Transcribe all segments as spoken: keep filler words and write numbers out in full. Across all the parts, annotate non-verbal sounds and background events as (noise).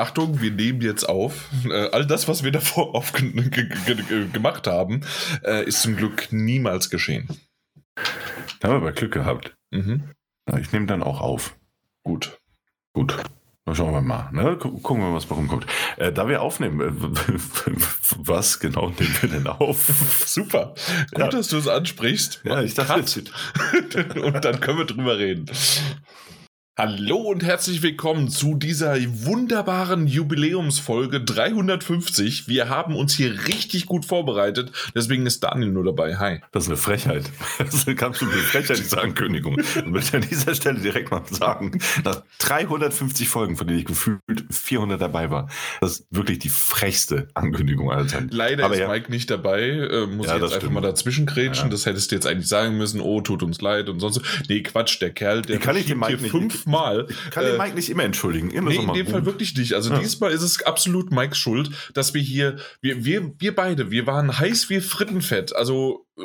Achtung, wir nehmen jetzt auf. Äh, all das, was wir davor aufge- g- g- gemacht haben, äh, ist zum Glück niemals geschehen. Da haben wir aber Glück gehabt. Mhm. Na, ich nehme dann auch auf. Gut. Gut. Dann schauen wir mal. Ne? Gucken wir mal, was bei rumkommt. Äh, da wir aufnehmen, äh, was genau nehmen wir denn auf? Super. Gut, ja. Dass du es ansprichst. Ja, ich dachte. Und dann können wir drüber reden. Hallo und herzlich willkommen zu dieser wunderbaren Jubiläumsfolge dreihundertfünfzig. Wir haben uns hier richtig gut vorbereitet, deswegen ist Daniel nur dabei. Hi. Das ist eine Frechheit. Das ist eine ganz eine Frechheit, diese Ankündigung. Ich möchte an dieser Stelle direkt mal sagen, nach dreihundertfünfzig Folgen, von denen ich gefühlt vierhundert dabei war, das ist wirklich die frechste Ankündigung aller Zeiten. Leider Aber ist ja, Mike nicht dabei, äh, muss ja, ich jetzt einfach mal dazwischen krätschen. Ja. Das hättest du jetzt eigentlich sagen müssen, oh, tut uns leid und sonst so. Nee, Quatsch, der Kerl, der kann ich dem Mike nicht fünf Mal. Ich kann den Mike äh, nicht immer entschuldigen. Immer nee, so in dem Fall wirklich nicht. Also ja. Diesmal ist es absolut Mikes Schuld, dass wir hier, wir, wir, wir beide, wir waren heiß wie Frittenfett. Also äh,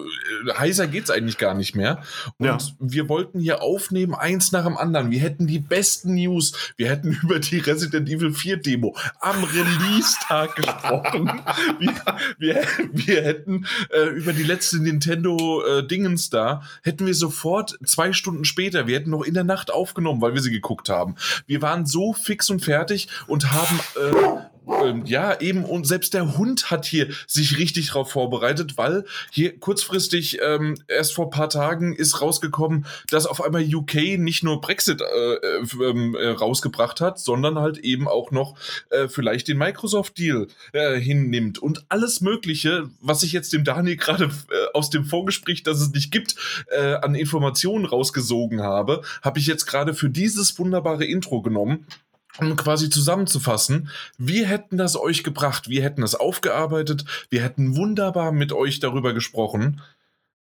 heißer geht's eigentlich gar nicht mehr. Und ja. wir wollten hier aufnehmen, eins nach dem anderen. Wir hätten die besten News. Wir hätten über die Resident Evil vier Demo am Release-Tag gesprochen. Wir, wir, wir hätten äh, über die letzte Nintendo äh, Dingens da, hätten wir sofort zwei Stunden später, wir hätten noch in der Nacht aufgenommen, weil wir sie geguckt haben. Wir waren so fix und fertig und haben äh, äh, ja eben, und selbst der Hund hat hier sich richtig drauf vorbereitet, weil hier kurzfristig ähm, erst vor ein paar Tagen ist rausgekommen, dass auf einmal U K nicht nur Brexit äh, äh, rausgebracht hat, sondern halt eben auch noch äh, vielleicht den Microsoft-Deal äh, hinnimmt und alles Mögliche, was ich jetzt dem Daniel gerade äh, aus dem Vorgespräch, das es nicht gibt, äh, an Informationen rausgesogen habe, habe ich jetzt gerade für dieses wunderbare Intro genommen, um quasi zusammenzufassen. Wir hätten das euch gebracht, wir hätten das aufgearbeitet, wir hätten wunderbar mit euch darüber gesprochen,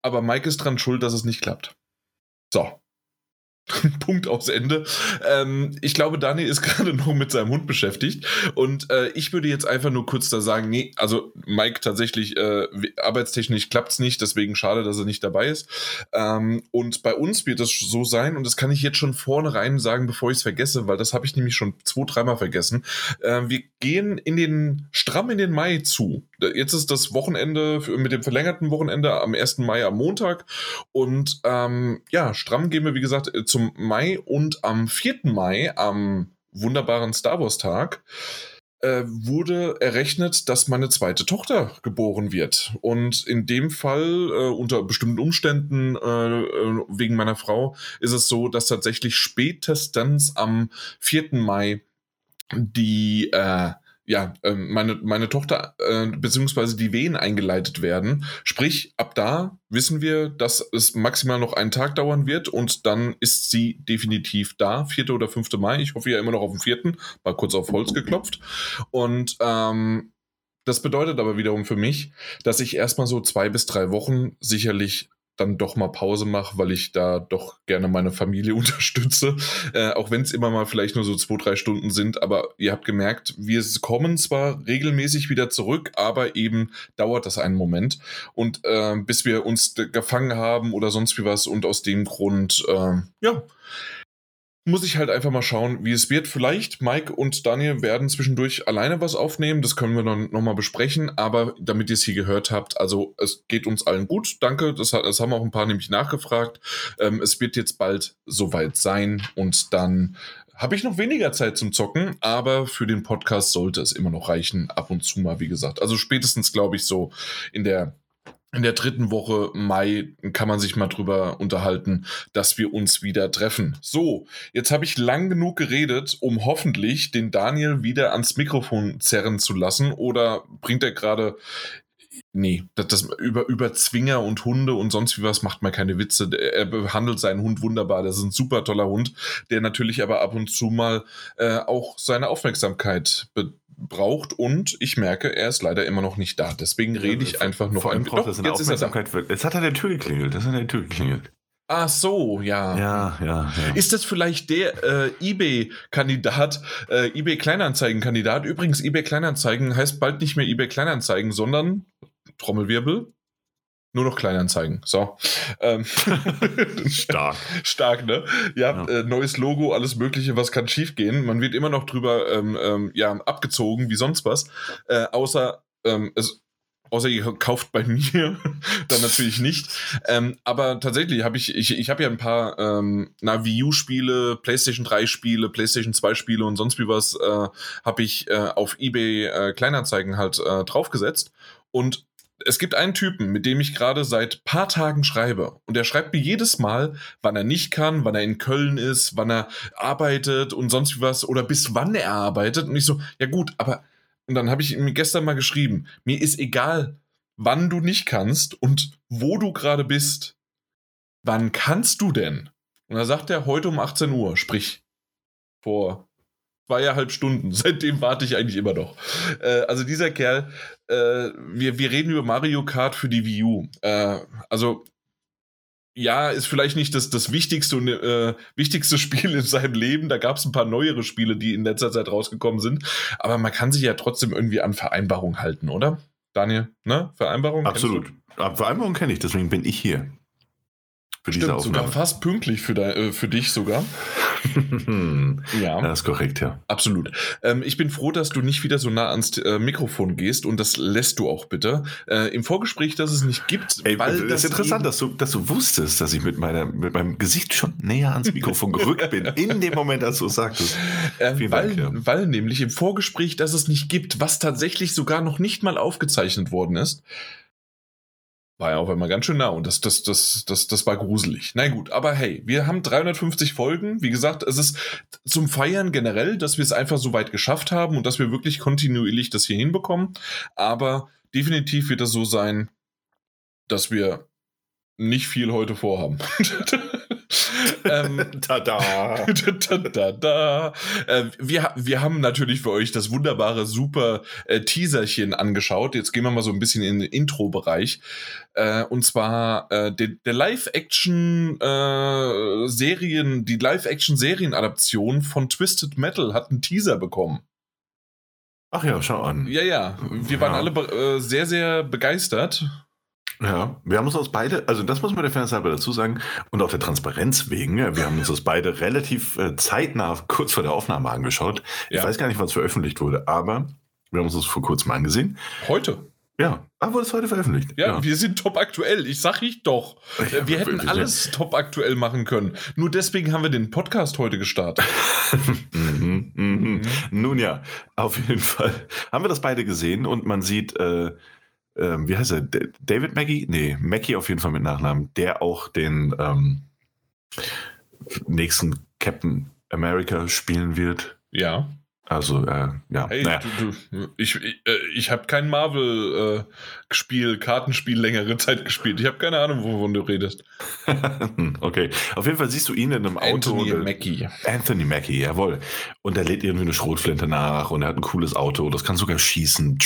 aber Mike ist dran schuld, dass es nicht klappt. So. Punkt aufs Ende. Ähm, ich glaube, Daniel ist gerade noch mit seinem Hund beschäftigt und äh, ich würde jetzt einfach nur kurz da sagen, nee, also Mike tatsächlich, äh, arbeitstechnisch klappt's nicht, deswegen schade, dass er nicht dabei ist. Ähm, und bei uns wird das so sein, und das kann ich jetzt schon vornherein sagen, bevor ich es vergesse, weil das habe ich nämlich schon zwei, dreimal vergessen. Äh, wir gehen in den stramm in den Mai zu. Jetzt ist das Wochenende mit dem verlängerten Wochenende am ersten Mai am Montag und ähm, ja, stramm gehen wir, wie gesagt, zum Mai, und am vierten Mai, am wunderbaren Star Wars Tag, äh, wurde errechnet, dass meine zweite Tochter geboren wird. Und in dem Fall, äh, unter bestimmten Umständen, äh, wegen meiner Frau, ist es so, dass tatsächlich spätestens am vierten Mai die äh, ja, äh, meine, meine Tochter äh, beziehungsweise die Wehen eingeleitet werden. Sprich, ab da wissen wir, dass es maximal noch einen Tag dauern wird, und dann ist sie definitiv da, vierten oder fünften Mai. Ich hoffe ja immer noch auf den vierten. Mal kurz auf Holz geklopft. Und ähm, das bedeutet aber wiederum für mich, dass ich erstmal so zwei bis drei Wochen sicherlich dann doch mal Pause mache, weil ich da doch gerne meine Familie unterstütze. Äh, auch wenn es immer mal vielleicht nur so zwei, drei Stunden sind. Aber ihr habt gemerkt, wir kommen zwar regelmäßig wieder zurück, aber eben dauert das einen Moment. Und äh, bis wir uns d- gefangen haben oder sonst wie was. Und aus dem Grund, äh, ja, muss ich halt einfach mal schauen, wie es wird. Vielleicht Mike und Daniel werden zwischendurch alleine was aufnehmen. Das können wir dann nochmal besprechen. Aber damit ihr es hier gehört habt, also es geht uns allen gut. Danke, das, das haben auch ein paar nämlich nachgefragt. Ähm, es wird jetzt bald soweit sein. Und dann habe ich noch weniger Zeit zum Zocken. Aber für den Podcast sollte es immer noch reichen. Ab und zu mal, wie gesagt. Also spätestens, glaube ich, so in der... In der dritten Woche Mai kann man sich mal drüber unterhalten, dass wir uns wieder treffen. So, jetzt habe ich lang genug geredet, um hoffentlich den Daniel wieder ans Mikrofon zerren zu lassen. Oder bringt er gerade... Nee, das, das über, über Zwinger und Hunde und sonst wie was macht man keine Witze. Er behandelt seinen Hund wunderbar. Das ist ein super toller Hund, der natürlich aber ab und zu mal äh, auch seine Aufmerksamkeit be- braucht. Und ich merke, er ist leider immer noch nicht da. Deswegen rede ich einfach noch. Vor allem ein braucht Doch, jetzt Aufmerksamkeit ist er da. Jetzt hat er an der Tür geklingelt. Das hat an der Tür geklingelt. Ach so, ja. Ja, ja, ja. Ist das vielleicht der äh, eBay-Kandidat, äh, eBay-Kleinanzeigen-Kandidat? Übrigens, eBay-Kleinanzeigen heißt bald nicht mehr eBay-Kleinanzeigen, sondern, Trommelwirbel, Nur noch Kleinanzeigen. So. Ähm. Stark. Stark, ne? Ihr habt ja. äh, neues Logo, alles Mögliche, was kann schief gehen. Man wird immer noch drüber ähm, ähm, ja, abgezogen, wie sonst was. Äh, außer, ähm, es, außer ihr kauft bei mir, dann natürlich nicht. Ähm, aber tatsächlich habe ich, ich, ich habe ja ein paar ähm, na, Wii U-Spiele, PlayStation drei Spiele, PlayStation zwei Spiele und sonst wie was äh, habe ich äh, auf eBay äh, Kleinanzeigen halt äh, draufgesetzt. Und es gibt einen Typen, mit dem ich gerade seit paar Tagen schreibe. Und der schreibt mir jedes Mal, wann er nicht kann, wann er in Köln ist, wann er arbeitet und sonst was oder bis wann er arbeitet. Und ich so, ja gut, aber... Und dann habe ich ihm gestern mal geschrieben, mir ist egal, wann du nicht kannst und wo du gerade bist. Wann kannst du denn? Und da sagt er, heute um achtzehn Uhr, sprich vor zweieinhalb Stunden. Seitdem warte ich eigentlich immer noch. Äh, also dieser Kerl... Äh, wir, wir reden über Mario Kart für die Wii U. Äh, also, ja, ist vielleicht nicht das, das wichtigste, äh, wichtigste Spiel in seinem Leben. Da gab es ein paar neuere Spiele, die in letzter Zeit rausgekommen sind. Aber man kann sich ja trotzdem irgendwie an Vereinbarungen halten, oder? Daniel, ne? Vereinbarung? Absolut. Vereinbarung kenne ich, deswegen bin ich hier. Für Stimmt, diese Aufnahme. Sogar fast pünktlich für, de, äh, für dich sogar. Ja. Das ist korrekt, ja. Absolut. Ähm, ich bin froh, dass du nicht wieder so nah ans äh, Mikrofon gehst und das lässt du auch bitte. Äh, Im Vorgespräch, dass es nicht gibt. Ey, weil das ist interessant, dass du, dass du wusstest, dass ich mit, meiner, mit meinem Gesicht schon näher ans Mikrofon gerückt bin, in dem Moment, als du es sagtest. Äh, Vielen weil, Dank, ja. Weil nämlich im Vorgespräch, dass es nicht gibt, was tatsächlich sogar noch nicht mal aufgezeichnet worden ist, war ja auf einmal ganz schön nah und das, das, das, das, das war gruselig. Na gut, aber hey, wir haben dreihundertfünfzig Folgen. Wie gesagt, es ist zum Feiern generell, dass wir es einfach so weit geschafft haben und dass wir wirklich kontinuierlich das hier hinbekommen. Aber definitiv wird das so sein, dass wir nicht viel heute vorhaben. ähm, Tada! Tada! Äh, wir, wir haben natürlich für euch das wunderbare, super äh, Teaserchen angeschaut. Jetzt gehen wir mal so ein bisschen in den Intro-Bereich. Äh, und zwar äh, der de Live-Action-Serien, äh, die Live-Action-Serien-Adaption von Twisted Metal hat einen Teaser bekommen. Ach ja, schau an. Ja, ja. Wir waren ja. alle be- äh, sehr, sehr begeistert. Ja, wir haben uns das beide, also das muss man der Fans halber dazu sagen, und auch der Transparenz wegen, ja, wir haben uns das beide relativ äh, zeitnah kurz vor der Aufnahme angeschaut. Ja. Ich weiß gar nicht, wann es veröffentlicht wurde, aber wir haben uns das vor kurzem angesehen. Heute? Ja. Ah, wurde es heute veröffentlicht? Ja, ja, wir sind top aktuell, ich sag ich doch. Ja, wir hätten wir alles sind. top aktuell machen können. Nur deswegen haben wir den Podcast heute gestartet. mhm, mh, mhm. Nun ja, auf jeden Fall haben wir das beide gesehen und man sieht... Äh, wie heißt er? David Mackie? Nee, Mackie auf jeden Fall mit Nachnamen, der auch den ähm, nächsten Captain America spielen wird. Ja. Also, äh, ja. Hey, naja. du, du, ich ich, ich habe kein Marvel-Spiel, äh, Kartenspiel längere Zeit gespielt. Ich habe keine Ahnung, wovon du redest. Okay. Auf jeden Fall siehst du ihn in einem Auto. Anthony Mackie. Anthony Mackie, jawohl. Und er lädt irgendwie eine Schrotflinte nach und er hat ein cooles Auto. Das kann sogar schießen.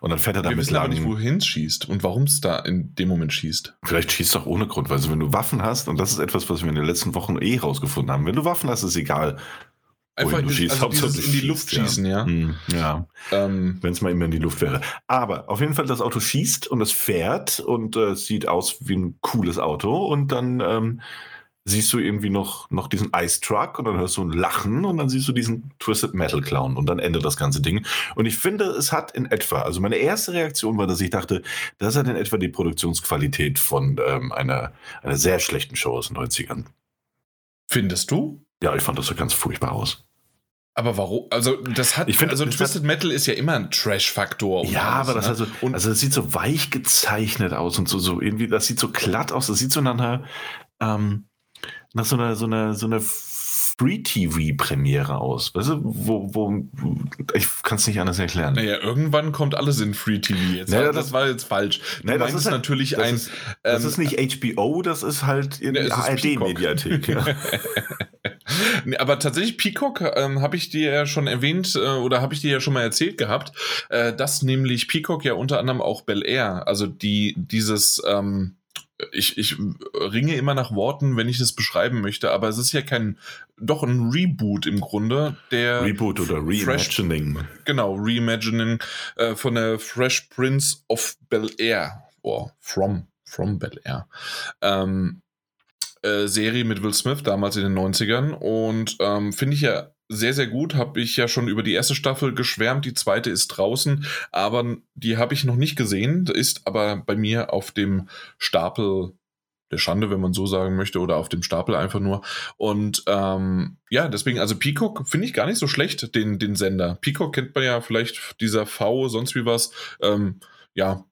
Und dann fährt er damit lang. Ich weiß nicht, wohin es schießt und warum es da in dem Moment schießt. Vielleicht schießt es auch ohne Grund, weil also wenn du Waffen hast, und das ist etwas, was wir in den letzten Wochen eh rausgefunden haben, wenn du Waffen hast, ist egal. Einfach du schießt, also dieses in die Luft schießt, schießen, ja. Ja. ja. Ähm. Wenn es mal immer in die Luft wäre. Aber auf jeden Fall, das Auto schießt und es fährt und es äh, sieht aus wie ein cooles Auto und dann ähm, siehst du irgendwie noch, noch diesen Ice Truck und dann hörst du ein Lachen und dann siehst du diesen Twisted Metal Clown und dann endet das ganze Ding. Und ich finde, es hat in etwa, also meine erste Reaktion war, dass ich dachte, das hat in etwa die Produktionsqualität von ähm, einer, einer sehr schlechten Show aus den neunzigern. Findest du? Ja, ich fand das so ganz furchtbar aus. Aber warum? Also, das hat. Ich find, also, das Twisted hat, Metal ist ja immer ein Trash-Faktor. Ja, alles, aber das, ne? also, und also, das sieht so weich gezeichnet aus und so, so irgendwie, das sieht so glatt aus. Das sieht so nach einer, ähm, nach so einer, so einer, so einer Free-T V-Premiere aus. Weißt du, wo, wo, ich kann es nicht anders erklären. Naja, irgendwann kommt alles in Free-T V. Jetzt naja, halt, das, das war jetzt falsch. Du naja, das ist halt, natürlich das ein. Ist, das ähm, ist nicht H B O, das ist halt in der A R D-Mediathek. Ja. Nee, aber tatsächlich Peacock ähm, habe ich dir ja schon erwähnt äh, oder habe ich dir ja schon mal erzählt gehabt, äh, dass nämlich Peacock ja unter anderem auch Bel Air, also die dieses, ähm, ich, ich ringe immer nach Worten, wenn ich das beschreiben möchte, aber es ist ja kein, doch ein Reboot im Grunde. Der Reboot oder Reimagining. Fresh, genau, Reimagining äh, von der Fresh Prince of Bel Air. From from Bel Air. Ähm, äh, Serie mit Will Smith, damals in den neunzigern. Und ähm, finde ich ja sehr, sehr gut. Habe ich ja schon über die erste Staffel geschwärmt. Die zweite ist draußen, aber die habe ich noch nicht gesehen. Ist aber bei mir auf dem Stapel der Schande, wenn man so sagen möchte, oder auf dem Stapel einfach nur. Und ähm, ja, deswegen, also Peacock finde ich gar nicht so schlecht, den, den Sender. Peacock kennt man ja vielleicht, dieser V, sonst wie was. Ähm, ja,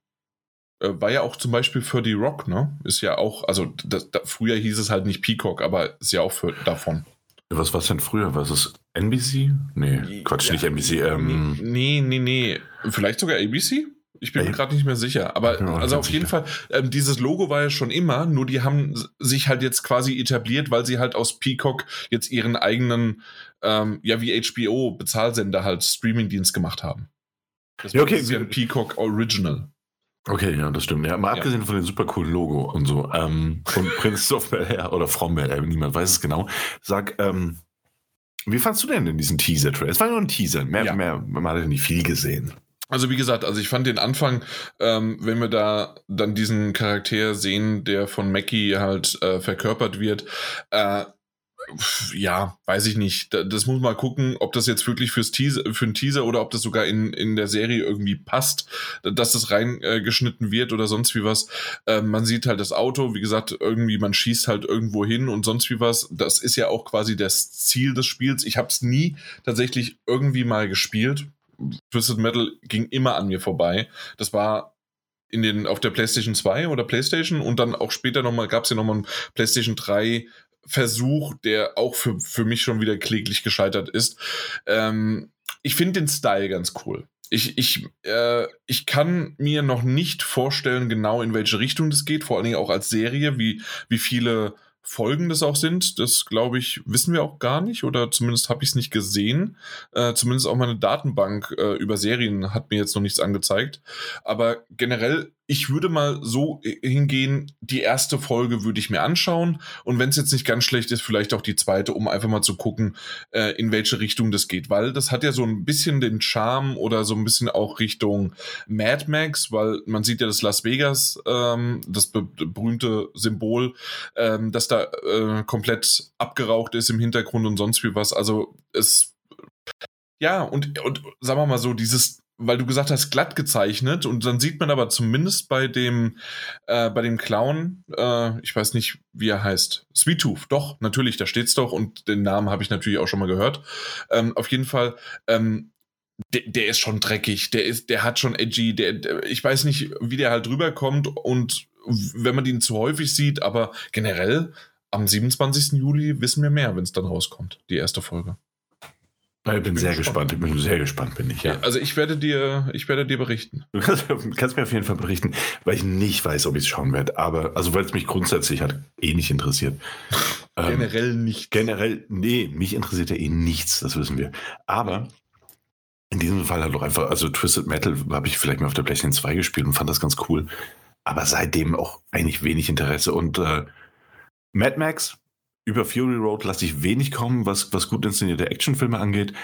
äh, war ja auch zum Beispiel für die Rock, ne? Ist ja auch, also das, da, früher hieß es halt nicht Peacock, aber ist ja auch für, davon. Was war es denn früher? Was ist N B C? Nee, Quatsch, ja, nicht N B C. Ähm. Nee, nee, nee. Vielleicht sogar A B C? Ich bin mir gerade nicht mehr sicher, aber ja, also auf jeden sicher. Fall, ähm, dieses Logo war ja schon immer, nur die haben sich halt jetzt quasi etabliert, weil sie halt aus Peacock jetzt ihren eigenen, ähm, ja wie H B O, Bezahlsender halt Streamingdienst gemacht haben. Das ja, okay. Ist ja ein Peacock Original. Okay, ja, das stimmt. Ja, mal abgesehen ja. von dem super coolen Logo und so, ähm, von Prinz of Bel Air oder from Bel Air, niemand weiß es genau. Sag, ähm, wie fandst du denn in diesen Teaser-Trail? Es war nur ein Teaser, mehr, ja. mehr, man hat ja nicht viel gesehen. Also wie gesagt, also ich fand den Anfang, ähm, wenn wir da dann diesen Charakter sehen, der von Mackie halt äh, verkörpert wird, äh, ja, weiß ich nicht. Das muss mal gucken, ob das jetzt wirklich fürs Teaser, für einen Teaser oder ob das sogar in, in der Serie irgendwie passt, dass das reingeschnitten äh, wird oder sonst wie was. Äh, man sieht halt das Auto, wie gesagt, irgendwie man schießt halt irgendwo hin und sonst wie was. Das ist ja auch quasi das Ziel des Spiels. Ich habe es nie tatsächlich irgendwie mal gespielt. Twisted Metal ging immer an mir vorbei. Das war in den, auf der PlayStation zwei oder PlayStation und dann auch später nochmal, gab es ja nochmal einen PlayStation drei Versuch, der auch für, für mich schon wieder kläglich gescheitert ist. Ähm, ich finde den Style ganz cool. Ich, ich, äh, ich kann mir noch nicht vorstellen, genau in welche Richtung das geht, vor allen Dingen auch als Serie, wie, wie viele Folgen das auch sind, das glaube ich, wissen wir auch gar nicht oder zumindest habe ich es nicht gesehen. Äh, zumindest auch meine Datenbank äh, über Serien hat mir jetzt noch nichts angezeigt. Aber generell, ich würde mal so hingehen, die erste Folge würde ich mir anschauen und wenn es jetzt nicht ganz schlecht ist, vielleicht auch die zweite, um einfach mal zu gucken, äh, in welche Richtung das geht. Weil das hat ja so ein bisschen den Charme oder so ein bisschen auch Richtung Mad Max, weil man sieht ja das Las Vegas, ähm, das be- berühmte Symbol, ähm, das da Äh, komplett abgeraucht ist im Hintergrund und sonst wie was. Also es, ja, und, und sagen wir mal so, dieses, weil du gesagt hast, glatt gezeichnet und dann sieht man aber zumindest bei dem äh, bei dem Clown, äh, ich weiß nicht, wie er heißt, Sweet Tooth, doch, natürlich, da steht's doch und den Namen habe ich natürlich auch schon mal gehört. Ähm, auf jeden Fall, ähm, Der, der ist schon dreckig, der ist, der hat schon edgy, der, der, ich weiß nicht, wie der halt rüberkommt und wenn man den zu häufig sieht, aber generell am siebenundzwanzigsten Juli wissen wir mehr, wenn es dann rauskommt, die erste Folge. Ich bin, bin sehr gespannt. gespannt, ich bin sehr gespannt, bin ich, ja. Also ich werde dir, ich werde dir berichten. Du kannst, kannst mir auf jeden Fall berichten, weil ich nicht weiß, ob ich es schauen werde, aber, also weil es mich grundsätzlich hat eh nicht interessiert. Generell ähm, nicht. Generell, nee, mich interessiert ja eh nichts, das wissen wir. Aber in diesem Fall halt auch einfach, also Twisted Metal habe ich vielleicht mal auf der PlayStation zwei gespielt und fand das ganz cool. Aber seitdem auch eigentlich wenig Interesse. Und äh, Mad Max über Fury Road lasse ich wenig kommen, was, was gut inszenierte Actionfilme angeht.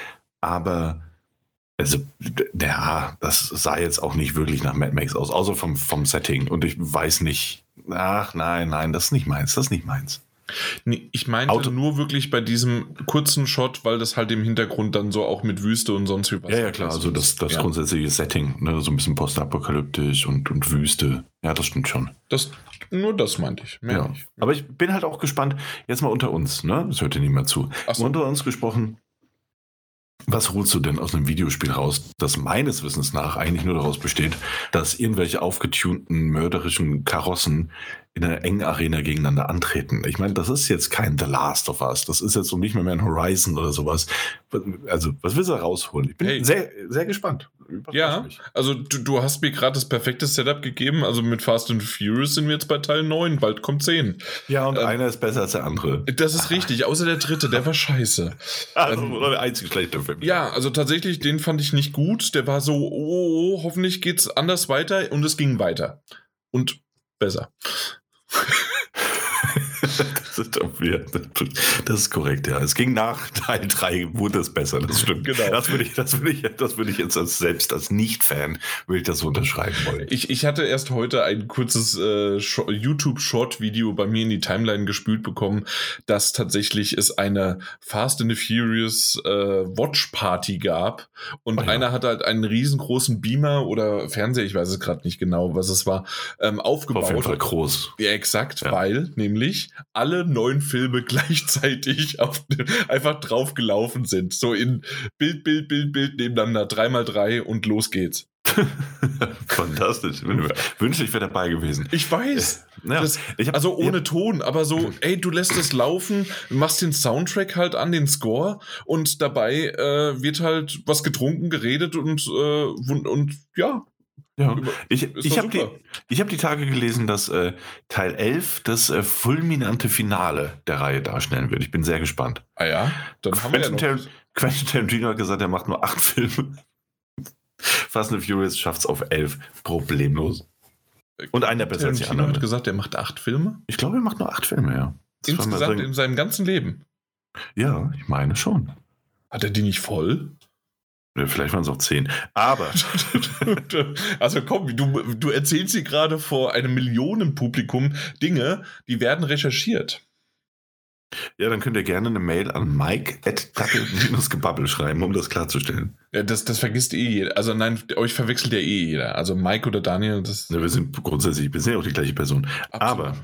Aber also, ja, das sah jetzt auch nicht wirklich nach Mad Max aus, außer vom, vom Setting. Und ich weiß nicht, ach nein, nein, das ist nicht meins, das ist nicht meins. Nee, ich meinte Auto. Nur wirklich bei diesem kurzen Shot, weil das halt im Hintergrund dann so auch mit Wüste und sonst wie was. Ja, ja klar, also das, das ja. grundsätzliche Setting, ne? So ein bisschen postapokalyptisch und, und Wüste. Ja, das stimmt schon. Das, nur das meinte ich, mehr ja. nicht. Aber ich bin halt auch gespannt, jetzt mal unter uns, ne? Das hört ja niemand zu. Ach so. Unter uns gesprochen, was holst du denn aus einem Videospiel raus, das meines Wissens nach eigentlich nur daraus besteht, dass irgendwelche aufgetunten, mörderischen Karossen in einer engen Arena gegeneinander antreten? Ich meine, das ist jetzt kein The Last of Us, das ist jetzt nicht mehr mehr ein Horizon oder sowas. Also, was willst du da rausholen? Ich bin hey. sehr, sehr gespannt. Überrasch ja, mich. Also du, du hast mir gerade das perfekte Setup gegeben, also mit Fast and Furious sind wir jetzt bei Teil neun, bald kommt zehn. Ja, und ähm, einer ist besser als der andere. Das ist richtig, außer der dritte, der war scheiße. Also ähm, der einzige schlechte Film. Ja, also tatsächlich, den fand ich nicht gut, der war so, oh, oh hoffentlich geht's anders weiter und es ging weiter. Und besser. Das ist korrekt, ja. Es ging nach Teil drei, wurde es besser, das stimmt. Genau. Das würde ich, das würde ich, das würde ich jetzt als, selbst als Nicht-Fan, würde ich das unterschreiben wollen. Ich, ich hatte erst heute ein kurzes äh, YouTube-Short-Video bei mir in die Timeline gespült bekommen, dass tatsächlich es eine Fast and Furious äh, Watch-Party gab und oh, ja. einer hatte halt einen riesengroßen Beamer oder Fernseher, ich weiß es gerade nicht genau, was es war, ähm, aufgebaut. Auf jeden Fall groß. Ja, exakt, ja. Weil nämlich alle neun Filme gleichzeitig auf, einfach drauf gelaufen sind. So in Bild, Bild, Bild, Bild nebeneinander, drei mal drei und los geht's. Fantastisch. Wünschte, ich wäre dabei gewesen. Ich weiß. Ja, das, ich hab, also ohne ja. Ton, aber so, ey, du lässt es laufen, machst den Soundtrack halt an, den Score und dabei äh, wird halt was getrunken, geredet und, äh, und, und ja. Ja. Ich, ich habe die, ich hab die Tage gelesen, dass äh, Teil elf das äh, fulminante Finale der Reihe darstellen wird. Ich bin sehr gespannt. Ah ja? Dann Quentin, haben wir ja noch Ter- Quentin Tarantino hat gesagt, er macht nur acht Filme. Fast and Furious schafft es auf elf. Problemlos. Und einer besser als die anderen. Tarantino hat gesagt, er macht acht Filme? Ich glaube, er macht nur acht Filme, ja. Das insgesamt in seinem ganzen Leben? Ja, ich meine schon. Hat er die nicht voll? Vielleicht waren es auch zehn. Aber. Also komm, du, du erzählst dir gerade vor einem Millionenpublikum Dinge, die werden recherchiert. Ja, dann könnt ihr gerne eine Mail an mike at dackel gebubble schreiben, um das klarzustellen. Ja, das, das vergisst eh jeder. Also nein, euch verwechselt ja eh jeder. Also Mike oder Daniel, das... Ja, wir sind grundsätzlich, wir sind ja auch die gleiche Person. Absolut. Aber,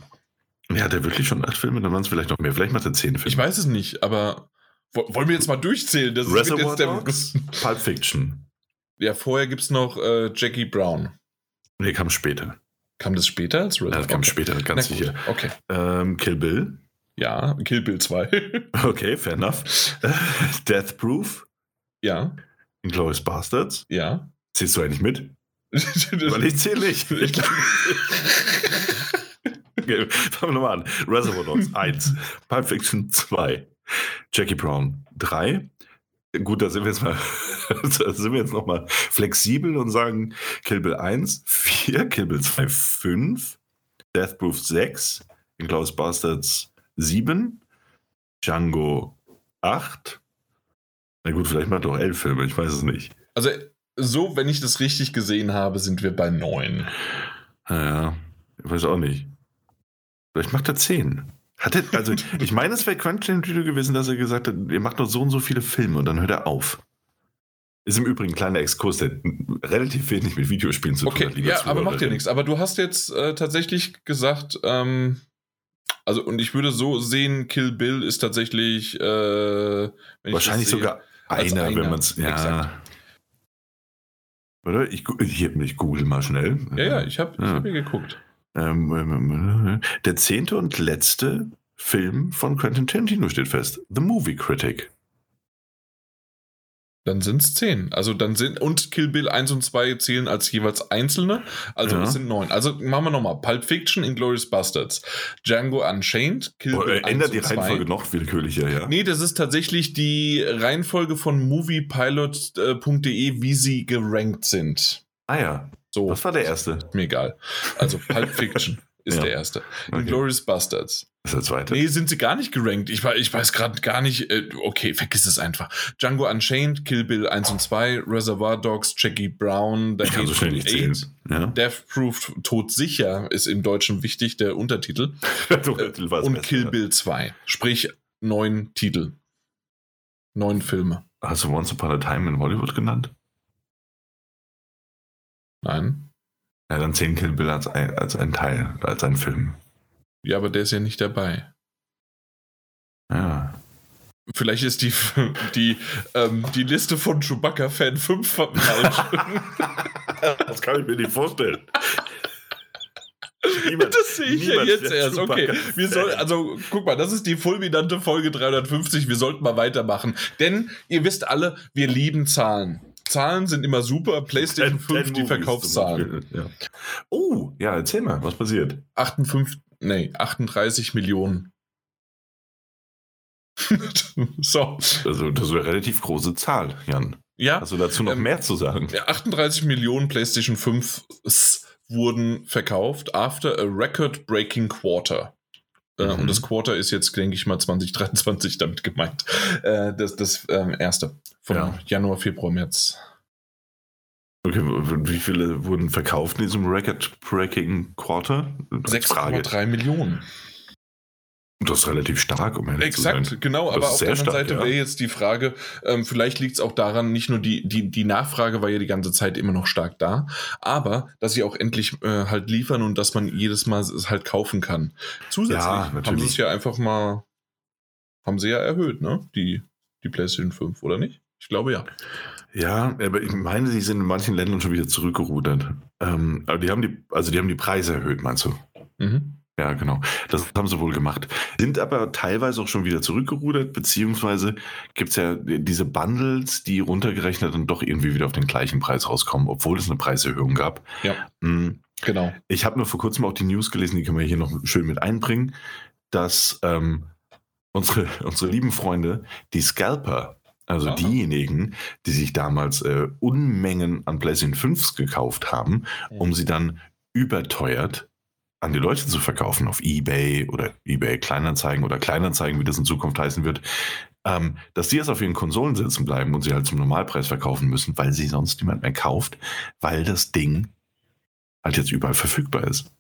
ja, hat er wirklich schon acht Filme? Dann waren es vielleicht noch mehr. Vielleicht macht er zehn Filme. Ich weiß es nicht, aber... Wollen wir jetzt mal durchzählen? Das Reservoir ist jetzt Dogs, der... Pulp Fiction. Ja, vorher gibt es noch äh, Jackie Brown. Nee, kam später. Kam das später als Reservoir? Ja, kam okay. später, ganz sicher. Okay. Ähm, Kill Bill. Ja, Kill Bill zwei. Okay, fair enough. Death Proof. Ja. Inglourious Basterds. Ja. Zählst du eigentlich mit? Weil ich zähle nicht. Ich glaub, okay, fangen wir nochmal an. Reservoir Dogs eins. Pulp Fiction zwei. Jackie Brown drei. Gut, da sind wir jetzt mal da sind wir jetzt noch mal flexibel und sagen Kill Bill eins, vier, Kill Bill zwei, fünf, Death Proof sechs, Inglourious Basterds sieben, Django acht. Na gut, vielleicht mal doch elf Filme, ich weiß es nicht. Also so, wenn ich das richtig gesehen habe, sind wir bei neun. Ja, ich weiß auch nicht. Vielleicht macht er zehn. Hatte, also ich meine, es wäre Quentin Tarantino gewesen, dass er gesagt hat, ihr macht noch so und so viele Filme und dann hört er auf. Ist im Übrigen ein kleiner Exkurs, der relativ wenig mit Videospielen zu okay, tun hat. Lieber ja, Zuhörerin. Aber macht dir nichts. Aber du hast jetzt äh, tatsächlich gesagt, ähm, also und ich würde so sehen, Kill Bill ist tatsächlich äh, wenn wahrscheinlich ich sehe, sogar einer, einer, wenn man es ja. Exakt. Oder? Ich, ich, ich google mal schnell. Ja, ja, ich habe ja. hab hier geguckt. Der zehnte und letzte Film von Quentin Tarantino steht fest. The Movie Critic. Dann sind es zehn. Also dann sind, und Kill Bill eins und zwei zählen als jeweils einzelne. Also es ja. sind neun. Also machen wir nochmal. Pulp Fiction, Inglourious Basterds, Django Unchained, Kill oh, Bill ändert eins die und Reihenfolge zwei. Noch willkürlicher, ja. Nee, das ist tatsächlich die Reihenfolge von moviepilot punkt de, wie sie gerankt sind. Ah ja. So, was war der erste? Mir egal. Also Pulp Fiction ist ja. der erste. Okay. Inglourious Basterds. Das ist der zweite. Nee, sind sie gar nicht gerankt. Ich, ich weiß gerade gar nicht. Okay, vergiss es einfach. Django Unchained, Kill Bill eins oh. und zwei, Reservoir Dogs, Jackie Brown, ich kann so schnell nicht zählen. Ja. Death Proof, Todsicher ist im Deutschen wichtig, der Untertitel. Untertitel und besser, Kill ja. Bill zwei. Sprich, neun Titel. Neun Filme. Hast du Once Upon a Time in Hollywood genannt? Nein. Ja, dann zählen Kill Bill als ein, als ein Teil, als ein Film. Ja, aber der ist ja nicht dabei. Ja. Vielleicht ist die, die, ähm, die Liste von Chewbacca-Fan fünf falsch. Das kann ich mir nicht vorstellen. Niemand, das sehe ich ja jetzt erst. Okay, wir soll, also guck mal, das ist die fulminante Folge dreihundertfünfzig. Wir sollten mal weitermachen. Denn ihr wisst alle, wir lieben Zahlen. Zahlen sind immer super. PlayStation fünf, die Verkaufszahlen. Ja. Oh, ja, erzähl mal, was passiert? achtundfünfzig, nee, achtunddreißig Millionen. So. Also, das ist eine relativ große Zahl, Jan. Ja. Hast du dazu noch ähm, mehr zu sagen? achtunddreißig Millionen PlayStation fünfs wurden verkauft after a record-breaking quarter. Mhm. Und das Quarter ist jetzt, denke ich mal, zwanzig dreiundzwanzig damit gemeint. Das, das erste von ja. Januar, Februar, März. Okay, wie viele wurden verkauft in diesem Record-Breaking Quarter? sechs Komma drei Millionen. Das ist relativ stark, um ehrlich Exakt, zu sein. Genau, das aber auf der anderen stark, Seite ja. wäre jetzt die Frage, ähm, vielleicht liegt es auch daran, nicht nur die, die, die Nachfrage war ja die ganze Zeit immer noch stark da, aber dass sie auch endlich äh, halt liefern und dass man jedes Mal es halt kaufen kann. Zusätzlich ja, haben sie es ja einfach mal, haben sie ja erhöht, ne? Die, die PlayStation fünf, oder nicht? Ich glaube ja. Ja, aber ich meine, sie sind in manchen Ländern schon wieder zurückgerudert. Ähm, aber die haben die, also die haben die Preise erhöht, meinst du? Mhm. Ja, genau. Das haben sie wohl gemacht. Sind aber teilweise auch schon wieder zurückgerudert, beziehungsweise gibt es ja diese Bundles, die runtergerechnet dann doch irgendwie wieder auf den gleichen Preis rauskommen, obwohl es eine Preiserhöhung gab. Ja, mhm. Genau. Ich habe nur vor kurzem auch die News gelesen, die können wir hier noch schön mit einbringen, dass ähm, unsere, unsere lieben Freunde, die Scalper, also Aha. diejenigen, die sich damals äh, Unmengen an PlayStation fünfs gekauft haben, ja. um sie dann überteuert an die Leute zu verkaufen auf eBay oder eBay Kleinanzeigen oder Kleinanzeigen, wie das in Zukunft heißen wird, ähm, dass die jetzt auf ihren Konsolen sitzen bleiben und sie halt zum Normalpreis verkaufen müssen, weil sie sonst niemand mehr kauft, weil das Ding halt jetzt überall verfügbar ist.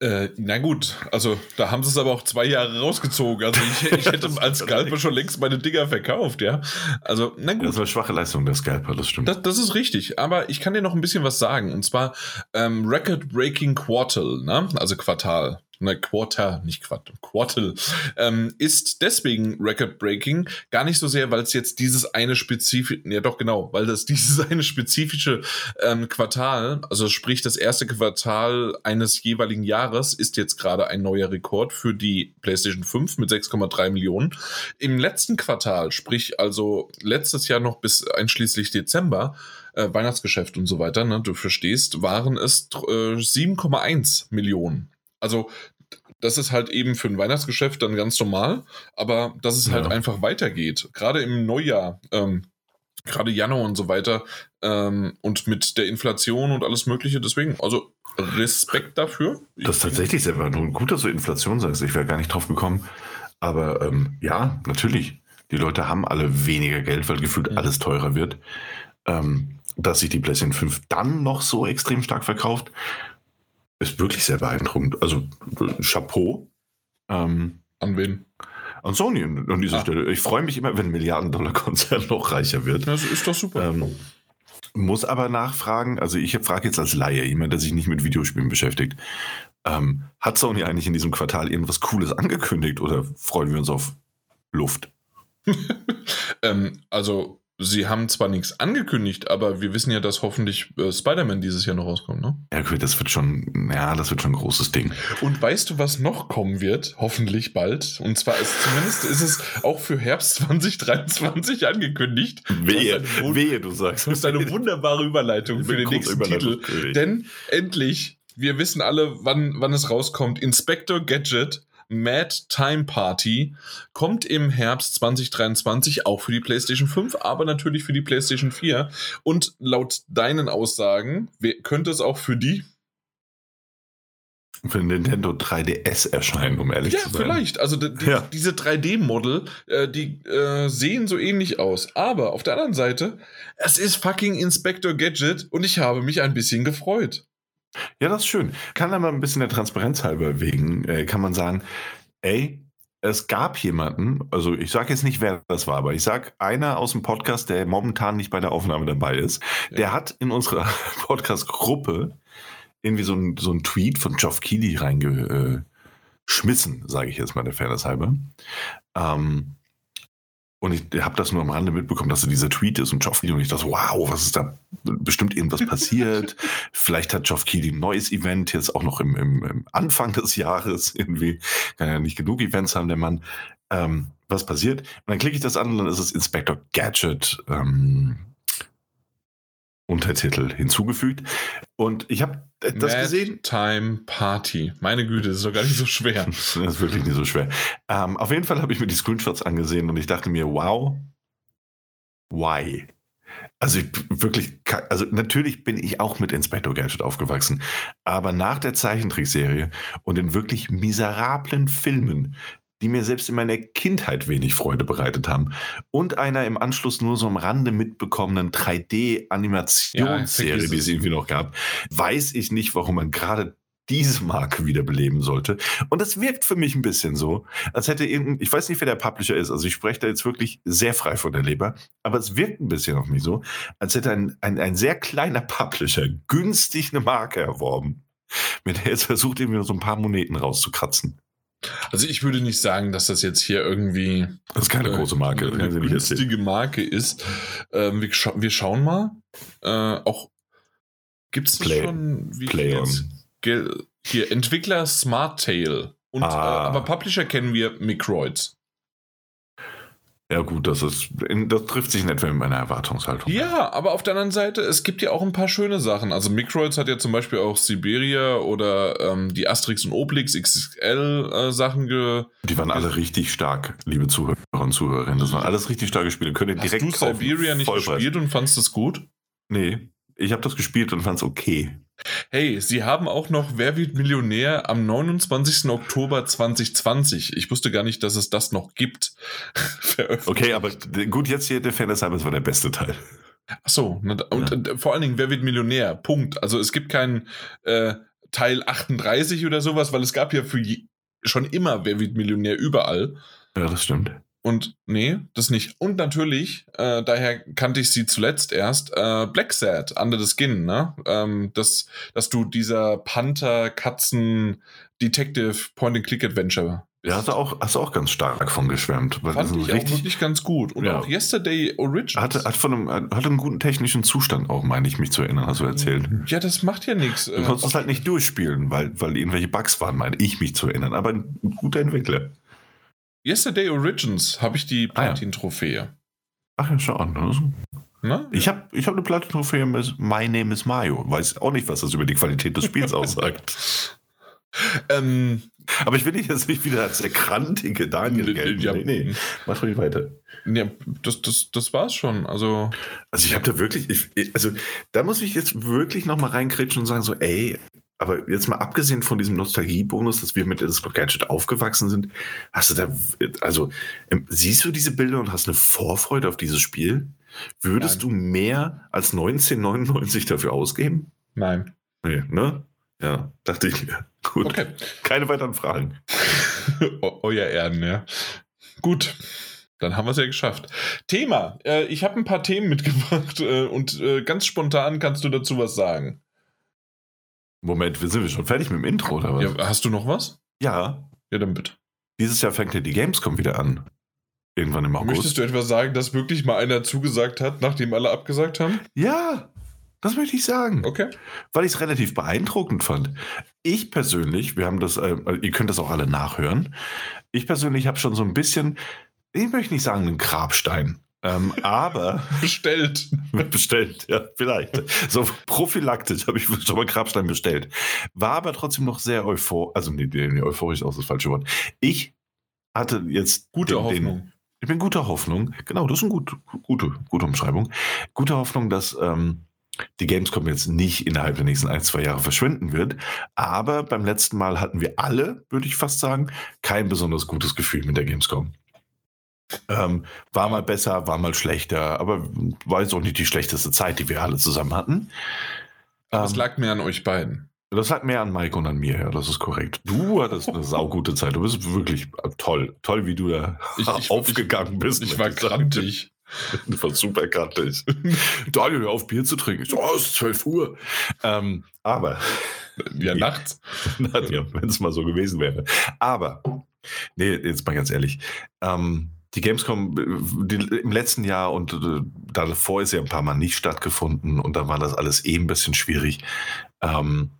Äh, na gut, also da haben sie es aber auch zwei Jahre rausgezogen. Also ich, ich hätte als Scalper schon längst meine Dinger verkauft, ja. Also, na gut. Das war schwache Leistung der Scalper, das stimmt. Das, das ist richtig, aber ich kann dir noch ein bisschen was sagen. Und zwar ähm, Record-Breaking Quartal, ne? Also Quartal. Ne, Quarter, nicht Quartal, Quartal, ähm, ist deswegen Record-Breaking, gar nicht so sehr, weil es jetzt dieses eine spezifische, ja doch genau, weil das dieses eine spezifische ähm, Quartal, also sprich das erste Quartal eines jeweiligen Jahres, ist jetzt gerade ein neuer Rekord für die PlayStation fünf mit sechs Komma drei Millionen. Im letzten Quartal, sprich also letztes Jahr noch bis einschließlich Dezember, äh, Weihnachtsgeschäft und so weiter, ne, du verstehst, waren es äh, sieben Komma eins Millionen. Also das ist halt eben für ein Weihnachtsgeschäft dann ganz normal, aber dass es halt ja. einfach weitergeht, gerade im Neujahr, ähm, gerade Januar und so weiter ähm, und mit der Inflation und alles Mögliche, deswegen, also Respekt dafür. Das ist tatsächlich sehr gut, dass du Inflation sagst, ich wäre gar nicht drauf gekommen, aber ähm, ja, natürlich, die Leute haben alle weniger Geld, weil gefühlt mhm. alles teurer wird, ähm, dass sich die PlayStation fünf dann noch so extrem stark verkauft, ist wirklich sehr beeindruckend. Also, Chapeau. Ähm, an wen? An Sony an dieser ah. Stelle. Ich freue mich immer, wenn ein Milliarden-Dollar-Konzern noch reicher wird. Das ist doch super. Ähm, muss aber nachfragen, also ich frage jetzt als Laie, jemand, der sich nicht mit Videospielen beschäftigt, ähm, hat Sony eigentlich in diesem Quartal irgendwas Cooles angekündigt oder freuen wir uns auf Luft? ähm, also, sie haben zwar nichts angekündigt, aber wir wissen ja, dass hoffentlich äh, Spider-Man dieses Jahr noch rauskommt, ne? Ja, okay, das wird schon, ja, das wird schon ein großes Ding. Und weißt du, was noch kommen wird? Hoffentlich bald. Und zwar ist zumindest ist es auch für Herbst zwanzig dreiundzwanzig angekündigt. Wehe, du wehe, du sagst. Das ist eine wunderbare Überleitung für den nächsten Titel. Denn endlich, wir wissen alle, wann, wann es rauskommt. Inspector Gadget Mad Time Party kommt im Herbst zwanzig dreiundzwanzig auch für die PlayStation fünf, aber natürlich für die PlayStation vier. Und laut deinen Aussagen könnte es auch für die für Nintendo drei D S erscheinen, um ehrlich ja, zu sein. Ja, vielleicht. Also die, ja. diese drei D-Model, äh, die äh, sehen so ähnlich aus. Aber auf der anderen Seite, es ist fucking Inspector Gadget und ich habe mich ein bisschen gefreut. Ja, das ist schön. Kann aber ein bisschen der Transparenz halber wegen, äh, kann man sagen, ey, es gab jemanden, also ich sage jetzt nicht, wer das war, aber ich sage, einer aus dem Podcast, der momentan nicht bei der Aufnahme dabei ist, ja. der hat in unserer Podcast-Gruppe irgendwie so ein, so ein Tweet von Geoff Keighley reingeschmissen, sage ich jetzt mal der Fairness halber. Ähm, und ich habe das nur am Rande mitbekommen, dass so dieser Tweet ist und Geoff Keighley und ich dachte, wow, was ist da bestimmt irgendwas passiert. Vielleicht hat Geoff Keighley ein neues Event jetzt auch noch im, im, im Anfang des Jahres irgendwie. Kann ja nicht genug Events haben, der Mann. Ähm, was passiert? Und dann klicke ich das an und dann ist es Inspector Gadget ähm, Untertitel hinzugefügt. Und ich habe das Mad gesehen. Time Party. Meine Güte, das ist doch gar nicht so schwer. Das ist wirklich nicht so schwer. Ähm, auf jeden Fall habe ich mir die Screenshots angesehen und ich dachte mir, wow, why? Also ich, wirklich, also natürlich bin ich auch mit Inspector Gadget aufgewachsen, aber nach der Zeichentrickserie und den wirklich miserablen Filmen, die mir selbst in meiner Kindheit wenig Freude bereitet haben und einer im Anschluss nur so am Rande mitbekommenen drei D-Animationsserie, ja, die es irgendwie noch gab, weiß ich nicht, warum man gerade diese Marke wiederbeleben sollte. Und das wirkt für mich ein bisschen so, als hätte irgendein, ich weiß nicht, wer der Publisher ist, also ich spreche da jetzt wirklich sehr frei von der Leber, aber es wirkt ein bisschen auf mich so, als hätte ein, ein, ein sehr kleiner Publisher günstig eine Marke erworben, mit der jetzt versucht, irgendwie nur so ein paar Moneten rauszukratzen. Also ich würde nicht sagen, dass das jetzt hier irgendwie das ist keine äh, große Marke, eine, eine günstige erzählen. Marke ist. Ähm, wir, scha- wir schauen mal. Äh, auch gibt es schon wie Play Ge- hier, Entwickler Smart Tail. Und, ah. äh, aber Publisher kennen wir Microids. Ja gut, das ist das trifft sich in etwa mit meiner Erwartungshaltung. Ja, aber auf der anderen Seite, es gibt ja auch ein paar schöne Sachen. Also Microids hat ja zum Beispiel auch Siberia oder ähm, die Asterix und Obelix X X L äh, Sachen ge... Die waren alle richtig stark, liebe Zuhörer und Zuhörerinnen. Das waren alles richtig starke Spiele. Könnt ihr direkt Hast du Siberia nicht Vollpreis. gespielt und fandst es gut? Nee, ich habe das gespielt und fand es okay. Hey, sie haben auch noch Wer wird Millionär am neunundzwanzigsten Oktober zweitausendzwanzig. Ich wusste gar nicht, dass es das noch gibt. Okay, aber gut, jetzt hier der Fairness halber, das war der beste Teil. Achso, ne, und ja. Vor allen Dingen, Wer wird Millionär? Punkt. Also es gibt keinen äh, Teil achtunddreißig oder sowas, weil es gab ja für je, schon immer Wer wird Millionär überall. Ja, das stimmt. Und nee, das nicht. Und natürlich, äh, daher kannte ich sie zuletzt erst, äh, Black Sad, Under the Skin, ne? Ähm, das, dass du dieser Panther-Katzen-Detective-Point-and-Click-Adventure bist. Ja, hast du auch, hast du auch ganz stark von geschwärmt. Weil Fand das ich richtig, auch wirklich ganz gut. Und ja. Auch Yesterday Origins. Hatte, hat von einem, hatte einen guten technischen Zustand auch, meine ich, mich zu erinnern, hast du erzählt. Ja, das macht ja nichts. Du konntest es halt nicht durchspielen, weil, weil irgendwelche Bugs waren, meine ich, mich zu erinnern. Aber ein guter Entwickler. Yesterday Origins habe ich die Platin-Trophäe. Ach ja, schon. Also. Na? Ich habe ich hab eine Platin-Trophäe mit My Name is Mario. Weiß auch nicht, was das über die Qualität des Spiels aussagt. ähm, Aber ich will dich jetzt nicht wieder als der krantige Daniel gelten. Ja, nee, nee, mach ruhig weiter. Ja, das, das, das war's schon. Also, also ich habe da wirklich, ich, also da muss ich jetzt wirklich nochmal reinkrätschen und sagen so, ey, aber jetzt mal abgesehen von diesem Nostalgiebonus, dass wir mit Inspector Gadget aufgewachsen sind, hast du da, also siehst du diese Bilder und hast eine Vorfreude auf dieses Spiel? Würdest Nein. du mehr als neunzehn neunundneunzig dafür ausgeben? Nein. Nee, ne? Ja, dachte ich mir. Gut. Okay. Keine weiteren Fragen. Eu- Euer Ehren, ja. Gut. Dann haben wir es ja geschafft. Thema. Äh, ich habe ein paar Themen mitgebracht äh, und äh, ganz spontan kannst du dazu was sagen. Moment, sind wir schon fertig mit dem Intro, oder was? Ja, hast du noch was? Ja. Ja, dann bitte. Dieses Jahr fängt ja die Gamescom wieder an. Irgendwann im August. Möchtest du etwas sagen, dass wirklich mal einer zugesagt hat, nachdem alle abgesagt haben? Ja, das möchte ich sagen. Okay. Weil ich es relativ beeindruckend fand. Ich persönlich, wir haben das, äh, ihr könnt das auch alle nachhören. Ich persönlich habe schon so ein bisschen, ich möchte nicht sagen, einen Grabstein. Ähm, aber bestellt. Bestellt, ja, vielleicht. So prophylaktisch habe ich schon mal Grabstein bestellt. War aber trotzdem noch sehr euphorisch. Also, nee, nee, euphorisch ist das falsche Wort. Ich hatte jetzt gute den, Hoffnung. Den, ich bin guter Hoffnung. Genau, das ist eine gut, gute, gute Umschreibung. Gute Hoffnung, dass ähm, die Gamescom jetzt nicht innerhalb der nächsten ein, zwei Jahre verschwinden wird. Aber beim letzten Mal hatten wir alle, würde ich fast sagen, kein besonders gutes Gefühl mit der Gamescom. Ähm, war mal besser, war mal schlechter, aber war jetzt auch nicht die schlechteste Zeit, die wir alle zusammen hatten. Ähm, das lag mehr an euch beiden. Das lag mehr an Mike und an mir, ja, das ist korrekt. Du hattest eine saugute Zeit, du bist wirklich toll, toll, wie du da ich, ich, aufgegangen ich, bist. Ich, ich war krantig. Du warst super krantig. Daniel, hör auf, Bier zu trinken. Ich so, oh, es ist zwölf Uhr. Ähm, aber. Ja, nachts. Na, ja, wenn es mal so gewesen wäre. Aber, nee, jetzt mal ganz ehrlich, ähm, die Gamescom die, im letzten Jahr und äh, davor ist ja ein paar Mal nicht stattgefunden und dann war das alles eh ein bisschen schwierig. Ähm,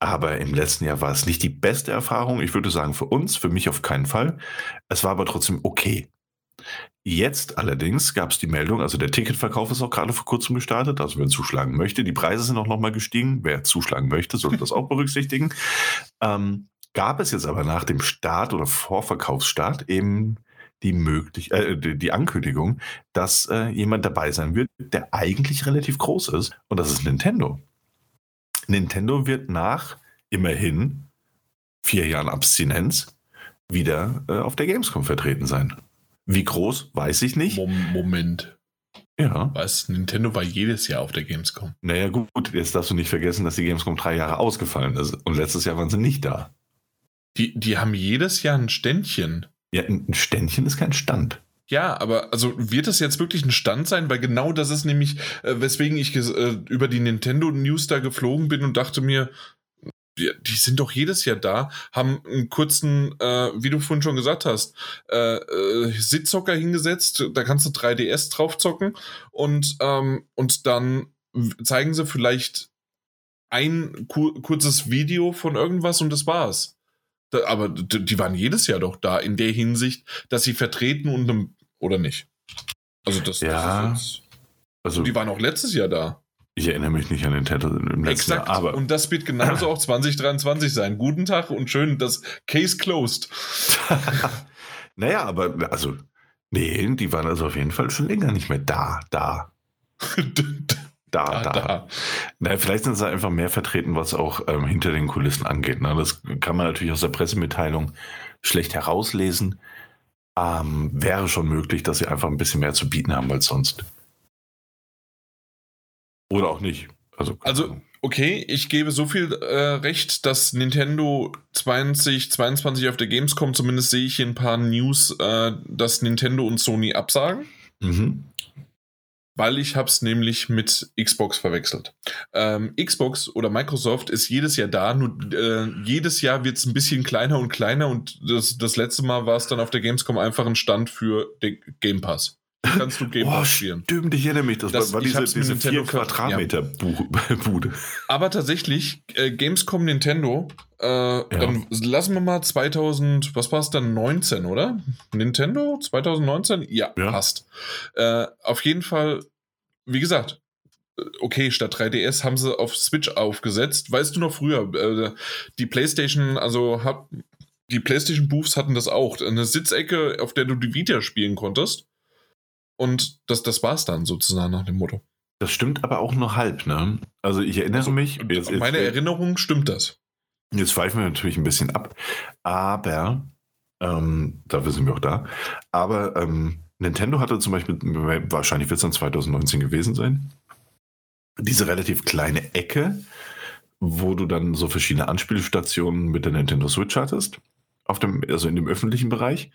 aber im letzten Jahr war es nicht die beste Erfahrung. Ich würde sagen, für uns, für mich auf keinen Fall. Es war aber trotzdem okay. Jetzt allerdings gab es die Meldung, also der Ticketverkauf ist auch gerade vor kurzem gestartet, also wer zuschlagen möchte, die Preise sind auch nochmal gestiegen. Wer zuschlagen möchte, sollte das auch berücksichtigen. Ähm, gab es jetzt aber nach dem Start oder Vorverkaufsstart eben die, möglich, äh, die Ankündigung, dass äh, jemand dabei sein wird, der eigentlich relativ groß ist. Und das ist Nintendo. Nintendo wird nach immerhin vier Jahren Abstinenz wieder äh, auf der Gamescom vertreten sein. Wie groß, weiß ich nicht. Moment. Ja. Was? Nintendo war jedes Jahr auf der Gamescom. Naja gut, jetzt darfst du nicht vergessen, dass die Gamescom drei Jahre ausgefallen ist. Und letztes Jahr waren sie nicht da. Die, die haben jedes Jahr ein Ständchen. Ja, ein Ständchen ist kein Stand. Ja, aber also wird es jetzt wirklich ein Stand sein? Weil genau das ist nämlich, äh, weswegen ich ges- äh, über die Nintendo News da geflogen bin und dachte mir, die, die sind doch jedes Jahr da, haben einen kurzen, äh, wie du vorhin schon gesagt hast, äh, äh, Sitzhocker hingesetzt, da kannst du drei D S drauf zocken und, ähm, und dann zeigen sie vielleicht ein kur- kurzes Video von irgendwas und das war's. Aber die waren jedes Jahr doch da, in der Hinsicht, dass sie vertreten und oder nicht. Also das, ja, das ist also, die waren auch letztes Jahr da. Ich erinnere mich nicht an den Titel im letzten Exakt. Jahr. Aber und das wird genauso auch zwanzig dreiundzwanzig sein. Guten Tag und schön, das Case closed. Naja, aber also, nee, die waren also auf jeden Fall schon länger nicht mehr da, da. Da, da. da. Naja, vielleicht sind sie einfach mehr vertreten, was auch ähm, hinter den Kulissen angeht. Ne? Das kann man natürlich aus der Pressemitteilung schlecht herauslesen. Ähm, wäre schon möglich, dass sie einfach ein bisschen mehr zu bieten haben als sonst. Oder auch nicht. Also, also okay, ich gebe so viel äh, recht, dass Nintendo zwanzig zweiundzwanzig auf der Gamescom, zumindest sehe ich hier ein paar News, äh, dass Nintendo und Sony absagen. Mhm. Weil ich hab's nämlich mit Xbox verwechselt. Ähm, Xbox oder Microsoft ist jedes Jahr da, nur äh, jedes Jahr wird's ein bisschen kleiner und kleiner und das, das letzte Mal war es dann auf der Gamescom einfach ein Stand für den Game Pass. Kannst du Game Pass oh, spielen. Stimmt, ich erinnere mich, das, das war, war diese, diese vier Quadratmeter ja. Bude. Aber tatsächlich, äh, Gamescom Nintendo, äh, ja. Dann lassen wir mal zweitausend, was passt dann, neunzehn, oder? Nintendo zwanzig neunzehn? Ja, ja. Passt. Äh, auf jeden Fall, wie gesagt, okay, statt drei D S haben sie auf Switch aufgesetzt. Weißt du noch früher, äh, die PlayStation, also hab, die PlayStation Booths hatten das auch. Eine Sitzecke, auf der du die Vita spielen konntest. Und das, das war es dann sozusagen nach dem Motto. Das stimmt aber auch nur halb, ne? Also ich erinnere also, mich... Jetzt, meine jetzt, Erinnerung stimmt das. Jetzt schweifen wir natürlich ein bisschen ab, aber ähm, dafür sind wir auch da, aber ähm, Nintendo hatte zum Beispiel, wahrscheinlich wird es dann zwanzig neunzehn gewesen sein, diese relativ kleine Ecke, wo du dann so verschiedene Anspielstationen mit der Nintendo Switch hattest, auf dem, also in dem öffentlichen Bereich.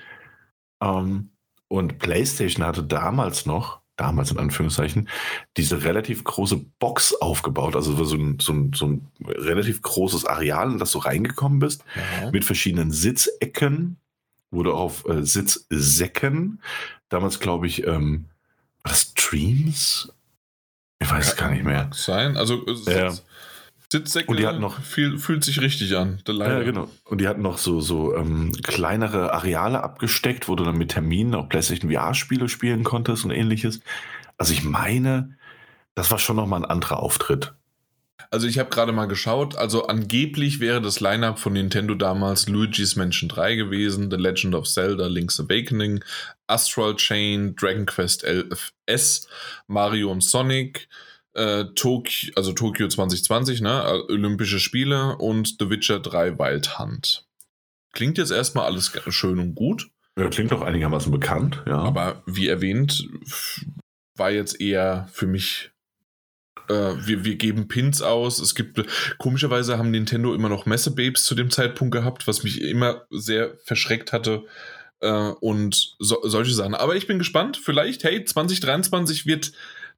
Ähm, Und PlayStation hatte damals noch, damals in Anführungszeichen, diese relativ große Box aufgebaut. Also so ein, so ein, so ein relativ großes Areal, in das du reingekommen bist, mhm. mit verschiedenen Sitzecken, wurde auf äh, Sitzsäcken. Damals glaube ich, ähm, war das Dreams? Ich weiß es gar nicht mehr. Mag sein, also Sitz, ja. Sitzsäcke und die hatten noch, viel, fühlt sich richtig an. Ja, genau. Und die hatten noch so, so ähm, kleinere Areale abgesteckt, wo du dann mit Terminen auch PlayStation V R-Spiele spielen konntest und ähnliches. Also ich meine, das war schon nochmal ein anderer Auftritt. Also ich habe gerade mal geschaut, also angeblich wäre das Line-Up von Nintendo damals Luigi's Mansion drei gewesen, The Legend of Zelda, Link's Awakening, Astral Chain, Dragon Quest elf S, Mario und Sonic, Äh, Tokio, also Tokio zwanzig zwanzig, ne? Olympische Spiele und The Witcher drei Wild Hunt. Klingt jetzt erstmal alles schön und gut. Ja, klingt auch einigermaßen bekannt, ja. Aber wie erwähnt, war jetzt eher für mich, äh, wir, wir geben Pins aus. Es gibt, komischerweise haben Nintendo immer noch Messebabes zu dem Zeitpunkt gehabt, was mich immer sehr verschreckt hatte. Äh, und so, solche Sachen. Aber ich bin gespannt. Vielleicht, hey, zwanzig dreiundzwanzig wird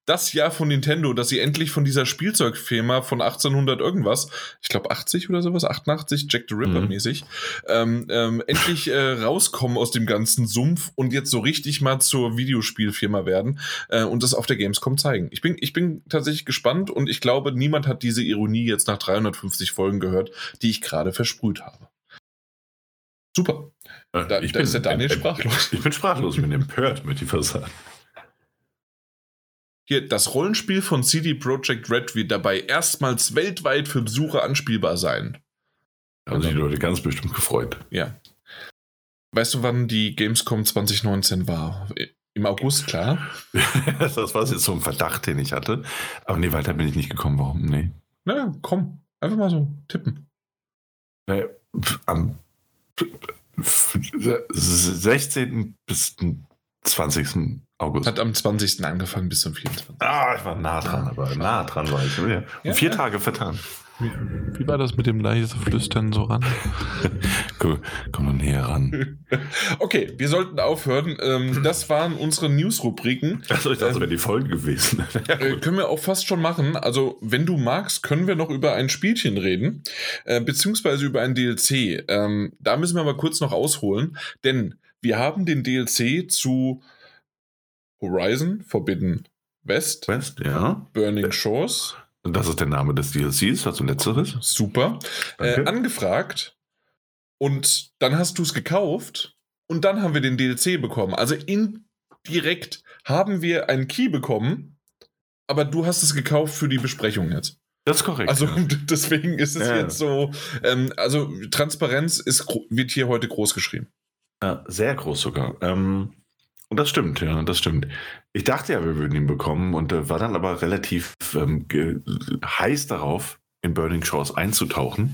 das Jahr von Nintendo, dass sie endlich von dieser Spielzeugfirma von achtzehnhundert irgendwas, ich glaube achtzig oder sowas, achtundachtzig, Jack the Ripper mäßig, mhm. ähm, ähm, endlich äh, rauskommen aus dem ganzen Sumpf und jetzt so richtig mal zur Videospielfirma werden äh, und das auf der Gamescom zeigen. Ich bin, ich bin tatsächlich gespannt und ich glaube, niemand hat diese Ironie jetzt nach dreihundertfünfzig Folgen gehört, die ich gerade versprüht habe. Super. Äh, da ich da bin, ist der Daniel äh, sprachlos. Ich bin sprachlos, ich bin empört mit die Versagen. Hier, das Rollenspiel von C D Projekt Red wird dabei erstmals weltweit für Besucher anspielbar sein. Da haben sich die Leute ganz bestimmt gefreut. Ja. Weißt du, wann die Gamescom zwanzig neunzehn war? Im August, klar. Das war jetzt so ein Verdacht, den ich hatte. Aber nee, weiter bin ich nicht gekommen. Warum? Nee. Naja, komm. Einfach mal so tippen. Naja, am sechzehnten bis zwanzigsten August. Hat am zwanzigsten angefangen bis zum vierundzwanzigsten Ah, ich war nah dran, aber nah dran war ich. Ja. Ja, vier ja. Tage vertan. Wie, wie war das mit dem leise Flüstern so ran? Cool. Komm mal näher ran. Okay, wir sollten aufhören. Ähm, das waren unsere News-Rubriken. Also ich dachte, das wäre die Folge gewesen. äh, können wir auch fast schon machen. Also wenn du magst, können wir noch über ein Spielchen reden, äh, beziehungsweise über ein D L C. Ähm, da müssen wir mal kurz noch ausholen, denn wir haben den D L C zu Horizon Forbidden West, West ja. Burning Shores. Und das ist der Name des D L Cs, was du letzteres. Super. Äh, angefragt. Und dann hast du es gekauft. Und dann haben wir den D L C bekommen. Also indirekt haben wir einen Key bekommen. Aber du hast es gekauft für die Besprechung jetzt. Das ist korrekt. Also ja. deswegen ist es ja. jetzt so. Ähm, also Transparenz ist, wird hier heute groß geschrieben. Ja, sehr groß sogar. Ähm, und das stimmt, ja, das stimmt. Ich dachte ja, wir würden ihn bekommen und äh, war dann aber relativ ähm, ge- heiß darauf, in Burning Shores einzutauchen.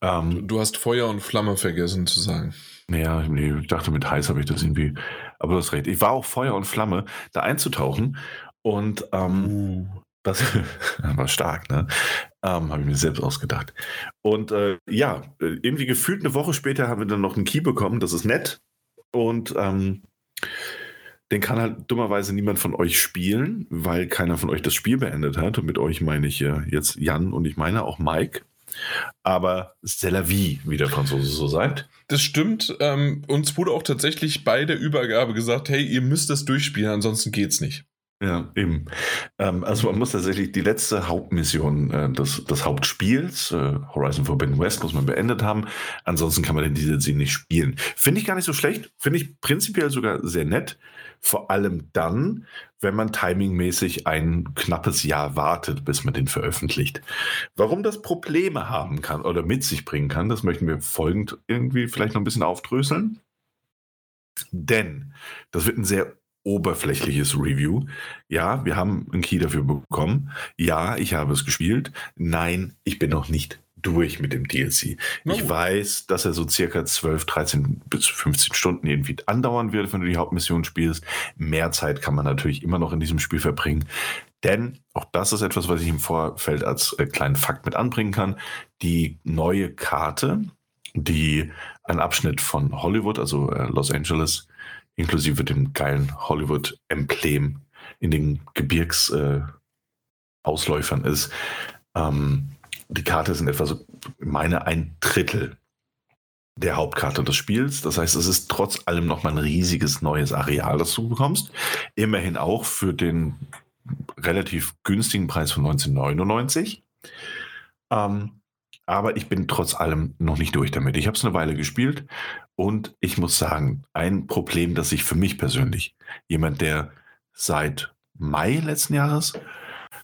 Ähm, du, du hast Feuer und Flamme vergessen zu sagen. Naja, nee, ich dachte, mit heiß habe ich das irgendwie. Aber du hast recht. Ich war auch Feuer und Flamme, da einzutauchen. Und ähm, uh. das war stark, ne? Ähm, habe ich mir selbst ausgedacht. Und äh, ja, irgendwie gefühlt eine Woche später haben wir dann noch einen Key bekommen. Das ist nett. Und ähm, den kann halt dummerweise niemand von euch spielen, weil keiner von euch das Spiel beendet hat. Und mit euch meine ich äh, jetzt Jan und ich meine auch Mike. Aber c'est la vie, wie der Franzose so sagt. Das stimmt. Ähm, uns wurde auch tatsächlich bei der Übergabe gesagt, hey, ihr müsst das durchspielen, ansonsten geht's nicht. Ja, eben. Ähm, also man muss tatsächlich die letzte Hauptmission äh, des, des Hauptspiels, äh, Horizon Forbidden West, muss man beendet haben. Ansonsten kann man den D L C nicht spielen. Finde ich gar nicht so schlecht. Finde ich prinzipiell sogar sehr nett. Vor allem dann, wenn man timingmäßig ein knappes Jahr wartet, bis man den veröffentlicht. Warum das Probleme haben kann oder mit sich bringen kann, das möchten wir folgend irgendwie vielleicht noch ein bisschen aufdröseln. Denn das wird ein sehr oberflächliches Review. Ja, wir haben einen Key dafür bekommen. Ja, ich habe es gespielt. Nein, ich bin noch nicht durch mit dem D L C. No. Ich weiß, dass er so circa zwölf, dreizehn bis fünfzehn Stunden irgendwie andauern wird, wenn du die Hauptmission spielst. Mehr Zeit kann man natürlich immer noch in diesem Spiel verbringen. Denn, auch das ist etwas, was ich im Vorfeld als äh, kleinen Fakt mit anbringen kann, die neue Karte, die ein Abschnitt von Hollywood, also äh, Los Angeles, inklusive dem geilen Hollywood-Emblem in den Gebirgsausläufern äh, ist. Ähm, die Karte sind etwa so, meine, ein Drittel der Hauptkarte des Spiels. Das heißt, es ist trotz allem nochmal ein riesiges neues Areal, das du bekommst. Immerhin auch für den relativ günstigen Preis von neunzehn neunundneunzig. Ähm, Aber ich bin trotz allem noch nicht durch damit. Ich habe es eine Weile gespielt und ich muss sagen, ein Problem, das ich für mich persönlich, jemand, der seit Mai letzten Jahres,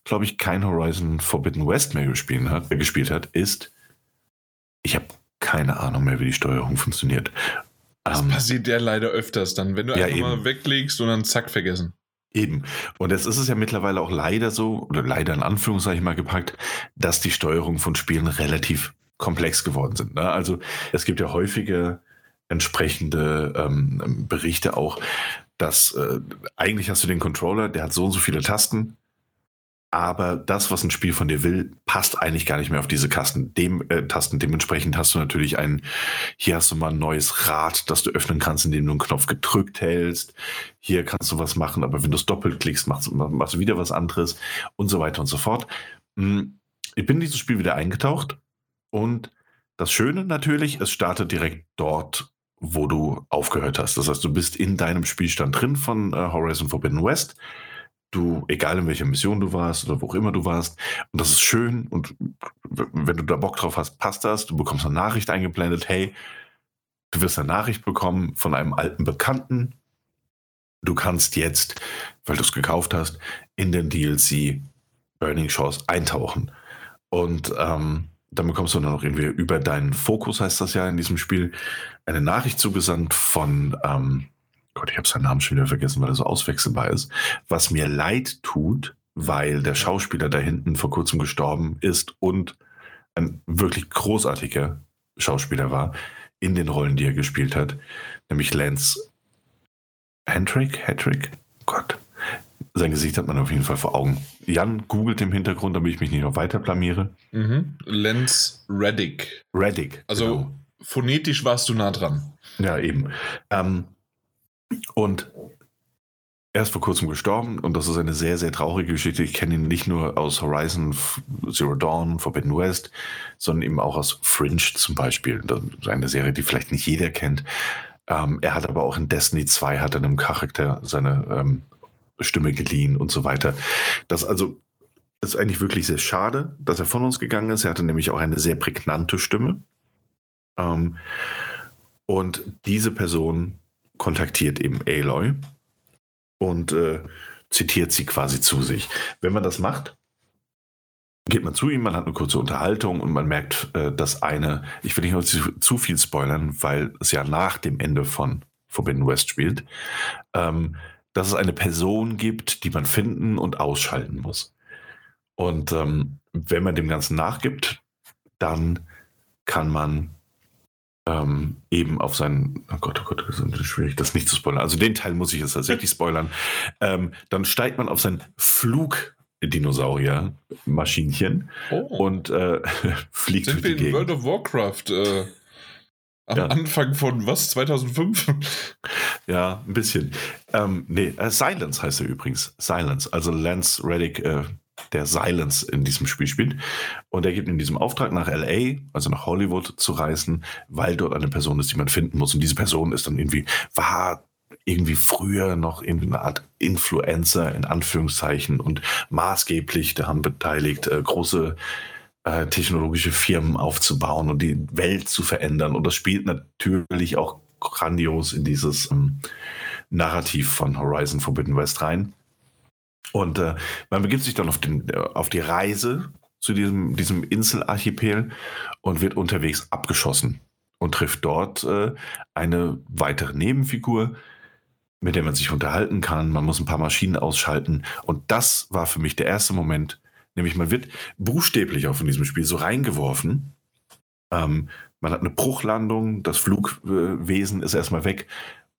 glaube ich, kein Horizon Forbidden West mehr gespielt hat, äh, gespielt hat ist, ich habe keine Ahnung mehr, wie die Steuerung funktioniert. Das ähm, passiert ja leider öfters dann, wenn du ja einfach eben. mal weglegst und dann zack, vergessen. Eben. Und jetzt ist es ja mittlerweile auch leider so, oder leider in Anführungszeichen mal gepackt, dass die Steuerung von Spielen relativ komplex geworden sind. Ne? Also es gibt ja häufige entsprechende ähm, Berichte auch, dass äh, eigentlich hast du den Controller, der hat so und so viele Tasten, aber das, was ein Spiel von dir will, passt eigentlich gar nicht mehr auf diese Tasten. Dem, äh, Tasten. Dementsprechend hast du natürlich ein, hier hast du mal ein neues Rad, das du öffnen kannst, indem du einen Knopf gedrückt hältst. Hier kannst du was machen, aber wenn du es doppelt klickst, machst, machst du wieder was anderes und so weiter und so fort. Ich bin in dieses Spiel wieder eingetaucht und das Schöne natürlich, es startet direkt dort, wo du aufgehört hast. Das heißt, du bist in deinem Spielstand drin von äh, Horizon Forbidden West. Du, egal in welcher Mission du warst oder wo auch immer du warst, und das ist schön und wenn du da Bock drauf hast, passt das, du bekommst eine Nachricht eingeblendet, hey, du wirst eine Nachricht bekommen von einem alten Bekannten, du kannst jetzt, weil du es gekauft hast, in den D L C Burning Shores eintauchen und ähm, dann bekommst du dann noch irgendwie über deinen Fokus, heißt das ja in diesem Spiel, eine Nachricht zugesandt von, ähm, Gott, ich habe seinen Namen schon wieder vergessen, weil er so auswechselbar ist, was mir leid tut, weil der Schauspieler da hinten vor kurzem gestorben ist und ein wirklich großartiger Schauspieler war in den Rollen, die er gespielt hat, nämlich Lance Reddick, Hedrick, Gott, sein Gesicht hat man auf jeden Fall vor Augen. Jan googelt im Hintergrund, damit ich mich nicht noch weiter blamiere. Mhm. Lance Reddick. Reddick, also genau. Phonetisch warst du nah dran. Ja, eben. Ähm, und er ist vor kurzem gestorben und das ist eine sehr, sehr traurige Geschichte. Ich kenne ihn nicht nur aus Horizon Zero Dawn, Forbidden West, sondern eben auch aus Fringe zum Beispiel. Das ist eine Serie, die vielleicht nicht jeder kennt. Ähm, er hat aber auch in Destiny two hat einem Charakter seine ähm, Stimme geliehen und so weiter. Das also ist eigentlich wirklich sehr schade, dass er von uns gegangen ist. Er hatte nämlich auch eine sehr prägnante Stimme. Ähm, und diese Person kontaktiert eben Aloy und äh, zitiert sie quasi zu sich. Wenn man das macht, geht man zu ihm, man hat eine kurze Unterhaltung und man merkt, äh, dass eine, ich will nicht noch zu, zu viel spoilern, weil es ja nach dem Ende von Forbidden West spielt, ähm, dass es eine Person gibt, die man finden und ausschalten muss. Und ähm, wenn man dem Ganzen nachgibt, dann kann man ähm, eben auf seinen, oh Gott, oh Gott, das ist schwierig, das nicht zu spoilern. Also den Teil muss ich jetzt tatsächlich spoilern. Ähm, dann steigt man auf seinen Flugdinosaurier-Maschinchen oh. und äh, fliegt Sind durch die Gegend. Sind wir in World of Warcraft äh Am ja. Anfang von, was, zweitausendfünf? Ja, ein bisschen. Ähm, nee, äh, Silence heißt er übrigens. Silence, also Lance Reddick, äh, der Silence in diesem Spiel spielt. Und er gibt ihm diesen Auftrag, nach L A, also nach Hollywood zu reisen, weil dort eine Person ist, die man finden muss. Und diese Person ist dann irgendwie, war irgendwie früher noch irgendwie eine Art Influencer, in Anführungszeichen, und maßgeblich daran beteiligt, äh, große technologische Firmen aufzubauen und die Welt zu verändern. Und das spielt natürlich auch grandios in dieses ähm, Narrativ von Horizon Forbidden West rein. Und äh, man begibt sich dann auf, den, auf die Reise zu diesem, diesem Inselarchipel und wird unterwegs abgeschossen und trifft dort äh, eine weitere Nebenfigur, mit der man sich unterhalten kann. Man muss ein paar Maschinen ausschalten. Und das war für mich der erste Moment, nämlich man wird buchstäblich auch von diesem Spiel so reingeworfen. Ähm, man hat eine Bruchlandung, das Flugwesen ist erstmal weg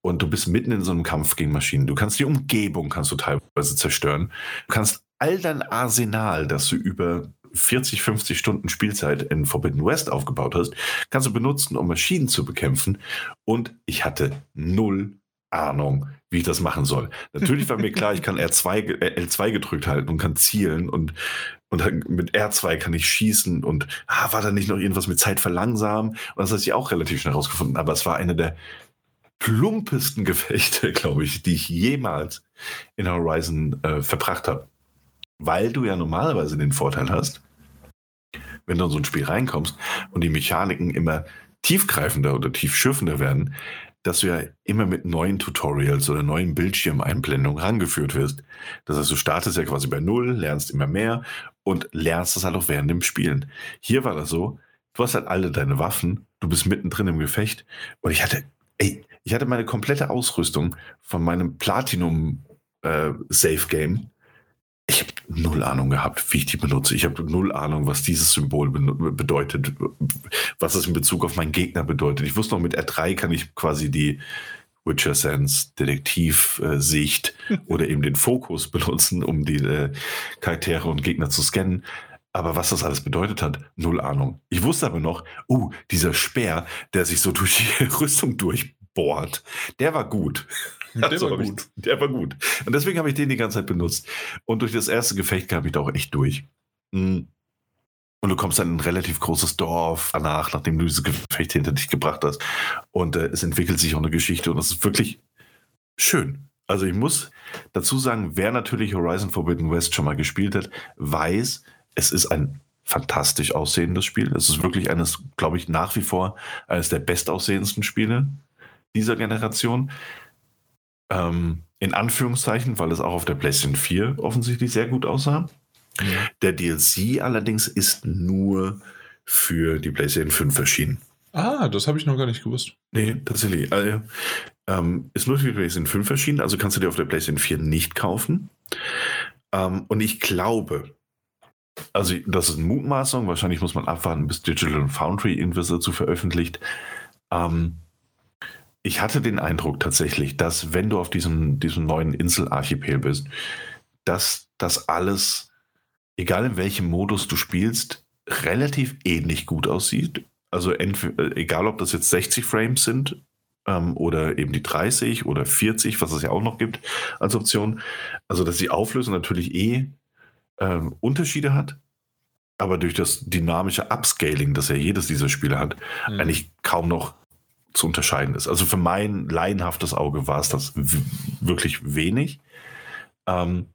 und du bist mitten in so einem Kampf gegen Maschinen. Du kannst die Umgebung kannst du teilweise zerstören. Du kannst all dein Arsenal, das du über vierzig, fünfzig Stunden Spielzeit in Forbidden West aufgebaut hast, kannst du benutzen, um Maschinen zu bekämpfen. Und ich hatte null Ahnung, wie ich das machen soll. Natürlich war mir klar, ich kann R zwei, L zwei gedrückt halten und kann zielen und, und mit R zwei kann ich schießen und ah, war da nicht noch irgendwas mit Zeit verlangsamen? Und das hat sich auch relativ schnell rausgefunden, aber es war eine der plumpesten Gefechte, glaube ich, die ich jemals in Horizon äh, verbracht habe. Weil du ja normalerweise den Vorteil hast, wenn du in so ein Spiel reinkommst und die Mechaniken immer tiefgreifender oder tiefschürfender werden, dass du ja immer mit neuen Tutorials oder neuen Bildschirmeinblendungen rangeführt wirst. Das heißt, du startest ja quasi bei Null, lernst immer mehr und lernst das halt auch während dem Spielen. Hier war das so, du hast halt alle deine Waffen, du bist mittendrin im Gefecht und ich hatte, ey, ich hatte meine komplette Ausrüstung von meinem Platinum-Safe-Game. Äh, ich habe null Ahnung gehabt, wie ich die benutze. Ich habe null Ahnung, was dieses Symbol be- bedeutet, was es in Bezug auf meinen Gegner bedeutet. Ich wusste noch, mit R drei kann ich quasi die Witcher Sense, Detektivsicht oder eben den Fokus benutzen, um die äh, Charaktere und Gegner zu scannen. Aber was das alles bedeutet hat, null Ahnung. Ich wusste aber noch, uh, dieser Speer, der sich so durch die Rüstung durchbohrt, der war gut. Der, also, war gut. Ich, der war gut. Und deswegen habe ich den die ganze Zeit benutzt. Und durch das erste Gefecht kam ich da auch echt durch. Und du kommst dann in ein relativ großes Dorf danach, nachdem du dieses Gefecht hinter dich gebracht hast. Und äh, es entwickelt sich auch eine Geschichte und das ist wirklich schön. Also ich muss dazu sagen, wer natürlich Horizon Forbidden West schon mal gespielt hat, weiß, es ist ein fantastisch aussehendes Spiel. Es ist wirklich eines, glaube ich, nach wie vor eines der bestaussehendsten Spiele dieser Generation. Ähm, in Anführungszeichen, weil es auch auf der PlayStation vier offensichtlich sehr gut aussah. Mhm. Der D L C allerdings ist nur für die PlayStation fünf erschienen. Ah, das habe ich noch gar nicht gewusst. Nee, tatsächlich. Also, ähm, ist nur für die PlayStation fünf erschienen, also kannst du dir auf der PlayStation vier nicht kaufen. Ähm, und ich glaube, also das ist eine Mutmaßung, wahrscheinlich muss man abwarten, bis Digital Foundry irgendwas dazu veröffentlicht. Ähm, ich hatte den Eindruck tatsächlich, dass wenn du auf diesem, diesem neuen Inselarchipel bist, dass das alles, egal in welchem Modus du spielst, relativ ähnlich gut aussieht. Also entweder, egal ob das jetzt sechzig Frames sind ähm, oder eben die dreißig oder vierzig, was es ja auch noch gibt als Option. Also dass die Auflösung natürlich eh ähm, Unterschiede hat, aber durch das dynamische Upscaling, das ja jedes dieser Spiele hat, mhm. eigentlich kaum noch zu unterscheiden ist. Also für mein laienhaftes Auge war es das w- wirklich wenig. Ähm,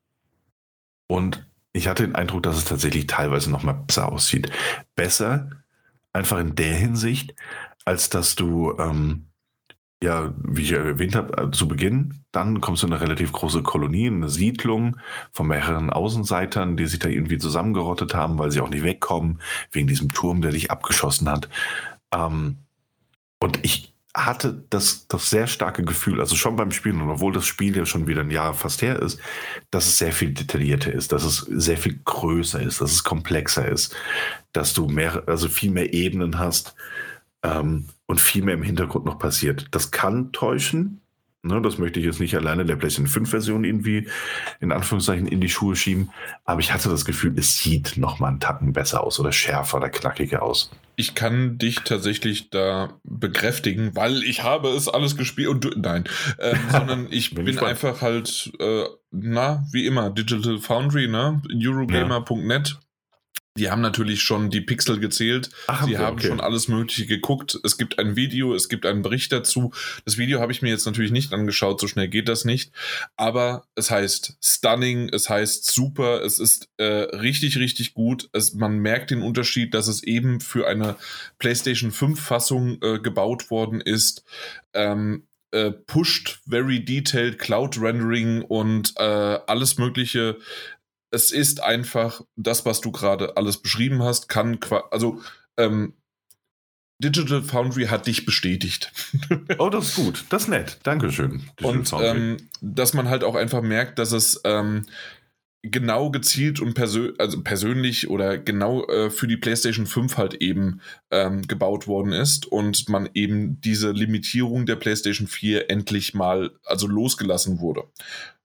und ich hatte den Eindruck, dass es tatsächlich teilweise noch mal besser aussieht. Besser einfach in der Hinsicht, als dass du, ähm, ja, wie ich erwähnt habe, zu Beginn, dann kommst du in eine relativ große Kolonie, in eine Siedlung von mehreren Außenseitern, die sich da irgendwie zusammengerottet haben, weil sie auch nicht wegkommen, wegen diesem Turm, der dich abgeschossen hat. Ähm, und ich hatte das, das sehr starke Gefühl, also schon beim Spielen, und obwohl das Spiel ja schon wieder ein Jahr fast her ist, dass es sehr viel detaillierter ist, dass es sehr viel größer ist, dass es komplexer ist, dass du mehr, also viel mehr Ebenen hast ähm, und viel mehr im Hintergrund noch passiert. Das kann täuschen, ne, das möchte ich jetzt nicht alleine der PlayStation fünf Version irgendwie in Anführungszeichen in die Schuhe schieben, aber ich hatte das Gefühl, es sieht nochmal einen Tacken besser aus oder schärfer oder knackiger aus. Ich kann dich tatsächlich da bekräftigen, weil ich habe es alles gespielt und du, nein, ähm, sondern ich bin, bin einfach halt, äh, na, wie immer, Digital Foundry, ne, Eurogamer Punkt net. Ja. Die haben natürlich schon die Pixel gezählt. Ach, die okay, haben okay. schon alles Mögliche geguckt. Es gibt ein Video, es gibt einen Bericht dazu. Das Video habe ich mir jetzt natürlich nicht angeschaut, so schnell geht das nicht. Aber es heißt stunning, es heißt super, es ist äh, richtig, richtig gut. Es, man merkt den Unterschied, dass es eben für eine PlayStation fünf Fassung äh, gebaut worden ist. Ähm, äh, pushed, very detailed Cloud Rendering und äh, alles Mögliche. Es ist einfach das, was du gerade alles beschrieben hast, kann quasi, also ähm, Digital Foundry hat dich bestätigt. Oh, das ist gut, das ist nett, Dankeschön. Digital und ähm, dass man halt auch einfach merkt, dass es ähm, genau gezielt und persö- also persönlich oder genau äh, für die PlayStation fünf halt eben ähm, gebaut worden ist und man eben diese Limitierung der PlayStation vier endlich mal, also losgelassen wurde.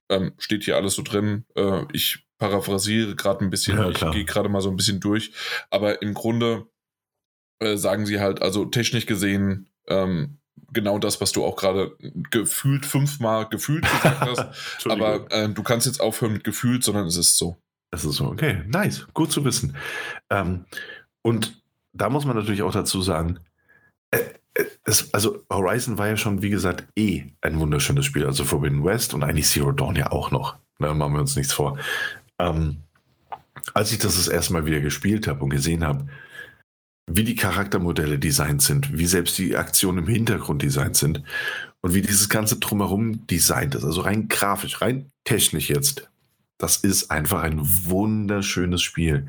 Ähm, steht hier alles so drin, äh, ich paraphrasiere gerade ein bisschen, ja, ich gehe gerade mal so ein bisschen durch, aber im Grunde äh, sagen sie halt, also technisch gesehen, ähm, genau das, was du auch gerade gefühlt fünfmal gefühlt gesagt hast, aber äh, du kannst jetzt aufhören mit gefühlt, sondern es ist so. Es ist so, okay, nice, gut zu wissen. Ähm, und da muss man natürlich auch dazu sagen, äh, Es, also Horizon war ja schon, wie gesagt, eh ein wunderschönes Spiel. Also Forbidden West und eigentlich Zero Dawn ja auch noch. Da machen wir uns nichts vor. Ähm, als ich das das erste Mal wieder gespielt habe und gesehen habe, wie die Charaktermodelle designt sind, wie selbst die Aktionen im Hintergrund designt sind und wie dieses ganze Drumherum designt ist, also rein grafisch, rein technisch jetzt, das ist einfach ein wunderschönes Spiel.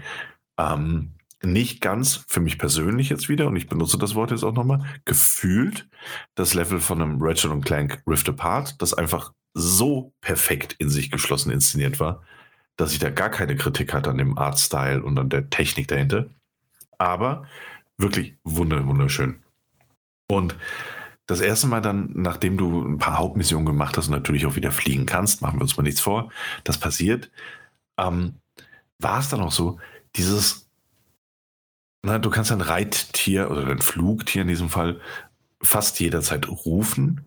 Ähm, Nicht ganz, für mich persönlich jetzt wieder, und ich benutze das Wort jetzt auch nochmal, gefühlt das Level von einem Ratchet und Clank Rift Apart, das einfach so perfekt in sich geschlossen inszeniert war, dass ich da gar keine Kritik hatte an dem Artstyle und an der Technik dahinter. Aber wirklich wunderschön. Und das erste Mal dann, nachdem du ein paar Hauptmissionen gemacht hast und natürlich auch wieder fliegen kannst, machen wir uns mal nichts vor, das passiert, ähm, war es dann auch so, dieses... Na, du kannst dein Reittier oder dein Flugtier in diesem Fall fast jederzeit rufen.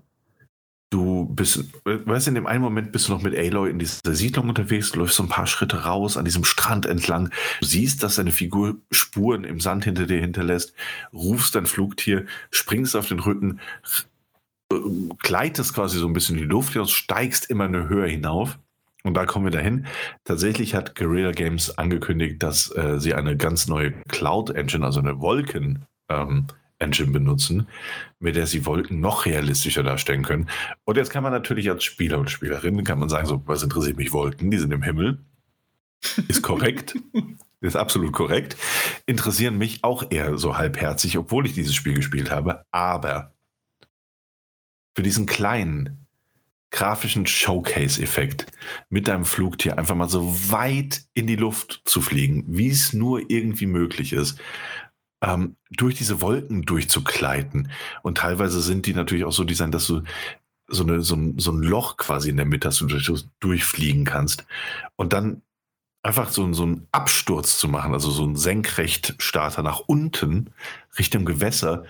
Du bist, weißt du, in dem einen Moment bist du noch mit Aloy in dieser Siedlung unterwegs, läufst so ein paar Schritte raus an diesem Strand entlang, du siehst, dass deine Figur Spuren im Sand hinter dir hinterlässt, rufst dein Flugtier, springst auf den Rücken, gleitest quasi so ein bisschen in die Luft hinaus, steigst immer eine Höhe hinauf. Und da kommen wir dahin. Tatsächlich hat Guerrilla Games angekündigt, dass äh, sie eine ganz neue Cloud-Engine, also eine Wolken-Engine ähm, benutzen, mit der sie Wolken noch realistischer darstellen können. Und jetzt kann man natürlich als Spieler und Spielerin, kann man sagen, so, was interessiert mich Wolken, die sind im Himmel. Ist korrekt. ist absolut korrekt, interessieren mich auch eher so halbherzig, obwohl ich dieses Spiel gespielt habe. Aber für diesen kleinen grafischen Showcase-Effekt mit einem Flugtier einfach mal so weit in die Luft zu fliegen, wie es nur irgendwie möglich ist, ähm, durch diese Wolken durchzugleiten. Und teilweise sind die natürlich auch so designt, dass du so, eine, so, ein, so ein Loch quasi in der Mitte, dass du durch, durchfliegen kannst. Und dann einfach so, so einen Absturz zu machen, also so einen Senkrechtstarter nach unten Richtung Gewässer,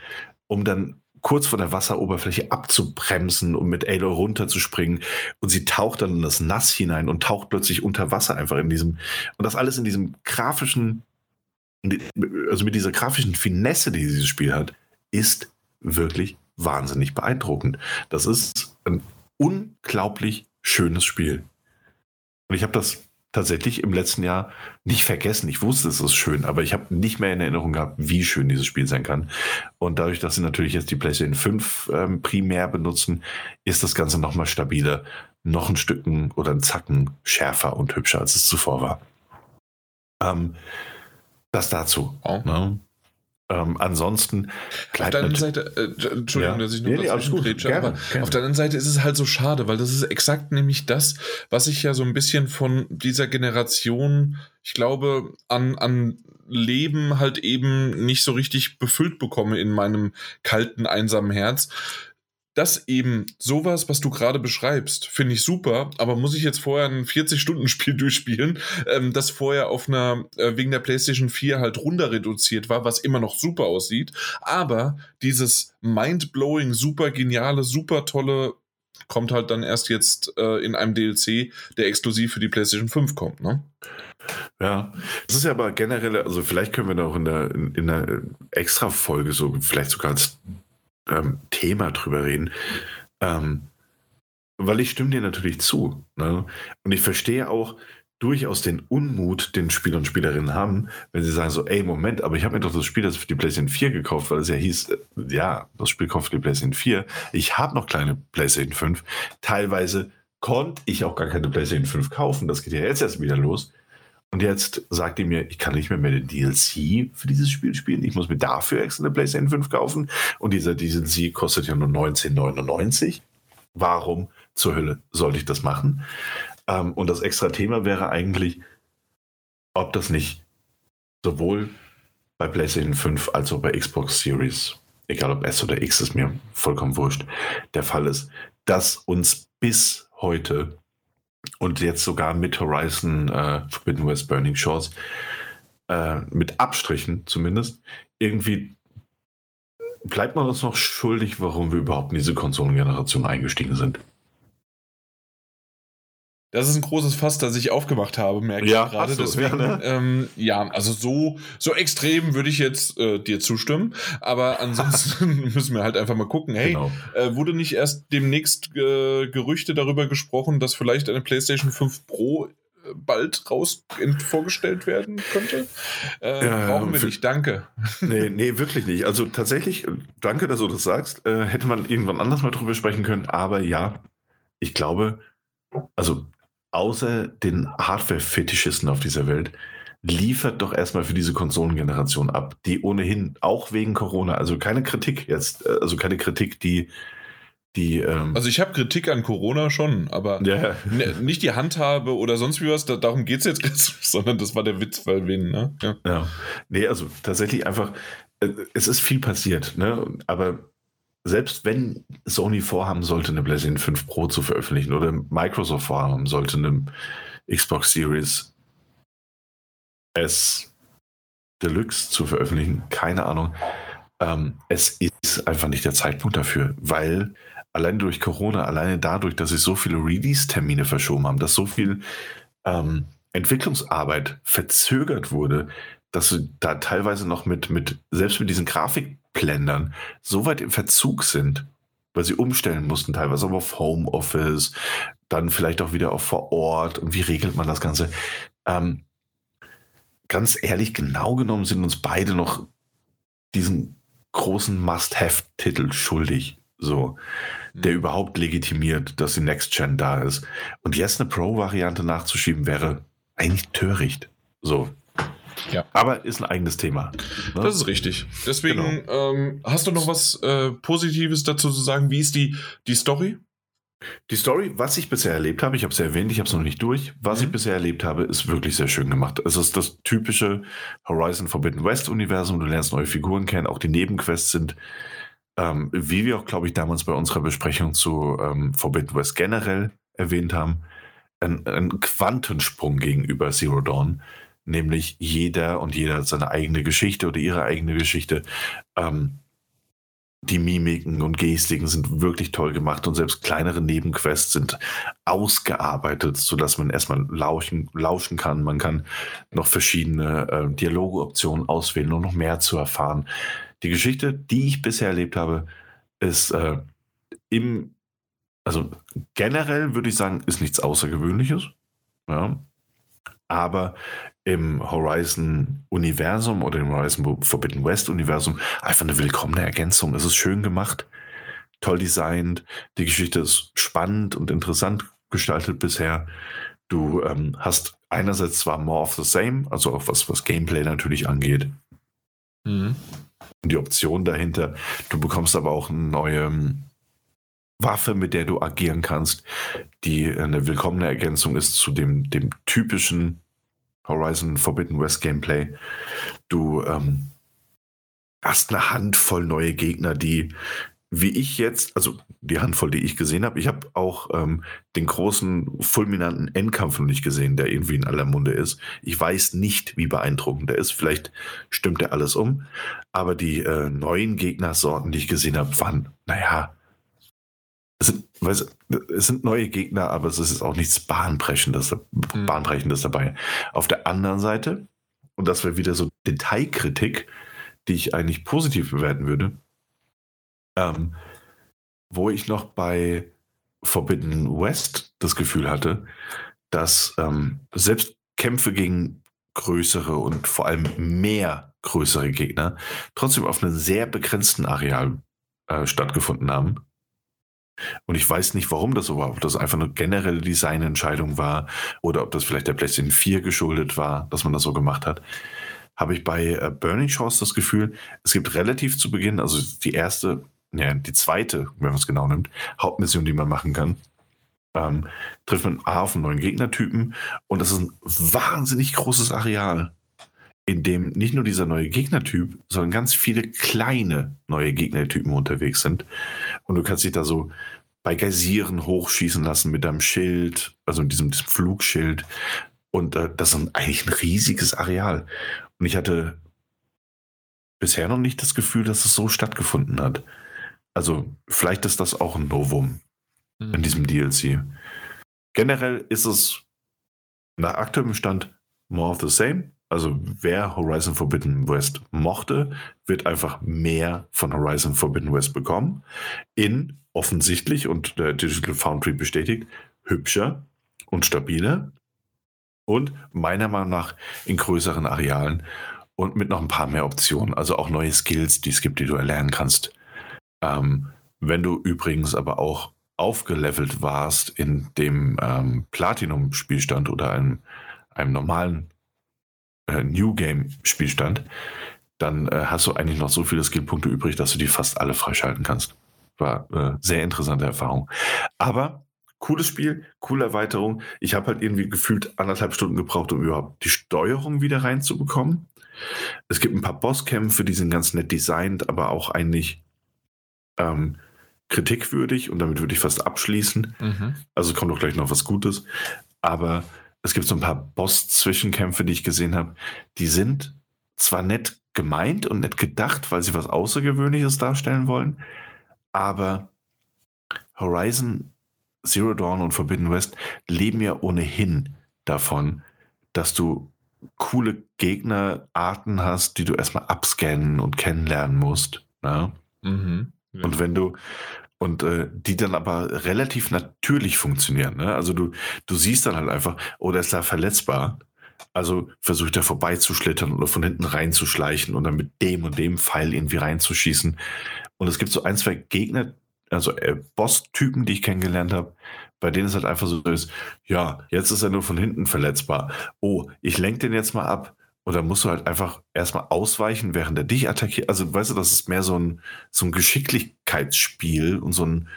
um dann kurz vor der Wasseroberfläche abzubremsen und mit Aloy runterzuspringen. Und sie taucht dann in das Nass hinein und taucht plötzlich unter Wasser einfach in diesem... Und das alles in diesem grafischen... Also mit dieser grafischen Finesse, die dieses Spiel hat, ist wirklich wahnsinnig beeindruckend. Das ist ein unglaublich schönes Spiel. Und ich habe das tatsächlich im letzten Jahr nicht vergessen. Ich wusste, es ist schön, aber ich habe nicht mehr in Erinnerung gehabt, wie schön dieses Spiel sein kann. Und dadurch, dass sie natürlich jetzt die PlayStation fünf ähm, primär benutzen, ist das Ganze nochmal stabiler, noch ein Stücken oder ein Zacken schärfer und hübscher, als es zuvor war. Ähm, das dazu. Oh. Ne? Ähm, ansonsten auf der anderen Seite, äh, Entschuldigung, ja. dass ich nur nee, nee, alles gut, rede, aber gerne. Auf der anderen Seite ist es halt so schade, weil das ist exakt nämlich das, was ich ja so ein bisschen von dieser Generation, ich glaube, an, an Leben halt eben nicht so richtig befüllt bekomme in meinem kalten, einsamen Herz. Das eben, sowas, was du gerade beschreibst, finde ich super, aber muss ich jetzt vorher ein vierzig-Stunden-Spiel durchspielen, ähm, das vorher auf einer, äh, wegen der PlayStation vier halt runter reduziert war, was immer noch super aussieht, aber dieses mindblowing, super geniale, super tolle kommt halt dann erst jetzt äh, in einem D L C, der exklusiv für die PlayStation fünf kommt, ne? Ja, das ist ja aber generell, also vielleicht können wir da auch in der, in, in einer Extra-Folge so, vielleicht sogar als Thema drüber reden, ähm, weil ich stimme dir natürlich zu, ne? Und ich verstehe auch durchaus den Unmut, den Spieler und Spielerinnen haben, wenn sie sagen so, ey, Moment, aber ich habe mir doch das Spiel das für die PlayStation vier gekauft, weil es ja hieß, ja, das Spiel kauft für die PlayStation vier, ich habe noch kleine PlayStation fünf, teilweise konnte ich auch gar keine PlayStation fünf kaufen, das geht ja jetzt erst wieder los. Und jetzt sagt ihr mir, ich kann nicht mehr, mehr den D L C für dieses Spiel spielen. Ich muss mir dafür extra eine PlayStation fünf kaufen. Und dieser D L C kostet ja nur neunzehn neunundneunzig. Warum zur Hölle sollte ich das machen? Ähm, und das extra Thema wäre eigentlich, ob das nicht sowohl bei PlayStation fünf als auch bei Xbox Series, egal ob S oder X, ist mir vollkommen wurscht, der Fall ist, dass uns bis heute und jetzt sogar mit Horizon äh, Forbidden West Burning Shores, äh, mit Abstrichen zumindest, irgendwie bleibt man uns noch schuldig, warum wir überhaupt in diese Konsolengeneration eingestiegen sind. Das ist ein großes Fass, das ich aufgemacht habe, merke ja, ich gerade. So, deswegen, ja, ne? ähm, ja, also so, so extrem würde ich jetzt äh, dir zustimmen. Aber ansonsten müssen wir halt einfach mal gucken. Hey, genau. äh, wurde nicht erst demnächst äh, Gerüchte darüber gesprochen, dass vielleicht eine PlayStation fünf Pro äh, bald raus in, vorgestellt werden könnte? Äh, ja, brauchen wir für, nicht, danke. Nee, nee, wirklich nicht. Also tatsächlich, danke, dass du das sagst. Äh, hätte man irgendwann anders mal drüber sprechen können. Aber ja, ich glaube, also außer den Hardware-Fetischisten auf dieser Welt, liefert doch erstmal für diese Konsolengeneration ab, die ohnehin auch wegen Corona, also keine Kritik jetzt, also keine Kritik, die... die ähm also ich habe Kritik an Corona schon, aber ja. n- nicht die Handhabe oder sonst wie was, da, darum geht es jetzt gar nicht, sondern das war der Witz, weil wen, ne? Ja. Ja. Nee, also tatsächlich einfach, äh, es ist viel passiert, ne? Aber selbst wenn Sony vorhaben sollte, eine PlayStation fünf Pro zu veröffentlichen oder Microsoft vorhaben sollte, eine Xbox Series S Deluxe zu veröffentlichen, keine Ahnung, ähm, es ist einfach nicht der Zeitpunkt dafür, weil allein durch Corona, alleine dadurch, dass sich so viele Release-Termine verschoben haben, dass so viel ähm, Entwicklungsarbeit verzögert wurde, dass du da teilweise noch mit, mit selbst mit diesen Grafikblendern so weit im Verzug sind, weil sie umstellen mussten, teilweise aber auf Homeoffice, dann vielleicht auch wieder auf vor Ort und wie regelt man das Ganze? Ähm, ganz ehrlich, genau genommen sind uns beide noch diesen großen Must-Have-Titel schuldig, so, mhm. der überhaupt legitimiert, dass die Next-Gen da ist. Und jetzt eine Pro-Variante nachzuschieben wäre eigentlich töricht, so. Ja. Aber ist ein eigenes Thema. Ne? Das ist richtig. Deswegen, genau. ähm, hast du noch was äh, Positives dazu zu sagen? Wie ist die, die Story? Die Story, was ich bisher erlebt habe, ich habe es ja erwähnt, ich habe es noch nicht durch, was mhm. ich bisher erlebt habe, ist wirklich sehr schön gemacht. Es ist das typische Horizon Forbidden West Universum, du lernst neue Figuren kennen, auch die Nebenquests sind, ähm, wie wir auch, glaube ich, damals bei unserer Besprechung zu ähm, Forbidden West generell erwähnt haben, ein, ein Quantensprung gegenüber Zero Dawn, nämlich jeder und jeder hat seine eigene Geschichte oder ihre eigene Geschichte. Ähm, Die Mimiken und Gestiken sind wirklich toll gemacht und selbst kleinere Nebenquests sind ausgearbeitet, sodass man erstmal lauschen, lauschen kann. Man kann noch verschiedene äh, Dialogoptionen auswählen, um noch mehr zu erfahren. Die Geschichte, die ich bisher erlebt habe, ist äh, im, also generell würde ich sagen, ist nichts Außergewöhnliches. Ja. Aber im Horizon-Universum oder im Horizon Forbidden West-Universum einfach eine willkommene Ergänzung. Es ist schön gemacht, toll designt, die Geschichte ist spannend und interessant gestaltet bisher. Du ähm, hast einerseits zwar more of the same, also auch was, was Gameplay natürlich angeht, mhm. die Option dahinter. Du bekommst aber auch eine neue Waffe, mit der du agieren kannst, die eine willkommene Ergänzung ist zu dem, dem typischen Horizon Forbidden West Gameplay. Du ähm, hast eine Handvoll neue Gegner, die, wie ich jetzt, also die Handvoll, die ich gesehen habe, ich habe auch ähm, den großen, fulminanten Endkampf noch nicht gesehen, der irgendwie in aller Munde ist. Ich weiß nicht, wie beeindruckend der ist. Vielleicht stimmt der alles um. Aber die äh, neuen Gegnersorten, die ich gesehen habe, waren, naja, Es sind, weiß, es sind neue Gegner, aber es ist auch nichts Bahnbrechendes, Bahnbrechendes dabei. Auf der anderen Seite, und das wäre wieder so Detailkritik, die ich eigentlich positiv bewerten würde, ähm, wo ich noch bei Forbidden West das Gefühl hatte, dass ähm, selbst Kämpfe gegen größere und vor allem mehr größere Gegner trotzdem auf einem sehr begrenzten Areal äh, stattgefunden haben. Und ich weiß nicht, warum das so war, ob das einfach eine generelle Designentscheidung war oder ob das vielleicht der PlayStation vier geschuldet war, dass man das so gemacht hat. Habe ich bei äh, Burning Shores das Gefühl, es gibt relativ zu Beginn, also die erste, ja, die zweite, wenn man es genau nimmt, Hauptmission, die man machen kann, ähm, trifft man A auf einen neuen Gegnertypen und das ist ein wahnsinnig großes Areal, in dem nicht nur dieser neue Gegnertyp, sondern ganz viele kleine neue Gegnertypen unterwegs sind. Und du kannst dich da so bei Geysirren hochschießen lassen mit deinem Schild, also mit diesem, diesem Flugschild. Und äh, das ist eigentlich ein riesiges Areal. Und ich hatte bisher noch nicht das Gefühl, dass es so stattgefunden hat. Also vielleicht ist das auch ein Novum mhm. in diesem D L C. Generell ist es nach aktuellem Stand more of the same. Also wer Horizon Forbidden West mochte, wird einfach mehr von Horizon Forbidden West bekommen. In offensichtlich, und der Digital Foundry bestätigt, hübscher und stabiler und meiner Meinung nach in größeren Arealen und mit noch ein paar mehr Optionen. Also auch neue Skills, die es gibt, die du erlernen kannst. Ähm, wenn du übrigens aber auch aufgelevelt warst in dem ähm, Platinum-Spielstand oder einem, einem normalen New Game Spielstand, dann äh, hast du eigentlich noch so viele Skillpunkte übrig, dass du die fast alle freischalten kannst. War eine äh, sehr interessante Erfahrung. Aber cooles Spiel, coole Erweiterung. Ich habe halt irgendwie gefühlt anderthalb Stunden gebraucht, um überhaupt die Steuerung wieder reinzubekommen. Es gibt ein paar Bosskämpfe, die sind ganz nett designt, aber auch eigentlich ähm, kritikwürdig und damit würde ich fast abschließen. Mhm. Also kommt doch gleich noch was Gutes. Aber es gibt so ein paar Boss-Zwischenkämpfe, die ich gesehen habe, die sind zwar nett gemeint und nett gedacht, weil sie was Außergewöhnliches darstellen wollen, aber Horizon Zero Dawn und Forbidden West leben ja ohnehin davon, dass du coole Gegnerarten hast, die du erstmal abscannen und kennenlernen musst. Ne? Mhm, ja. Und wenn du Und äh, die dann aber relativ natürlich funktionieren. Ne? Also du, du siehst dann halt einfach, oh, der ist da verletzbar. Also versuch da vorbeizuschlittern oder von hinten reinzuschleichen und dann mit dem und dem Pfeil irgendwie reinzuschießen. Und es gibt so ein, zwei Gegner, also äh, Boss-Typen, die ich kennengelernt habe, bei denen es halt einfach so ist, ja, jetzt ist er nur von hinten verletzbar. Oh, ich lenke den jetzt mal ab. Oder musst du halt einfach erstmal ausweichen, während er dich attackiert? Also, weißt du, das ist mehr so ein, so ein Geschicklichkeitsspiel und so ein,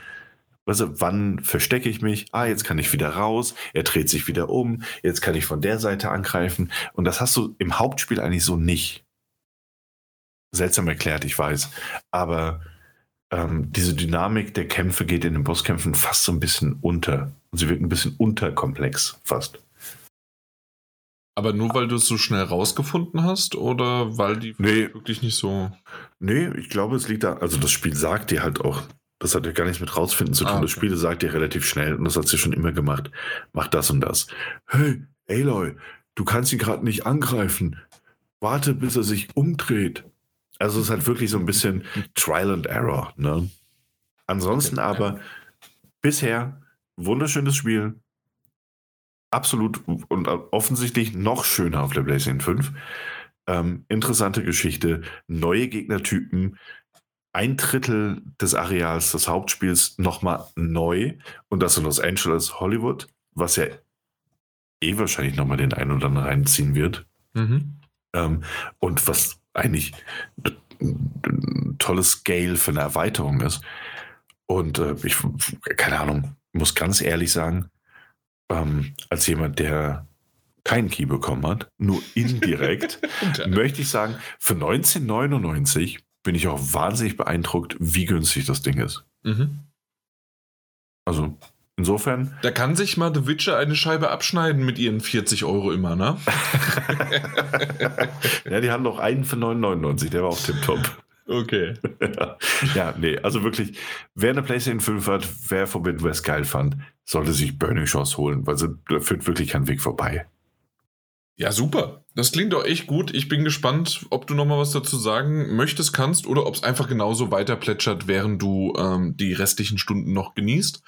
weißt du, wann verstecke ich mich? Ah, jetzt kann ich wieder raus. Er dreht sich wieder um. Jetzt kann ich von der Seite angreifen. Und das hast du im Hauptspiel eigentlich so nicht. Seltsam erklärt, ich weiß. Aber ähm, diese Dynamik der Kämpfe geht in den Bosskämpfen fast so ein bisschen unter. Und sie wird ein bisschen unterkomplex, fast. Aber nur, weil du es so schnell rausgefunden hast oder weil die nee. wirklich nicht so... Nee, ich glaube, es liegt da... Also das Spiel sagt dir halt auch... Das hat ja gar nichts mit rausfinden zu tun. Ah, okay. Das Spiel sagt dir relativ schnell, und das hat sie schon immer gemacht, mach das und das. Hey, Aloy, du kannst ihn gerade nicht angreifen. Warte, bis er sich umdreht. Also es ist halt wirklich so ein bisschen Trial and Error. Ne? Ansonsten aber bisher wunderschönes Spiel. Absolut und offensichtlich noch schöner auf der PlayStation fünf. Ähm, interessante Geschichte, neue Gegnertypen, ein Drittel des Areals des Hauptspiels nochmal neu und das in Los Angeles, Hollywood, was ja eh wahrscheinlich nochmal den einen oder anderen reinziehen wird. Mhm. Ähm, und was eigentlich ein tolles Scale für eine Erweiterung ist. Und äh, ich, keine Ahnung, muss ganz ehrlich sagen, ähm, als jemand, der keinen Key bekommen hat, nur indirekt, möchte ich sagen, für neunzehn neunundneunzig bin ich auch wahnsinnig beeindruckt, wie günstig das Ding ist. Mhm. Also, insofern... Da kann sich mal The Witcher eine Scheibe abschneiden mit ihren vierzig Euro immer, ne? Ja, die haben noch einen für neun neunundneunzig, der war auch tipptopp. Okay. Ja, nee, also wirklich, wer eine PlayStation fünf hat, wer Forbidden West geil fand, sollte sich Burning Shores holen, weil sie, da führt wirklich kein Weg vorbei. Ja, super. Das klingt doch echt gut. Ich bin gespannt, ob du nochmal was dazu sagen möchtest, kannst oder ob es einfach genauso weiter plätschert, während du ähm, die restlichen Stunden noch genießt.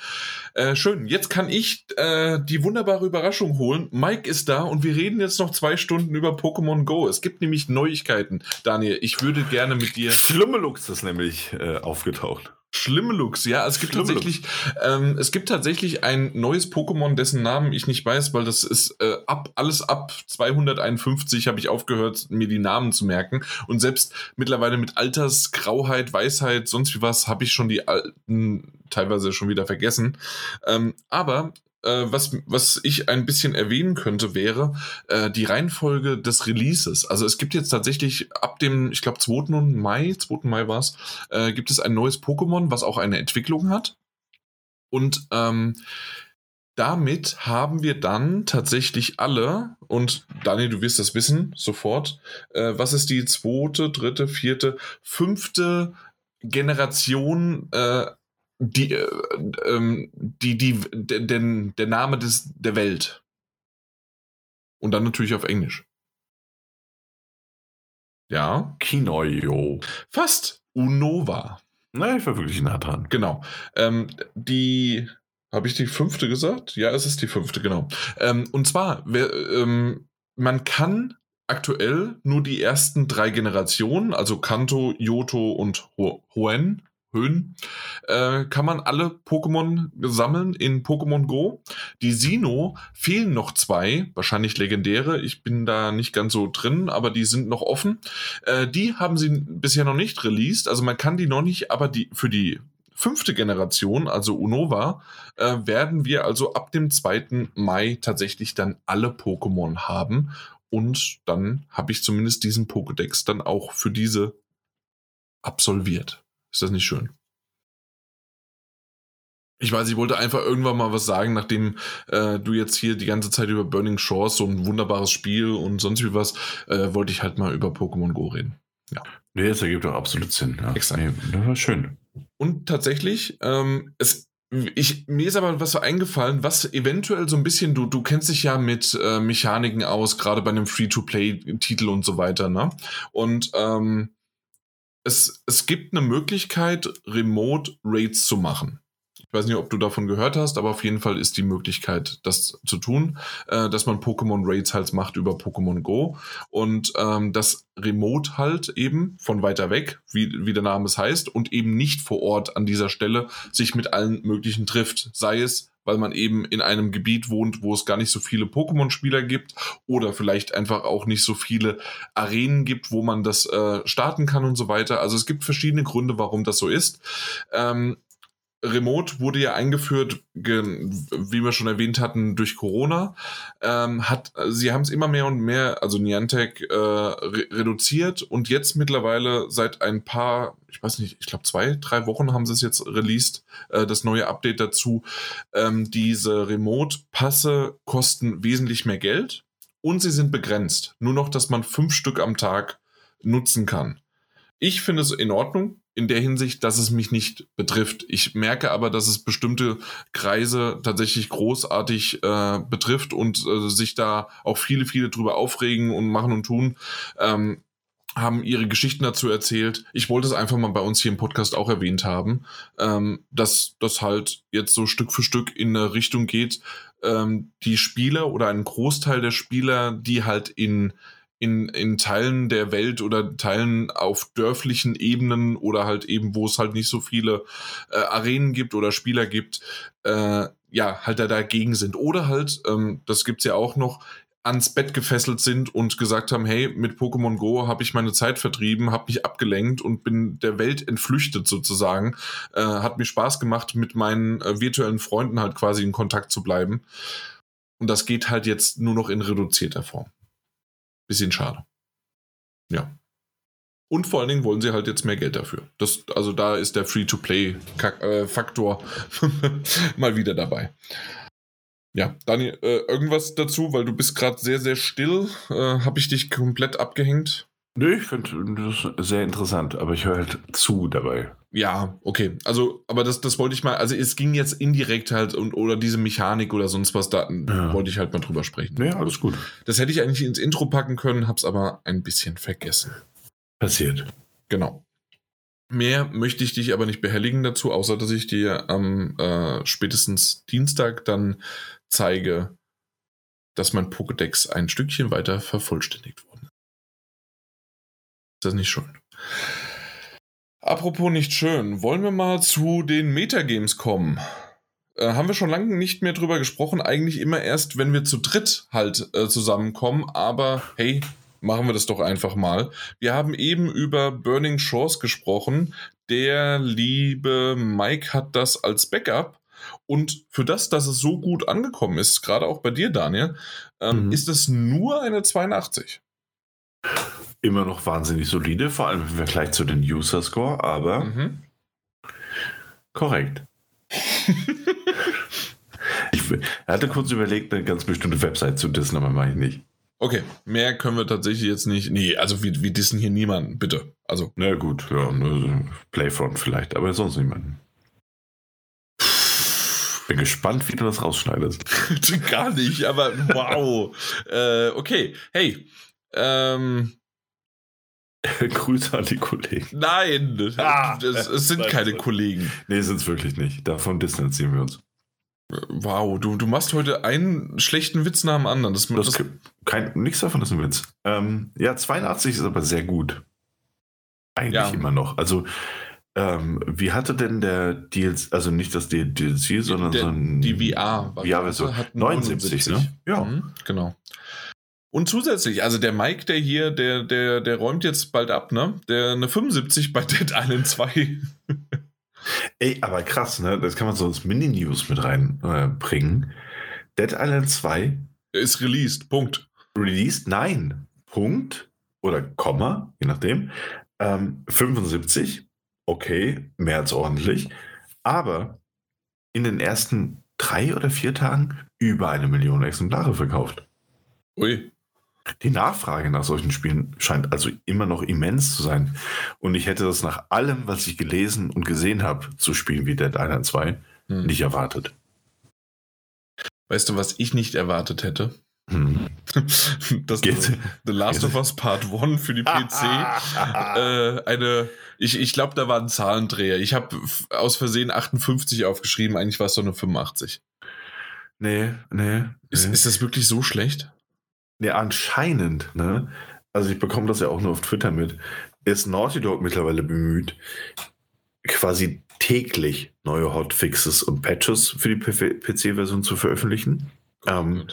Äh, schön. Jetzt kann ich äh, die wunderbare Überraschung holen. Mike ist da und wir reden jetzt noch zwei Stunden über Pokémon Go. Es gibt nämlich Neuigkeiten. Daniel, ich würde gerne mit dir... Schlummelux ist nämlich äh, aufgetaucht. Schlimmelux, ja, es gibt Schlimme tatsächlich, ähm, es gibt tatsächlich ein neues Pokémon, dessen Namen ich nicht weiß, weil das ist äh, ab alles ab zweihunderteinundfünfzig habe ich aufgehört, mir die Namen zu merken und selbst mittlerweile mit Altersgrauheit, Weisheit, sonst wie was, habe ich schon die alten teilweise schon wieder vergessen. Ähm, aber äh, was was ich ein bisschen erwähnen könnte, wäre äh, die Reihenfolge des Releases. Also es gibt jetzt tatsächlich ab dem, ich glaube zweiten Mai, zweiten Mai war es, äh, gibt es ein neues Pokémon, was auch eine Entwicklung hat. Und ähm, damit haben wir dann tatsächlich alle, und Daniel, du wirst das wissen, sofort, äh, was ist die zweite, dritte, vierte, fünfte Generation äh, Die, äh, ähm, die, die, der, der Name des, der Welt. Und dann natürlich auf Englisch. Ja. Kinoyo. Fast. Unova. Na, ich war wirklich nah dran. Genau. Ähm, die, habe ich die fünfte gesagt? Ja, es ist die fünfte, genau. Ähm, und zwar, wer, ähm, man kann aktuell nur die ersten drei Generationen, also Kanto, Johto und Ho- Hoenn, Höhen, äh, kann man alle Pokémon sammeln in Pokémon Go. Die Sinnoh fehlen noch zwei, wahrscheinlich legendäre. Ich bin da nicht ganz so drin, aber die sind noch offen. Äh, die haben sie bisher noch nicht released, also man kann die noch nicht, aber die für die fünfte Generation, also Unova, äh, werden wir also ab dem zweiten Mai tatsächlich dann alle Pokémon haben und dann habe ich zumindest diesen Pokédex dann auch für diese absolviert. Ist das nicht schön? Ich weiß, ich wollte einfach irgendwann mal was sagen, nachdem äh, du jetzt hier die ganze Zeit über Burning Shores, so ein wunderbares Spiel und sonst wie was, äh, wollte ich halt mal über Pokémon Go reden. Ja. Nee, das ergibt doch absolut Sinn. Ja. Exakt. Nee, das war schön. Und tatsächlich, ähm, es Ich, mir ist aber was so eingefallen, was eventuell so ein bisschen, du, du kennst dich ja mit äh, Mechaniken aus, gerade bei einem Free-to-Play-Titel und so weiter, ne? Und ähm, Es, es gibt eine Möglichkeit, Remote-Raids zu machen. Ich weiß nicht, ob du davon gehört hast, aber auf jeden Fall ist die Möglichkeit, das zu tun, äh, dass man Pokémon-Raids halt macht über Pokémon Go und ähm, das Remote halt eben von weiter weg, wie, wie der Name es heißt, und eben nicht vor Ort an dieser Stelle sich mit allen möglichen trifft, sei es weil man eben in einem Gebiet wohnt, wo es gar nicht so viele Pokémon-Spieler gibt oder vielleicht einfach auch nicht so viele Arenen gibt, wo man das äh, starten kann und so weiter. Also es gibt verschiedene Gründe, warum das so ist. Ähm, Remote wurde ja eingeführt, ge- wie wir schon erwähnt hatten, durch Corona. Ähm, hat, sie haben es immer mehr und mehr, also Niantic, äh, re- reduziert und jetzt mittlerweile seit ein paar, ich weiß nicht, ich glaube zwei, drei Wochen haben sie es jetzt released, äh, das neue Update dazu. Ähm, diese Remote-Passe kosten wesentlich mehr Geld und sie sind begrenzt. Nur noch, dass man fünf Stück am Tag nutzen kann. Ich finde es in Ordnung, in der Hinsicht, dass es mich nicht betrifft. Ich merke aber, dass es bestimmte Kreise tatsächlich großartig äh, betrifft und äh, sich da auch viele, viele drüber aufregen und machen und tun, ähm, haben ihre Geschichten dazu erzählt. Ich wollte es einfach mal bei uns hier im Podcast auch erwähnt haben, ähm, dass das halt jetzt so Stück für Stück in eine Richtung geht, ähm, die Spieler oder einen Großteil der Spieler, die halt in In, in Teilen der Welt oder Teilen auf dörflichen Ebenen oder halt eben, wo es halt nicht so viele äh, Arenen gibt oder Spieler gibt, äh, ja, halt da dagegen sind. Oder halt, ähm, das gibt's ja auch noch, ans Bett gefesselt sind und gesagt haben, hey, mit Pokémon Go habe ich meine Zeit vertrieben, habe mich abgelenkt und bin der Welt entflüchtet sozusagen. Äh, hat mir Spaß gemacht, mit meinen äh, virtuellen Freunden halt quasi in Kontakt zu bleiben. Und das geht halt jetzt nur noch in reduzierter Form. Bisschen schade. Ja. Und vor allen Dingen wollen sie halt jetzt mehr Geld dafür. Das, also da ist der Free-to-Play-Faktor mal wieder dabei. Ja, Dani, äh, irgendwas dazu? Weil du bist gerade sehr, sehr still. Äh, habe ich dich komplett abgehängt? Nee, ich finde das sehr interessant, aber ich höre halt zu dabei. Ja, okay. Also, aber das, das wollte ich mal, also es ging jetzt indirekt halt und oder diese Mechanik oder sonst was, da ja. wollte ich halt mal drüber sprechen. Ja, alles gut. Das hätte ich eigentlich ins Intro packen können, hab's aber ein bisschen vergessen. Passiert. Genau. Mehr möchte ich dich aber nicht behelligen dazu, außer dass ich dir am äh, spätestens Dienstag dann zeige, dass mein Pokédex ein Stückchen weiter vervollständigt wurde. Das ist nicht schön. Apropos nicht schön, wollen wir mal zu den Metagames kommen? Äh, haben wir schon lange nicht mehr drüber gesprochen, eigentlich immer erst, wenn wir zu dritt halt äh, zusammenkommen, aber hey, machen wir das doch einfach mal. Wir haben eben über Burning Shores gesprochen, der liebe Mike hat das als Backup und für das, dass es so gut angekommen ist, gerade auch bei dir, Daniel, ähm, mhm. ist es nur eine zweiundachtzig. Immer noch wahnsinnig solide, vor allem im Vergleich zu den User-Score, aber mhm. korrekt. Ich hatte kurz überlegt, eine ganz bestimmte Website zu dissen, aber mache ich nicht. Okay, mehr können wir tatsächlich jetzt nicht. Nee, also wir, wir dissen hier niemanden, bitte. Also. Na gut, ja, Playfront vielleicht, aber sonst niemanden. Bin gespannt, wie du das rausschneidest. Gar nicht, aber wow. äh, okay, hey. Ähm... Grüße an die Kollegen. Nein, ah, es, es sind nein, keine nein. Kollegen. Nee, sind es wirklich nicht. Davon distanzieren wir uns. Wow, du, du machst heute einen schlechten Witz nach dem anderen. Das, das, das k- kein, nichts davon ist ein Witz. Ähm, ja, zweiundachtzig ist aber sehr gut. Eigentlich ja. immer noch. Also, ähm, wie hatte denn der D L C, also nicht das D L C, sondern der, so ein... Die V R-Version. neunundsiebzig, ne? Ja, mhm, genau. Und zusätzlich, also der Mike, der hier, der, der, der räumt jetzt bald ab, ne? Der eine fünfundsiebzig bei Dead Island zwei. Ey, aber krass, ne? Das kann man so als Mini-News mit reinbringen. Äh, Dead Island zwei ist released, Punkt. Released? Nein. Punkt. Oder Komma, je nachdem. Ähm, fünfundsiebzig. Okay, mehr als ordentlich. Aber in den ersten drei oder vier Tagen über eine Million Exemplare verkauft. Ui. Die Nachfrage nach solchen Spielen scheint also immer noch immens zu sein. Und ich hätte das nach allem, was ich gelesen und gesehen habe, zu Spielen wie Dead Island zwei, hm. nicht erwartet. Weißt du, was ich nicht erwartet hätte? Hm. Dass The Last Geht. of Us Part eins für die P C äh, eine... Ich, ich glaube, da war ein Zahlendreher. Ich habe aus Versehen achtundfünfzig aufgeschrieben. Eigentlich war es doch nur fünfundachtzig. Nee, nee. nee. Ist, ist das wirklich so schlecht? Ja, anscheinend, ne? Also ich bekomme das ja auch nur auf Twitter mit, ist Naughty Dog mittlerweile bemüht, quasi täglich neue Hotfixes und Patches für die P C-Version zu veröffentlichen. Ähm,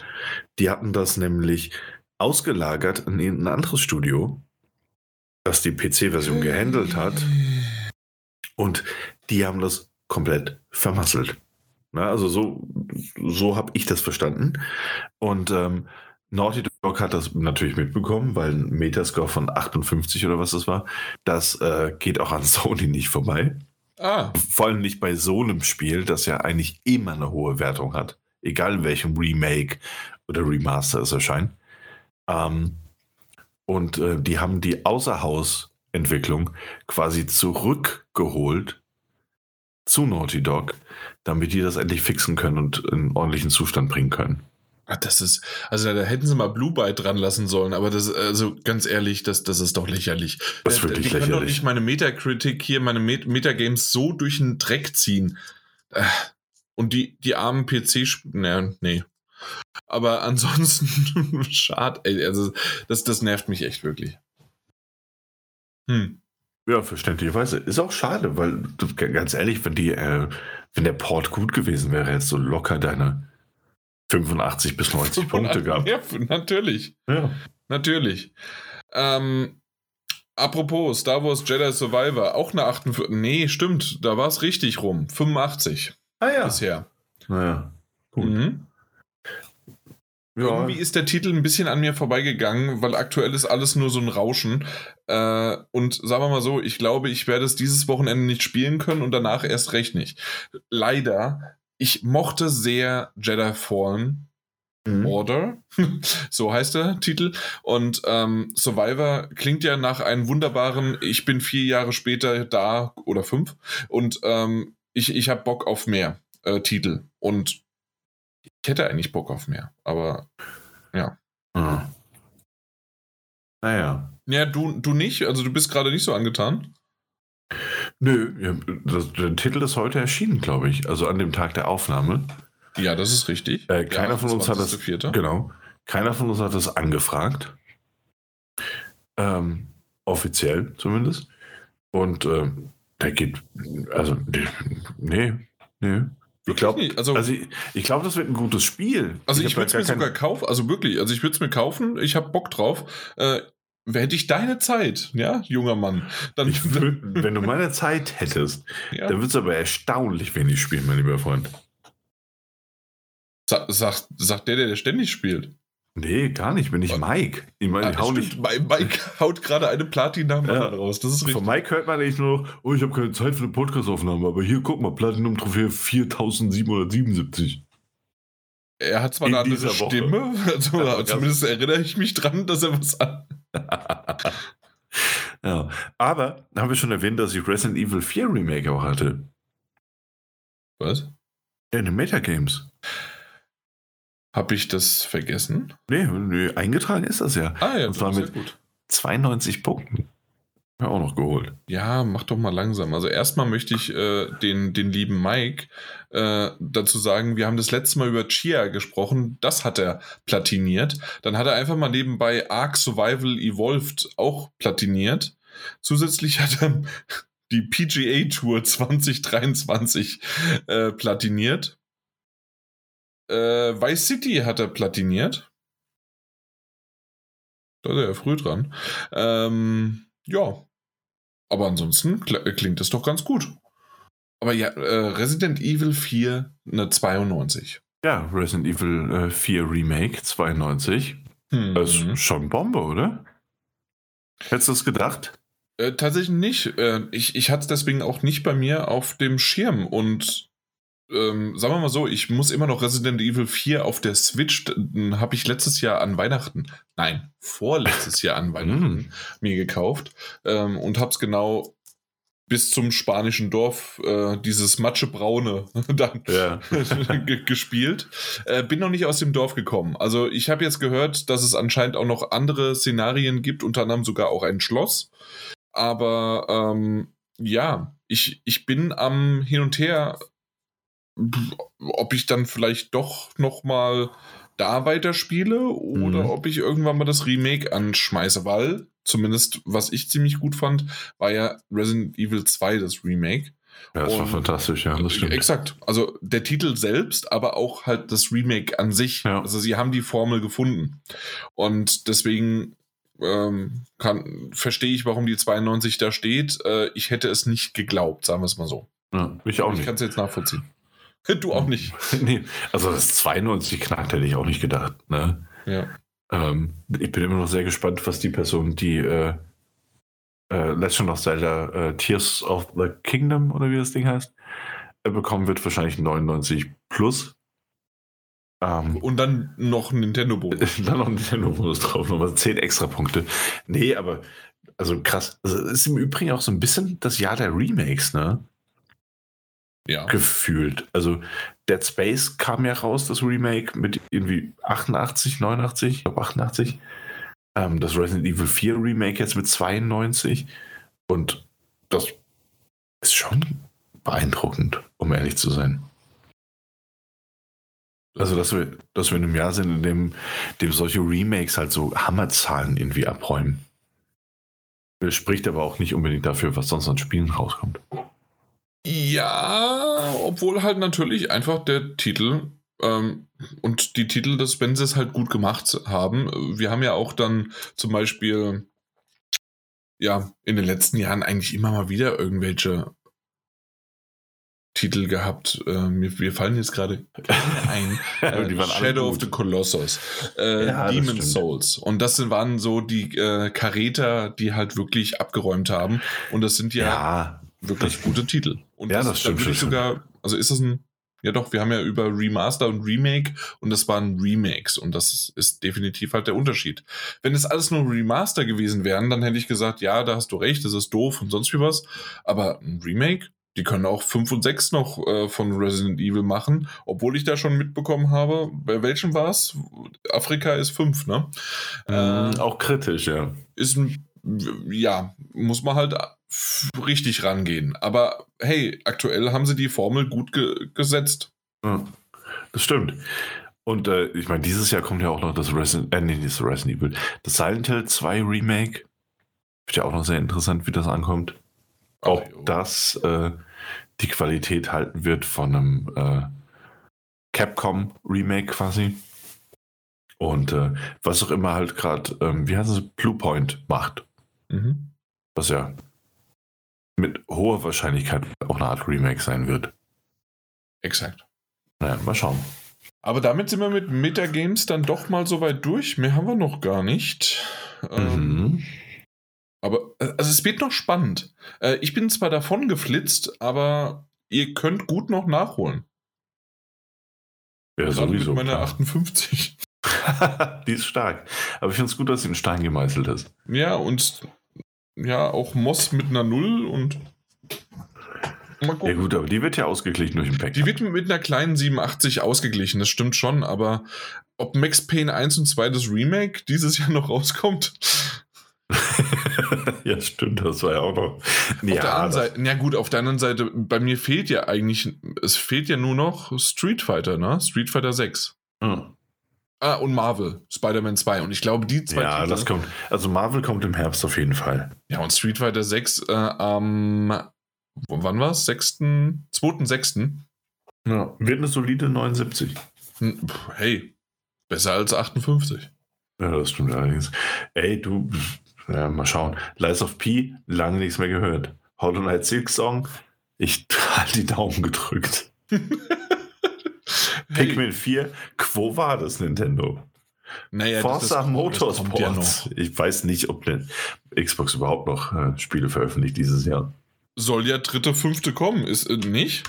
die hatten das nämlich ausgelagert in ein anderes Studio, das die P C-Version gehandelt hat, und die haben das komplett vermasselt. Na, also so, so habe ich das verstanden. Und ähm, Naughty Dog hat das natürlich mitbekommen, weil ein Metascore von achtundfünfzig oder was das war, das äh, geht auch an Sony nicht vorbei. Ah. Vor allem nicht bei so einem Spiel, das ja eigentlich immer eine hohe Wertung hat. Egal in welchem Remake oder Remaster es erscheint. Ähm, und äh, die haben die Außerhausentwicklung quasi zurückgeholt zu Naughty Dog, damit die das endlich fixen können und in ordentlichen Zustand bringen können. Ach, das ist, also da hätten sie mal Blue Byte dran lassen sollen, aber das, also ganz ehrlich, das, das ist doch lächerlich. Das ist wirklich lächerlich. Ich kann doch nicht meine Metacritic hier, meine Met- Metagames so durch den Dreck ziehen. Und die, die armen P C, ne, nee. Aber ansonsten, schade, ey, also das, das nervt mich echt wirklich. Hm. Ja, verständlicherweise. Ist auch schade, weil, ganz ehrlich, wenn die, äh, wenn der Port gut gewesen wäre, hättest du locker deine fünfundachtzig bis neunzig Punkte gehabt. Ja, natürlich. Ja. Natürlich. Ähm, apropos Star Wars Jedi Survivor, auch eine achtundvierzig. Nee, stimmt, da war es richtig rum. fünfundachtzig. Ah ja. Bisher. Naja, gut. Mhm. Ja. Irgendwie ist der Titel ein bisschen an mir vorbeigegangen, weil aktuell ist alles nur so ein Rauschen. Äh, und sagen wir mal so, ich glaube, ich werde es dieses Wochenende nicht spielen können und danach erst recht nicht. Leider. Ich mochte sehr Jedi Fallen mhm. Order, so heißt der Titel. Und ähm, Survivor klingt ja nach einem wunderbaren, ich bin vier Jahre später da oder fünf und ähm, ich, ich habe Bock auf mehr äh, Titel. Und ich hätte eigentlich Bock auf mehr, aber ja. Mhm. Naja. Ja, du, du nicht? Also du bist gerade nicht so angetan? Nö, ja, das, der Titel ist heute erschienen, glaube ich. Also an dem Tag der Aufnahme. Ja, das ist richtig. Äh, keiner ja, von uns hat das. Genau. Keiner von uns hat das angefragt. Ähm, offiziell zumindest. Und äh, der geht. Also, nee, nee. Ich glaube, also, also ich, ich glaube, das wird ein gutes Spiel. Also ich, ich würde es mir sogar kaufen. Also wirklich, also ich würde es mir kaufen. Ich habe Bock drauf. Äh, Hätte ich deine Zeit, ja, junger Mann. Dann ich, wenn du meine Zeit hättest, ja. Dann würdest du aber erstaunlich wenig spielen, mein lieber Freund. Sa- sagt, sagt der, der, der ständig spielt? Nee, gar nicht, bin ich Mike. Ich meine, ah, hau nicht. Mike haut gerade eine Platinum ja. raus, das ist richtig. Von Mike hört man eigentlich nur, oh, ich habe keine Zeit für eine Podcast-Aufnahme, aber hier, guck mal, Platinum-Trophäe viertausendsiebenhundertsiebenundsiebzig. Er hat zwar in eine andere Stimme, also, ja, zumindest erinnere ich mich dran, dass er was an. Ja. Aber haben wir schon erwähnt, dass ich Resident Evil vier Remake auch hatte. Was? In den Metagames. Habe ich das vergessen? Nee, nee, eingetragen ist das ja. Ah ja, und zwar mit gut. zweiundneunzig Punkten. Ja, auch noch geholt. Ja, mach doch mal langsam. Also erstmal möchte ich äh, den, den lieben Mike äh, dazu sagen, wir haben das letzte Mal über Chia gesprochen. Das hat er platiniert. Dann hat er einfach mal nebenbei Ark Survival Evolved auch platiniert. Zusätzlich hat er die P G A Tour zwanzig dreiundzwanzig äh, platiniert. Äh, Vice City hat er platiniert. Da ist er ja früh dran. Ähm, ja. Aber ansonsten klingt das doch ganz gut. Aber ja, äh, Resident Evil vier, eine zweiundneunzig. Ja, Resident Evil äh, vier Remake, zweiundneunzig. Hm. Das ist schon Bombe, oder? Hättest du es gedacht? Äh, tatsächlich nicht. Äh, ich ich hatte es deswegen auch nicht bei mir auf dem Schirm. Und ähm, sagen wir mal so, ich muss immer noch Resident Evil vier auf der Switch, habe ich letztes Jahr an Weihnachten, nein, vorletztes Jahr an Weihnachten mir gekauft ähm, und habe es genau bis zum spanischen Dorf, äh, dieses Matschebraune, dann Ja. (laughs) g- gespielt. Äh, bin noch nicht aus dem Dorf gekommen. Also ich habe jetzt gehört, dass es anscheinend auch noch andere Szenarien gibt, unter anderem sogar auch ein Schloss. Aber ähm, ja, ich, ich bin am Hin und Her, ob ich dann vielleicht doch nochmal da weiterspiele oder mhm. ob ich irgendwann mal das Remake anschmeiße, weil zumindest was ich ziemlich gut fand, war ja Resident Evil zwei das Remake. Ja, das und war fantastisch, ja, das stimmt. Exakt, also der Titel selbst, aber auch halt das Remake an sich. Ja. Also sie haben die Formel gefunden. Und deswegen ähm, kann, verstehe ich, warum die zweiundneunzig da steht. Äh, ich hätte es nicht geglaubt, sagen wir es mal so. Ja, ich auch nicht. Ich kann es jetzt nachvollziehen. Du auch nicht. Nee, also das zweiundneunzig knackt, hätte ich auch nicht gedacht. Ne? Ja. Ähm, ich bin immer noch sehr gespannt, was die Person, die äh, äh, letzte noch Zelda äh, Tears of the Kingdom oder wie das Ding heißt, äh, bekommen wird, wahrscheinlich neunundneunzig plus. Ähm, Und dann noch ein Nintendo-Bonus. Dann noch ein Nintendo-Bonus drauf, nochmal zehn extra Punkte. Nee, aber also krass. Also, ist im Übrigen auch so ein bisschen das Jahr der Remakes, ne? Ja. Gefühlt. Also Dead Space kam ja raus, das Remake mit irgendwie achtundachtzig, neunundachtzig, ich glaube achtundachtzig. Ähm, das Resident Evil vier Remake jetzt mit zweiundneunzig. Und das ist schon beeindruckend, um ehrlich zu sein. Also, dass wir, dass wir in einem Jahr sind, in dem, dem solche Remakes halt so Hammerzahlen irgendwie abräumen. Das spricht aber auch nicht unbedingt dafür, was sonst an Spielen rauskommt. Ja, obwohl halt natürlich einfach der Titel ähm, und die Titel, dass, wenn sie es halt gut gemacht haben, wir haben ja auch dann zum Beispiel ja in den letzten Jahren eigentlich immer mal wieder irgendwelche Titel gehabt. Äh, mir, mir fallen jetzt gerade ein. Äh, die waren Shadow of the Colossus, äh, ja, Demon Souls. Und das sind, waren so die äh, Karäter, die halt wirklich abgeräumt haben. Und das sind ja, ja. wirklich gute Titel. Und ja, das, das stimmt. Da würde ich sogar, also ist das ein, ja doch, wir haben ja über Remaster und Remake und das waren Remakes und das ist definitiv halt der Unterschied. Wenn es alles nur Remaster gewesen wären, dann hätte ich gesagt, ja, da hast du recht, das ist doof und sonst wie was, aber ein Remake, die können auch fünf und sechs noch äh, von Resident Evil machen, obwohl ich da schon mitbekommen habe, bei welchem war es? Afrika ist fünf, ne? Ähm, äh, auch kritisch, ja. Ist ein, ja, muss man halt richtig rangehen. Aber hey, aktuell haben sie die Formel gut ge- gesetzt. Ja, das stimmt. Und äh, ich meine, dieses Jahr kommt ja auch noch das Resident, äh, nee, nicht das Resident Evil, das Silent Hill zwei Remake. Wird ja auch noch sehr interessant, wie das ankommt. Ob oh, das äh, die Qualität halten wird von einem äh, Capcom Remake quasi. Und äh, was auch immer halt gerade, ähm, wie heißt es, Bluepoint macht. Mhm. Was ja mit hoher Wahrscheinlichkeit auch eine Art Remake sein wird. Exakt. Naja, mal schauen. Aber damit sind wir mit Metagames dann doch mal so weit durch. Mehr haben wir noch gar nicht. Mhm. Ähm, aber also es wird noch spannend. Äh, ich bin zwar davon geflitzt, aber ihr könnt gut noch nachholen. Ja, gerade sowieso. Mit meiner klar. achtundfünfzig. Die ist stark. Aber ich finde es gut, dass sie in Stein gemeißelt ist. Ja, und ja, auch Moss mit einer Null und mal gucken. Ja gut, aber die wird ja ausgeglichen durch den Pack. Die wird mit einer kleinen siebenundachtzig ausgeglichen, das stimmt schon, aber ob Max Payne eins und zwei das Remake dieses Jahr noch rauskommt? Ja, stimmt, das war ja auch noch. Ja, auf der anderen Seite, na gut, auf der anderen Seite, bei mir fehlt ja eigentlich, es fehlt ja nur noch Street Fighter, ne? Street Fighter sechs. Hm. Ah, und Marvel, Spider-Man zwei. Und ich glaube, die zwei Ja, Titel, das kommt. Also Marvel kommt im Herbst auf jeden Fall. Ja, und Street Fighter sechs am, ähm, wann war es? zweiten sechsten Ja, wird eine solide neunundsiebzig. Hey, besser als achtundfünfzig. Ja, das stimmt allerdings. Ey, du, ja, mal schauen. Lies of P, lange nichts mehr gehört. Hollow Knight Silk Song, ich halte die Daumen gedrückt. Hey. Pikmin vier, Quo war das Nintendo? Naja, Forza das, das Motorsport. Ja, ich weiß nicht, ob eine Xbox überhaupt noch äh, Spiele veröffentlicht dieses Jahr. Soll ja dritte, fünfte kommen, ist äh, nicht?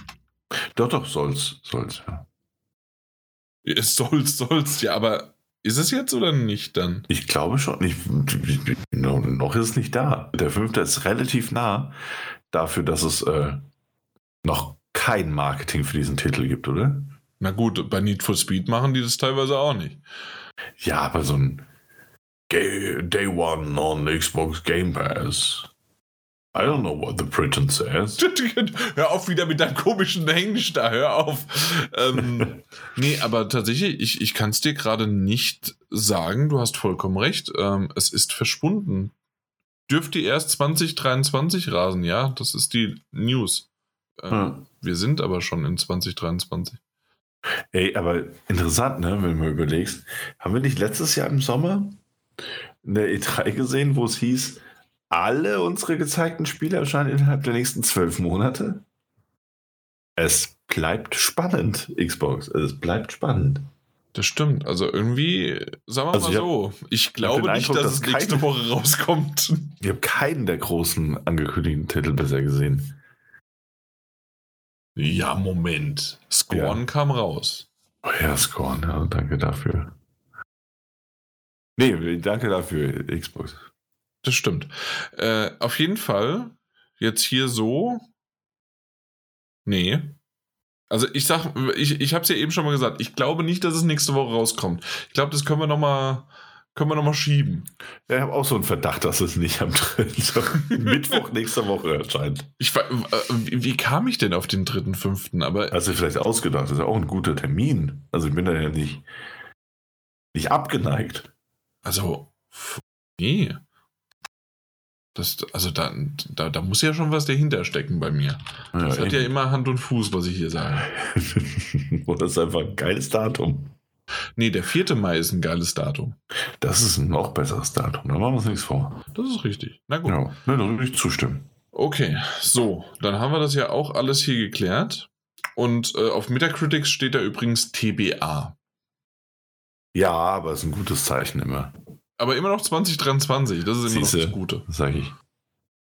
Doch, doch, soll's, soll's, ja. Es soll's, soll's, ja, aber ist es jetzt oder nicht dann? Ich glaube schon, ich, noch ist es nicht da. Der fünfte ist relativ nah dafür, dass es äh, noch kein Marketing für diesen Titel gibt, oder? Na gut, bei Need for Speed machen die das teilweise auch nicht. Ja, aber so ein Day One on Xbox Game Pass. I don't know what the pretense says. Hör auf wieder mit deinem komischen Englisch da, hör auf. ähm, nee, aber tatsächlich, ich, ich kann es dir gerade nicht sagen, du hast vollkommen recht, ähm, es ist verschwunden. Dürfte erst zwanzig dreiundzwanzig rasen, ja, das ist die News. Ähm, hm. Wir sind aber schon in zwanzig dreiundzwanzig. Ey, aber interessant, ne, wenn du mal überlegst. Haben wir nicht letztes Jahr im Sommer in der E drei gesehen, wo es hieß, alle unsere gezeigten Spiele erscheinen innerhalb der nächsten zwölf Monate? Es bleibt spannend, Xbox. Es bleibt spannend. Das stimmt. Also irgendwie, sagen wir also mal ich so, hab, ich glaube nicht, Eindruck, dass, dass es keine, nächste Woche rauskommt. Ich habe keinen der großen angekündigten Titel bisher gesehen. Ja, Moment. Scorn ja. kam raus. Oh ja, Scorn. Ja, danke dafür. Nee, danke dafür, Xbox. Das stimmt. Äh, auf jeden Fall, jetzt hier so... Nee. Also ich sag, ich, ich hab's ja eben schon mal gesagt, ich glaube nicht, dass es nächste Woche rauskommt. Ich glaube, das können wir nochmal können wir noch mal schieben. Ja, ich habe auch so einen Verdacht, dass es nicht am dritten Mittwoch nächste Woche erscheint. Ich, wie kam ich denn auf den dritten fünften? Aber hast du vielleicht ausgedacht, das ist ja auch ein guter Termin. Also ich bin da ja nicht, nicht abgeneigt. Also, nee. Das, also da, da, da muss ja schon was dahinter stecken bei mir. Das ja, hat ja immer Hand und Fuß, was ich hier sage. Das ist einfach ein geiles Datum. Nee, der vierte Mai ist ein geiles Datum. Das ist ein noch besseres Datum, da machen wir uns nichts vor. Das ist richtig, na gut. Ja, da würde ich zustimmen. Okay, so, dann haben wir das ja auch alles hier geklärt. Und äh, auf Metacritics steht da übrigens T B A. Ja, aber ist ein gutes Zeichen immer. Aber immer noch zwanzig dreiundzwanzig, das ist immer Siehste, noch das Gute. Sag ich.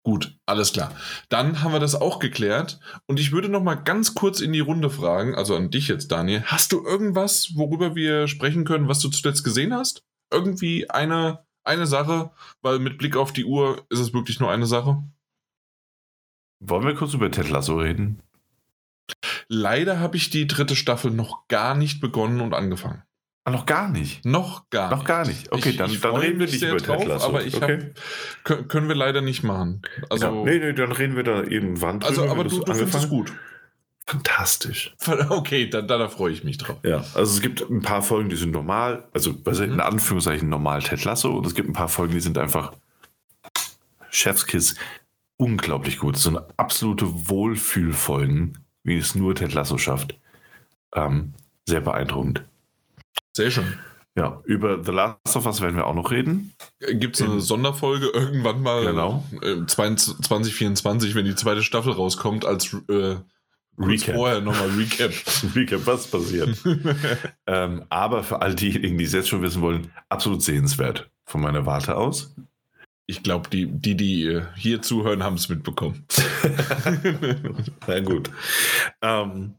Gut, alles klar. Dann haben wir das auch geklärt. Und ich würde noch mal ganz kurz in die Runde fragen, also an dich jetzt, Daniel. Hast du irgendwas, worüber wir sprechen können, was du zuletzt gesehen hast? Irgendwie eine, eine Sache? Weil mit Blick auf die Uhr ist es wirklich nur eine Sache. Wollen wir kurz über Ted Lasso reden? Leider habe ich die dritte Staffel noch gar nicht begonnen und angefangen. Noch gar nicht? Noch gar nicht. Noch gar nicht. Okay, ich, dann, ich dann reden wir nicht über Ted Lasso. Aber ich okay. hab, können wir leider nicht machen. Also, ja, nee, nee, dann reden wir da eben wann drüber. Also, aber du, du findest es gut. Fantastisch. Okay, da, da, da freue ich mich drauf. Ja, also es gibt ein paar Folgen, die sind normal, also in Anführungszeichen normal Ted Lasso, und es gibt ein paar Folgen, die sind einfach Chefskiss, unglaublich gut. So eine absolute Wohlfühlfolgen, wie es nur Ted Lasso schafft. Ähm, sehr beeindruckend. Sehr schön. Ja, über The Last of Us werden wir auch noch reden. Gibt es eine In, Sonderfolge irgendwann mal? Genau. zwanzig vierundzwanzig, wenn die zweite Staffel rauskommt, als äh, Recap. Vorher nochmal Recap. Recap, was passiert. ähm, aber für all diejenigen, die es jetzt schon wissen wollen, absolut sehenswert von meiner Warte aus. Ich glaube, die, die, die hier zuhören, haben es mitbekommen. Na gut. Ähm.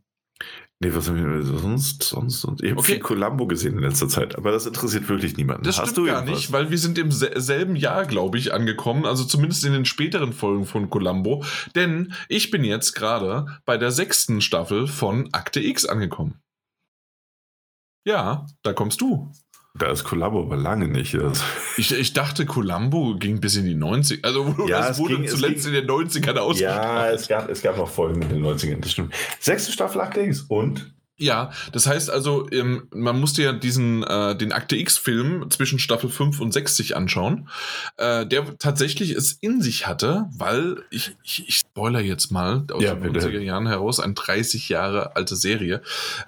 Nee, was haben wir sonst? sonst, sonst. Ich habe okay. viel Columbo gesehen in letzter Zeit, aber das interessiert wirklich niemanden. Das Hast stimmt du gar irgendwas? nicht, weil wir sind im selben Jahr, glaube ich, angekommen, also zumindest in den späteren Folgen von Columbo, denn ich bin jetzt gerade bei der sechsten Staffel von Akte X angekommen. Ja, da kommst du. Da ist Columbo aber lange nicht. Also. Ich, ich dachte, Columbo ging bis in die neunziger. Also ja, das wurde ging, zuletzt ging, in den neunzigern ausgestrahlt. Ja, es gab, es gab noch Folgen in den neunzigern, das stimmt. Sechste Staffel Akte X und? Ja, das heißt also, man musste ja diesen, äh, den Akte X-Film zwischen Staffel fünf und sechs sich anschauen, äh, der tatsächlich es in sich hatte, weil, ich, ich, ich spoiler jetzt mal, aus ja, den neunziger Jahren heraus, eine dreißig Jahre alte Serie,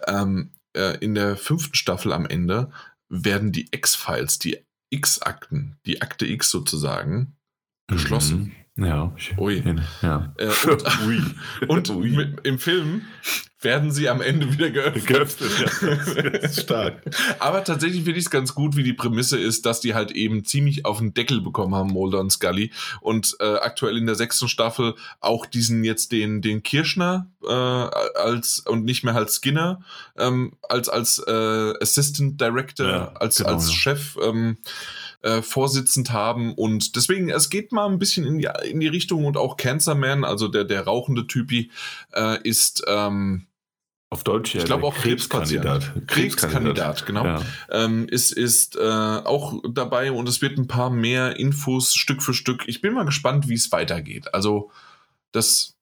ähm, äh, in der fünften Staffel am Ende werden die X-Files, die X-Akten, die Akte X sozusagen, geschlossen. Mhm. Ja. Ui. Ja. Äh, und Ui. und Ui. Mit, im Film werden sie am Ende wieder geöffnet. geöffnet ja. Das ist stark. Aber tatsächlich finde ich es ganz gut, wie die Prämisse ist, dass die halt eben ziemlich auf den Deckel bekommen haben, Mulder und Scully. Und äh, aktuell in der sechsten Staffel auch diesen jetzt den, den Kirschner äh, als und nicht mehr halt Skinner ähm, als, als äh, Assistant Director, ja, als, genau, als ja. Chef ähm, äh, vorsitzend haben. Und deswegen, es geht mal ein bisschen in die, in die Richtung. Und auch Cancer Man, also der, der rauchende Typi, äh, ist... Ähm, Auf Deutsch, ja, ich glaube auch Krebskandidat. Krebskandidat, Krebskandidat genau. Ja. Ähm, ist ist äh, auch dabei, und es wird ein paar mehr Infos Stück für Stück. Ich bin mal gespannt, wie es weitergeht. Also, das,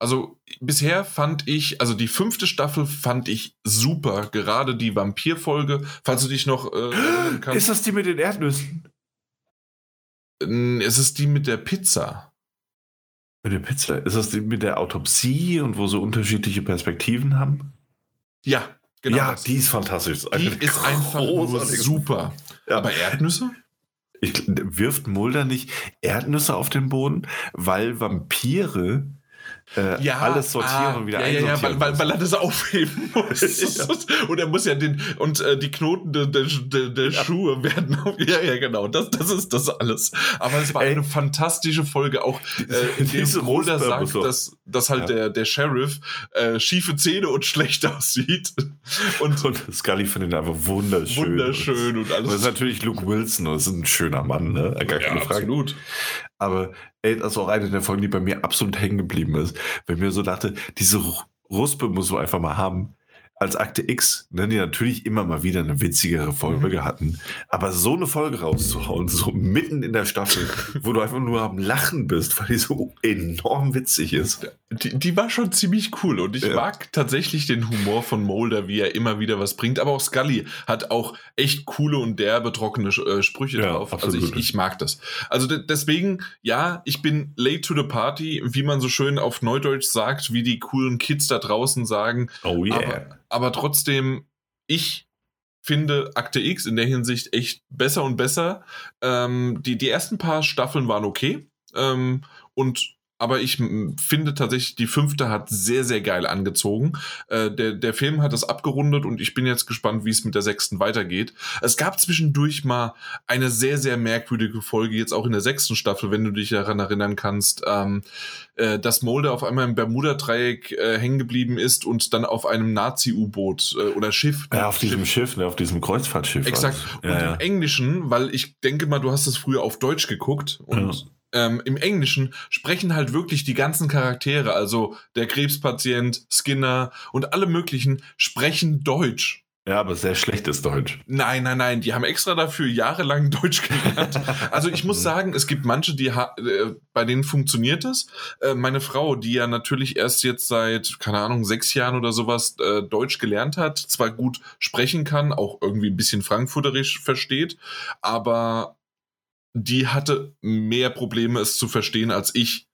also bisher fand ich, also die fünfte Staffel fand ich super. Gerade die Vampir-Folge, falls du dich noch äh, erinnern kannst. Ist das die mit den Erdnüssen? Es ist die mit der Pizza. Mit dem Pitzler? Ist das mit der Autopsie und wo so unterschiedliche Perspektiven haben? Ja, genau. Ja, das. Die ist fantastisch. Die eine ist einfach super. Ja. Aber Erdnüsse? Ich, wirft Mulder nicht Erdnüsse auf den Boden, weil Vampire äh, ja, alles sortieren ah, und wieder ja, einsortieren. Ja, ja, weil, weil er das aufheben muss. Und er muss ja den, und äh, die Knoten der, der, der ja. Schuhe werden auf, ja, ja, genau, das, das ist das alles. Aber es war Ey. eine fantastische Folge, auch äh, in dem Mulder sagt, dass, dass halt ja. der, der Sheriff äh, schiefe Zähne und schlecht aussieht. Und, und Scully findet ihn einfach wunderschön. Wunderschön und alles. Und das ist natürlich Luke Wilson, das ist ein schöner Mann, ne? Gar keine ja, Frage. Absolut. Aber ey, das ist auch eine der Folgen, die bei mir absolut hängen geblieben ist. Weil ich mir so dachte, diese Ruspe muss man einfach mal haben. Als Akte X, ne, die natürlich immer mal wieder eine witzigere Folge mhm. hatten. Aber so eine Folge rauszuhauen, so mitten in der Staffel, wo du einfach nur am Lachen bist, weil die so enorm witzig ist. Die, die war schon ziemlich cool und ich ja. mag tatsächlich den Humor von Mulder, wie er immer wieder was bringt. Aber auch Scully hat auch echt coole und derbe, trockene äh, Sprüche ja, drauf. Absolut. Also ich, ich mag das. Also de- deswegen, ja, ich bin late to the party, wie man so schön auf Neudeutsch sagt, wie die coolen Kids da draußen sagen. Oh yeah. Aber, Aber trotzdem, ich finde Akte X in der Hinsicht echt besser und besser. Ähm, die, die ersten paar Staffeln waren okay. Ähm, und, aber ich m- finde tatsächlich, die fünfte hat sehr, sehr geil angezogen. Äh, der, der Film hat das abgerundet und ich bin jetzt gespannt, wie es mit der sechsten weitergeht. Es gab zwischendurch mal eine sehr, sehr merkwürdige Folge, jetzt auch in der sechsten Staffel, wenn du dich daran erinnern kannst, ähm, dass Mulder auf einmal im Bermuda-Dreieck äh, hängen geblieben ist und dann auf einem Nazi-U-Boot äh, oder Schiff. Ja, auf diesem Schiff, ne, auf diesem Kreuzfahrtschiff. Exakt. Also. Und ja, ja. im Englischen, weil ich denke mal, du hast es früher auf Deutsch geguckt und ja. ähm, im Englischen sprechen halt wirklich die ganzen Charaktere, also der Krebspatient, Skinner und alle möglichen sprechen Deutsch. Ja, aber sehr schlechtes Deutsch. Nein, nein, nein, die haben extra dafür jahrelang Deutsch gelernt. Also ich muss sagen, es gibt manche, die ha- äh, bei denen funktioniert es. Äh, meine Frau, die ja natürlich erst jetzt seit, keine Ahnung, sechs Jahren oder sowas äh, Deutsch gelernt hat, zwar gut sprechen kann, auch irgendwie ein bisschen frankfurterisch versteht, aber die hatte mehr Probleme, es zu verstehen als ich,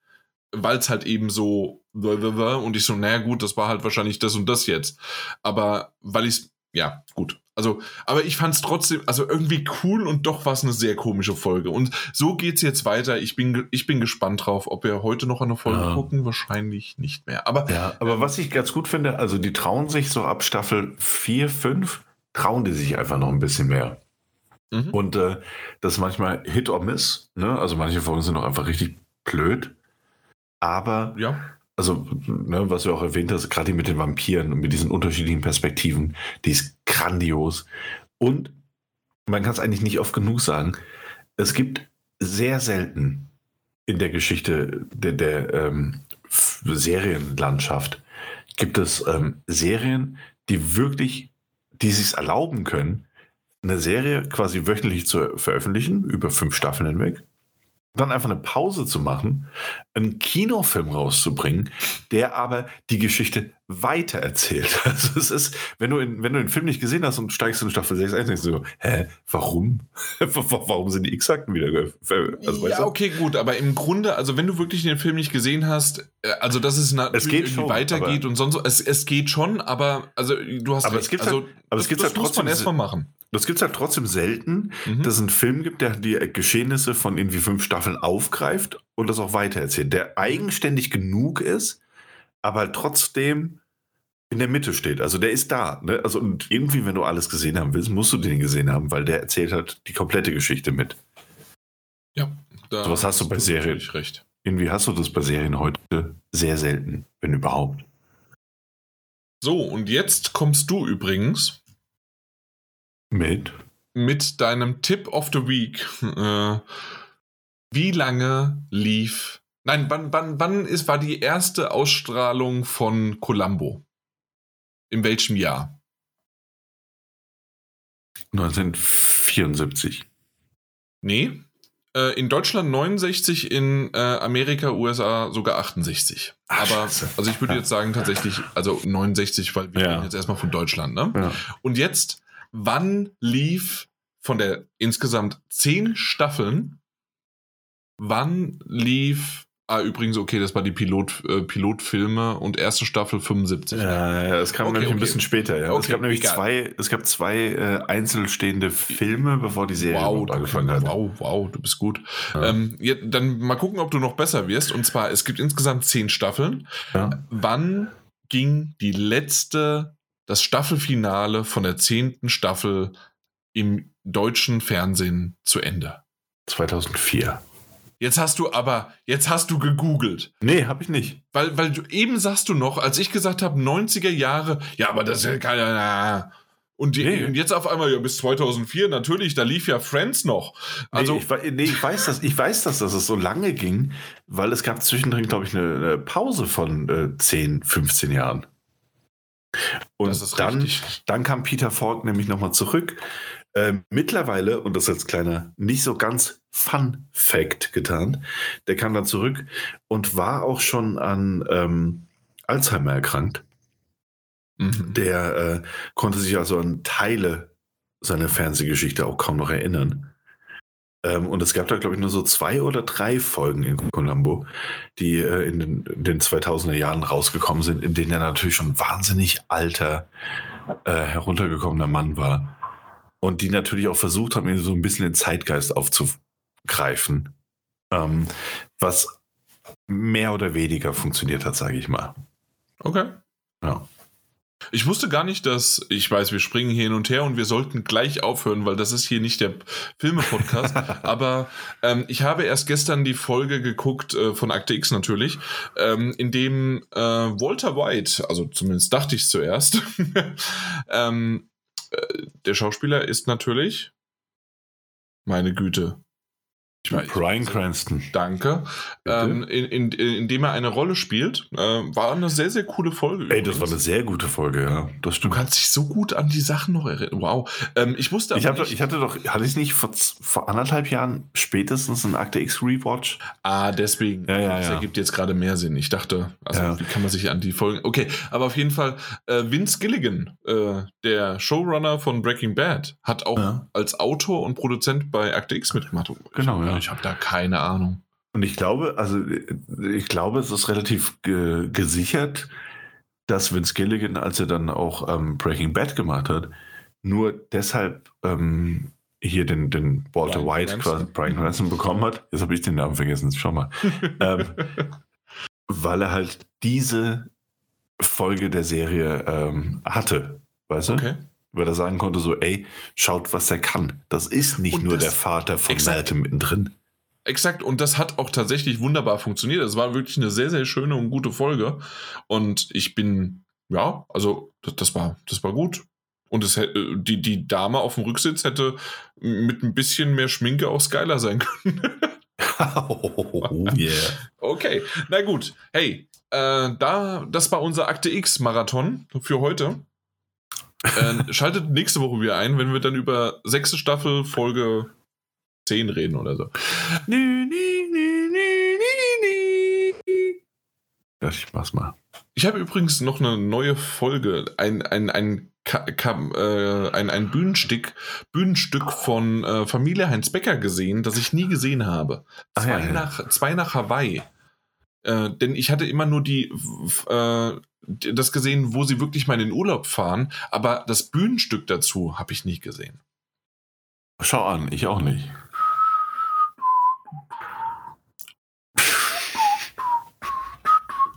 weil es halt eben so und ich so, naja gut, das war halt wahrscheinlich das und das jetzt. Aber weil ich es Ja, gut. Also, aber ich fand's trotzdem, also irgendwie cool und doch war's eine sehr komische Folge. Und so geht's jetzt weiter. Ich bin, ich bin gespannt drauf, ob wir heute noch eine Folge ja. gucken. Wahrscheinlich nicht mehr. Aber, ja, aber ähm, was ich ganz gut finde, also die trauen sich so ab Staffel vier, fünf, trauen die sich einfach noch ein bisschen mehr. Mhm. Und äh, das ist manchmal Hit or Miss. Ne? Also manche Folgen sind auch einfach richtig blöd. Aber ja. Also, ne, was du auch erwähnt hast, gerade mit den Vampiren und mit diesen unterschiedlichen Perspektiven, die ist grandios. Und man kann es eigentlich nicht oft genug sagen, es gibt sehr selten in der Geschichte der, der ähm, Serienlandschaft, gibt es ähm, Serien, die wirklich, die es sich erlauben können, eine Serie quasi wöchentlich zu veröffentlichen, über fünf Staffeln hinweg. Dann einfach eine Pause zu machen, einen Kinofilm rauszubringen, der aber die Geschichte weitererzählt. Also es ist, wenn du, in, wenn du den Film nicht gesehen hast und steigst in Staffel sechs ein, denkst du so, hä, warum? Warum sind die X-Akten wieder ge- also, Ja, okay, gut, aber im Grunde, also wenn du wirklich den Film nicht gesehen hast, also dass es natürlich irgendwie schon weitergeht und sonst so, es, es geht schon, aber also du hast aber recht, es gibt also halt, aber das, es gibt das halt muss trotzdem man erstmal machen. Das gibt es halt trotzdem selten, mhm. dass es einen Film gibt, der die Geschehnisse von irgendwie fünf Staffeln aufgreift und das auch weitererzählt, der eigenständig genug ist, aber halt trotzdem in der Mitte steht. Also der ist da. Ne? Also und irgendwie, wenn du alles gesehen haben willst, musst du den gesehen haben, weil der erzählt halt die komplette Geschichte mit. Ja. So was hast du bei Serien. Recht. Irgendwie hast du das bei Serien heute sehr selten, wenn überhaupt. So, und jetzt kommst du übrigens Mit? Mit deinem Tip of the Week. Äh, wie lange lief... Nein, wann, wann, wann ist, war die erste Ausstrahlung von Columbo? In welchem Jahr? neunzehnhundertvierundsiebzig. Nee. Äh, in Deutschland neunundsechzig, in äh, Amerika, U S A sogar achtundsechzig. Ach, aber Scheiße. Also ich würde jetzt sagen tatsächlich, also neunundsechzig, weil wir ja. reden jetzt erstmal von Deutschland. Ne? Ja. Und jetzt... Wann lief von der insgesamt zehn Staffeln, wann lief Ah, übrigens, okay, das war die Pilot, äh, Pilotfilme und erste Staffel fünfundsiebzig. Ja, ja, es kam okay, nämlich okay. ein bisschen später. Ja. Okay, es gab nämlich egal. zwei, es gab zwei äh, einzelstehende Filme, bevor die Serie wow, angefangen hat. Wow, wow, du bist gut. Ja. Ähm, ja, dann mal gucken, ob du noch besser wirst. Und zwar, es gibt insgesamt zehn Staffeln. Ja. Wann ging die letzte, das Staffelfinale von der zehnten Staffel im deutschen Fernsehen zu Ende? zweitausendvier. Jetzt hast du aber, jetzt hast du gegoogelt. Nee, hab ich nicht. Weil, weil du eben sagst du noch, als ich gesagt habe, neunziger Jahre, ja, aber das ist ja keiner. Und, die, nee. und jetzt auf einmal, ja, bis zweitausendvier, natürlich, da lief ja Friends noch. Also, nee, ich, nee, ich weiß, dass, ich weiß, dass, dass es so lange ging, weil es gab zwischendrin, glaube ich, eine, eine Pause von äh, zehn, fünfzehn Jahren. Und das ist dann, dann kam Peter Falk nämlich nochmal zurück. Ähm, mittlerweile, und das ist jetzt kleiner, nicht so ganz Fun Fact getan, der kam dann zurück und war auch schon an ähm, Alzheimer erkrankt. Mhm. Der äh, konnte sich also an Teile seiner Fernsehgeschichte auch kaum noch erinnern. Ähm, und es gab da, glaube ich, nur so zwei oder drei Folgen in Columbo, die äh, in, den, in den zweitausender Jahren rausgekommen sind, in denen er natürlich schon wahnsinnig alter, äh, heruntergekommener Mann war. Und die natürlich auch versucht haben, so ein bisschen den Zeitgeist aufzugreifen. Ähm, was mehr oder weniger funktioniert hat, sage ich mal. Okay. Ja. Ich wusste gar nicht, dass, ich weiß, wir springen hier hin und her und wir sollten gleich aufhören, weil das ist hier nicht der Filme-Podcast. Aber ähm, ich habe erst gestern die Folge geguckt, äh, von Akte X natürlich, ähm, in dem äh, Walter White, also zumindest dachte ich es zuerst, ähm, der Schauspieler ist natürlich, meine Güte, ich weiß, Bryan Cranston. Danke. Ähm, in, in, in, indem er eine Rolle spielt, äh, war eine sehr, sehr coole Folge. Ey, übrigens. Das war eine sehr gute Folge, ja. Das stimmt. Du kannst dich so gut an die Sachen noch erinnern. Wow. Ähm, ich wusste aber ich, hab nicht, doch, ich hatte doch, hatte ich nicht vor, vor anderthalb Jahren spätestens einen Akte X Rewatch? Ah, deswegen. Ja, ja, das ja. ergibt jetzt gerade mehr Sinn. Ich dachte, also ja. wie kann man sich an die Folgen... Okay, aber auf jeden Fall, äh, Vince Gilligan, äh, der Showrunner von Breaking Bad, hat auch ja. als Autor und Produzent bei Akte X mitgemacht. Ich genau, ja. Ich habe da keine Ahnung. Und ich glaube, also ich glaube, es ist relativ ge- gesichert, dass Vince Gilligan, als er dann auch ähm, Breaking Bad gemacht hat, nur deshalb ähm, hier den, den Walter Brian White, quasi Bryan Cranston bekommen hat. Jetzt habe ich den Namen vergessen, schau mal. ähm, weil er halt diese Folge der Serie ähm, hatte, weißt du? Okay. Weil er sagen konnte so, ey, schaut, was er kann. Das ist nicht und nur das, der Vater von Malcolm mittendrin. Exakt, und das hat auch tatsächlich wunderbar funktioniert. Es war wirklich eine sehr, sehr schöne und gute Folge. Und ich bin, ja, also das, das war das war gut. Und es, die, die Dame auf dem Rücksitz hätte mit ein bisschen mehr Schminke auch geiler sein können. Oh, yeah. Okay, na gut. Hey, äh, da das war unser Akte X-Marathon für heute. äh, schaltet nächste Woche wieder ein, wenn wir dann über sechste Staffel Folge zehn reden oder so. Ja, ich mach's mal. Ich habe übrigens noch eine neue Folge, ein, ein, ein, Ka- Ka- äh, ein, ein Bühnenstück, Bühnenstück von äh, Familie Heinz Becker gesehen, das ich nie gesehen habe. Zwei, ah, ja, ja. Nach, zwei nach Hawaii. Äh, denn ich hatte immer nur die... Äh, das gesehen, wo sie wirklich mal in den Urlaub fahren, aber das Bühnenstück dazu habe ich nicht gesehen. Schau an, ich auch nicht.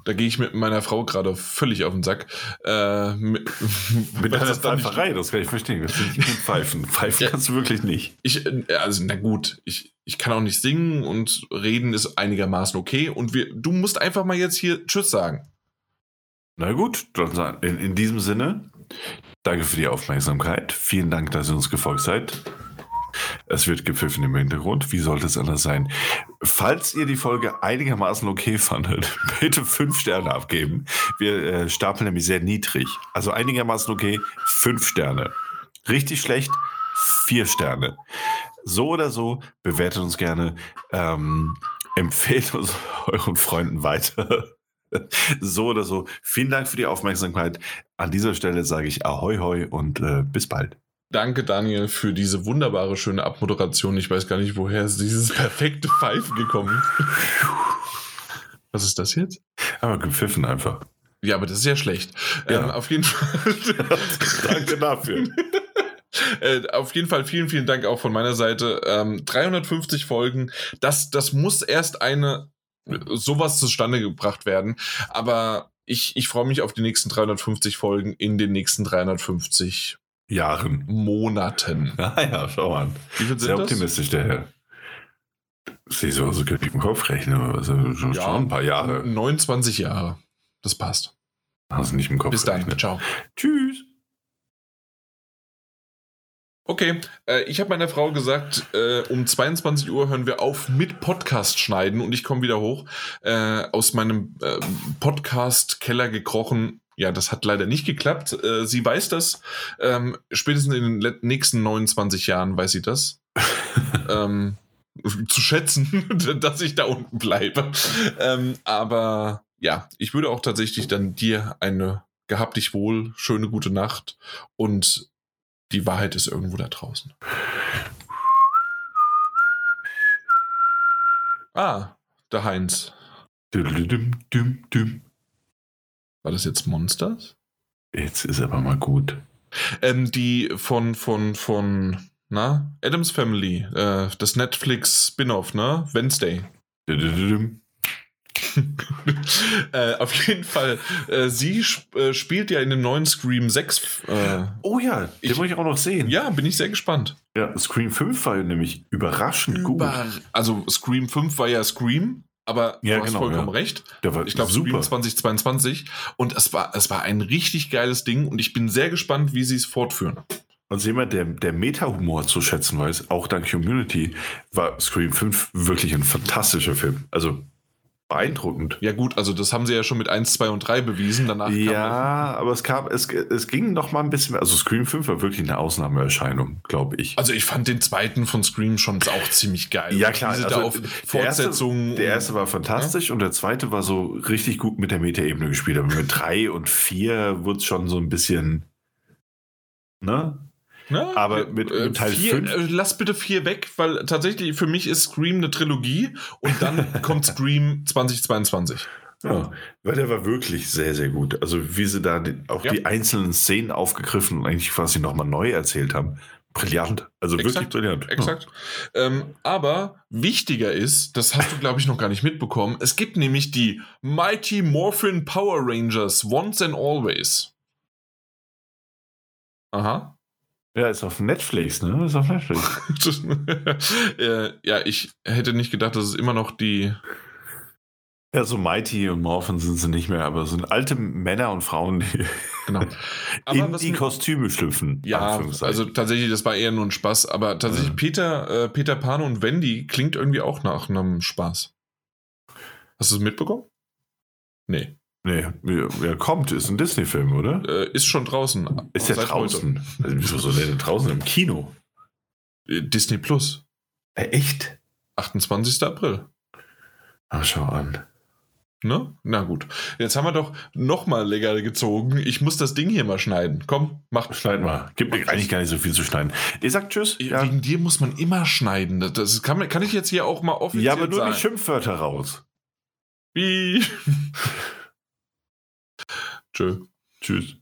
Da gehe ich mit meiner Frau gerade völlig auf den Sack. Äh, mit mit einer Pfeiferei, das kann ich verstehen. Das ist nicht mit Pfeifen. Pfeifen ja. kannst du wirklich nicht. Ich, also, na gut, ich, ich kann auch nicht singen und reden ist einigermaßen okay. Und wir, du musst einfach mal jetzt hier Tschüss sagen. Na gut, dann in, in diesem Sinne, danke für die Aufmerksamkeit. Vielen Dank, dass ihr uns gefolgt seid. Es wird gepfiffen im Hintergrund. Wie sollte es anders sein? Falls ihr die Folge einigermaßen okay fandet, bitte fünf Sterne abgeben. Wir äh, stapeln nämlich sehr niedrig. Also einigermaßen okay, fünf Sterne. Richtig schlecht, vier Sterne. So oder so, bewertet uns gerne. Ähm, empfehlt uns euren Freunden weiter. So oder so. Vielen Dank für die Aufmerksamkeit. An dieser Stelle sage ich Ahoi Hoi und äh, bis bald. Danke, Daniel, für diese wunderbare, schöne Abmoderation. Ich weiß gar nicht, woher dieses perfekte Pfeifen gekommen ist. Was ist das jetzt? Aber gepfiffen einfach. Ja, aber das ist ja schlecht. Ja. Ähm, auf jeden Fall. Danke dafür. Äh, auf jeden Fall vielen, vielen Dank auch von meiner Seite. Ähm, dreihundertfünfzig Folgen. Das, das muss erst eine sowas zustande gebracht werden. Aber ich, ich freue mich auf die nächsten dreihundertfünfzig Folgen in den nächsten dreihundertfünfzig Jahren. Monaten. Ah ja, schau an. Wie viel sind Sehr das? Optimistisch, der Herr. Sie so, so könnte ich im Kopf rechnen. Also schon, ja, schon ein paar Jahre. neunundzwanzig Jahre. Das passt. Hast du nicht im Kopf Bis rechnen. Dann. Ciao. Tschüss. Okay, äh, ich habe meiner Frau gesagt, äh, um zweiundzwanzig Uhr hören wir auf mit Podcast schneiden und ich komme wieder hoch, äh, aus meinem äh, Podcast-Keller gekrochen. Ja, das hat leider nicht geklappt. Äh, sie weiß das. Ähm, spätestens in den nächsten neunundzwanzig Jahren weiß sie das. ähm, zu schätzen, dass ich da unten bleibe. Ähm, aber ja, ich würde auch tatsächlich dann dir eine Gehab dich wohl, schöne gute Nacht und die Wahrheit ist irgendwo da draußen. Ah, der Heinz. War das jetzt Monsters? Jetzt ist aber mal gut. Ähm, die von, von, von, na, Addams Family, äh, das Netflix-Spin-Off, ne? Wednesday. äh, auf jeden Fall, äh, sie sp- äh, spielt ja in dem neuen Scream sechs. Äh, oh ja, den ich, wollte ich auch noch sehen. Ja, bin ich sehr gespannt. Ja, Scream fünf war nämlich überraschend Über- gut. Also Scream fünf war ja Scream, aber ja, du hast genau, vollkommen ja. recht. Ich glaube Scream zweitausendzweiundzwanzig und es war, es war ein richtig geiles Ding und ich bin sehr gespannt, wie sie es fortführen. Und jemand, der, der Meta-Humor zu schätzen weiß, auch dank Community, war Scream fünf wirklich ein fantastischer Film. Also beeindruckend. Ja gut, also das haben sie ja schon mit eins, zwei und drei bewiesen. Danach ja, kam aber es, kam, es, es ging noch mal ein bisschen mehr. Also Scream fünf war wirklich eine Ausnahmeerscheinung, glaube ich. Also ich fand den zweiten von Scream schon auch ziemlich geil. Ja klar, also da auf der, erste, der erste war fantastisch ja? und der zweite war so richtig gut mit der Meta-Ebene gespielt. Aber mit drei und vier wurde es schon so ein bisschen, ne? Na, aber mit, mit Teil fünf. Lass bitte vier weg, weil tatsächlich für mich ist Scream eine Trilogie und dann kommt Scream zweitausendzweiundzwanzig. Ja, weil der war wirklich sehr, sehr gut. Also wie sie da auch ja. die einzelnen Szenen aufgegriffen und eigentlich quasi nochmal neu erzählt haben. Brillant. Also exakt, wirklich brillant. Exakt. Ja. Ähm, aber wichtiger ist, das hast du, glaube ich, noch gar nicht mitbekommen, es gibt nämlich die Mighty Morphin Power Rangers Once and Always. Aha. Ja, ist auf Netflix, ne? Ist auf Netflix. äh, ja, ich hätte nicht gedacht, dass es immer noch die... Ja, so Mighty und Morphin sind sie nicht mehr, aber es sind alte Männer und Frauen, die genau. aber in die Kostüme schlüpfen. Ja, also tatsächlich, das war eher nur ein Spaß, aber tatsächlich ja. Peter, äh, Peter Pan und Wendy klingt irgendwie auch nach einem Spaß. Hast du es mitbekommen? Nee. Nee, wer kommt, ist ein Disney-Film, oder? Äh, ist schon draußen. Ist ja draußen. Wieso soll der denn draußen? Im Kino. Disney Plus. Äh, echt? achtundzwanzigster April. Ach, schau an. Ne? Na gut. Jetzt haben wir doch nochmal legal gezogen. Ich muss das Ding hier mal schneiden. Komm, mach. Schneid mal. Gibt mir eigentlich gar nicht so viel zu schneiden. Ihr sagt Tschüss. Ja. Wegen dir muss man immer schneiden. Das kann, kann ich jetzt hier auch mal offiziell sagen. Ja, aber nur sagen. Die Schimpfwörter raus. Wie... Tschö. Tschüss.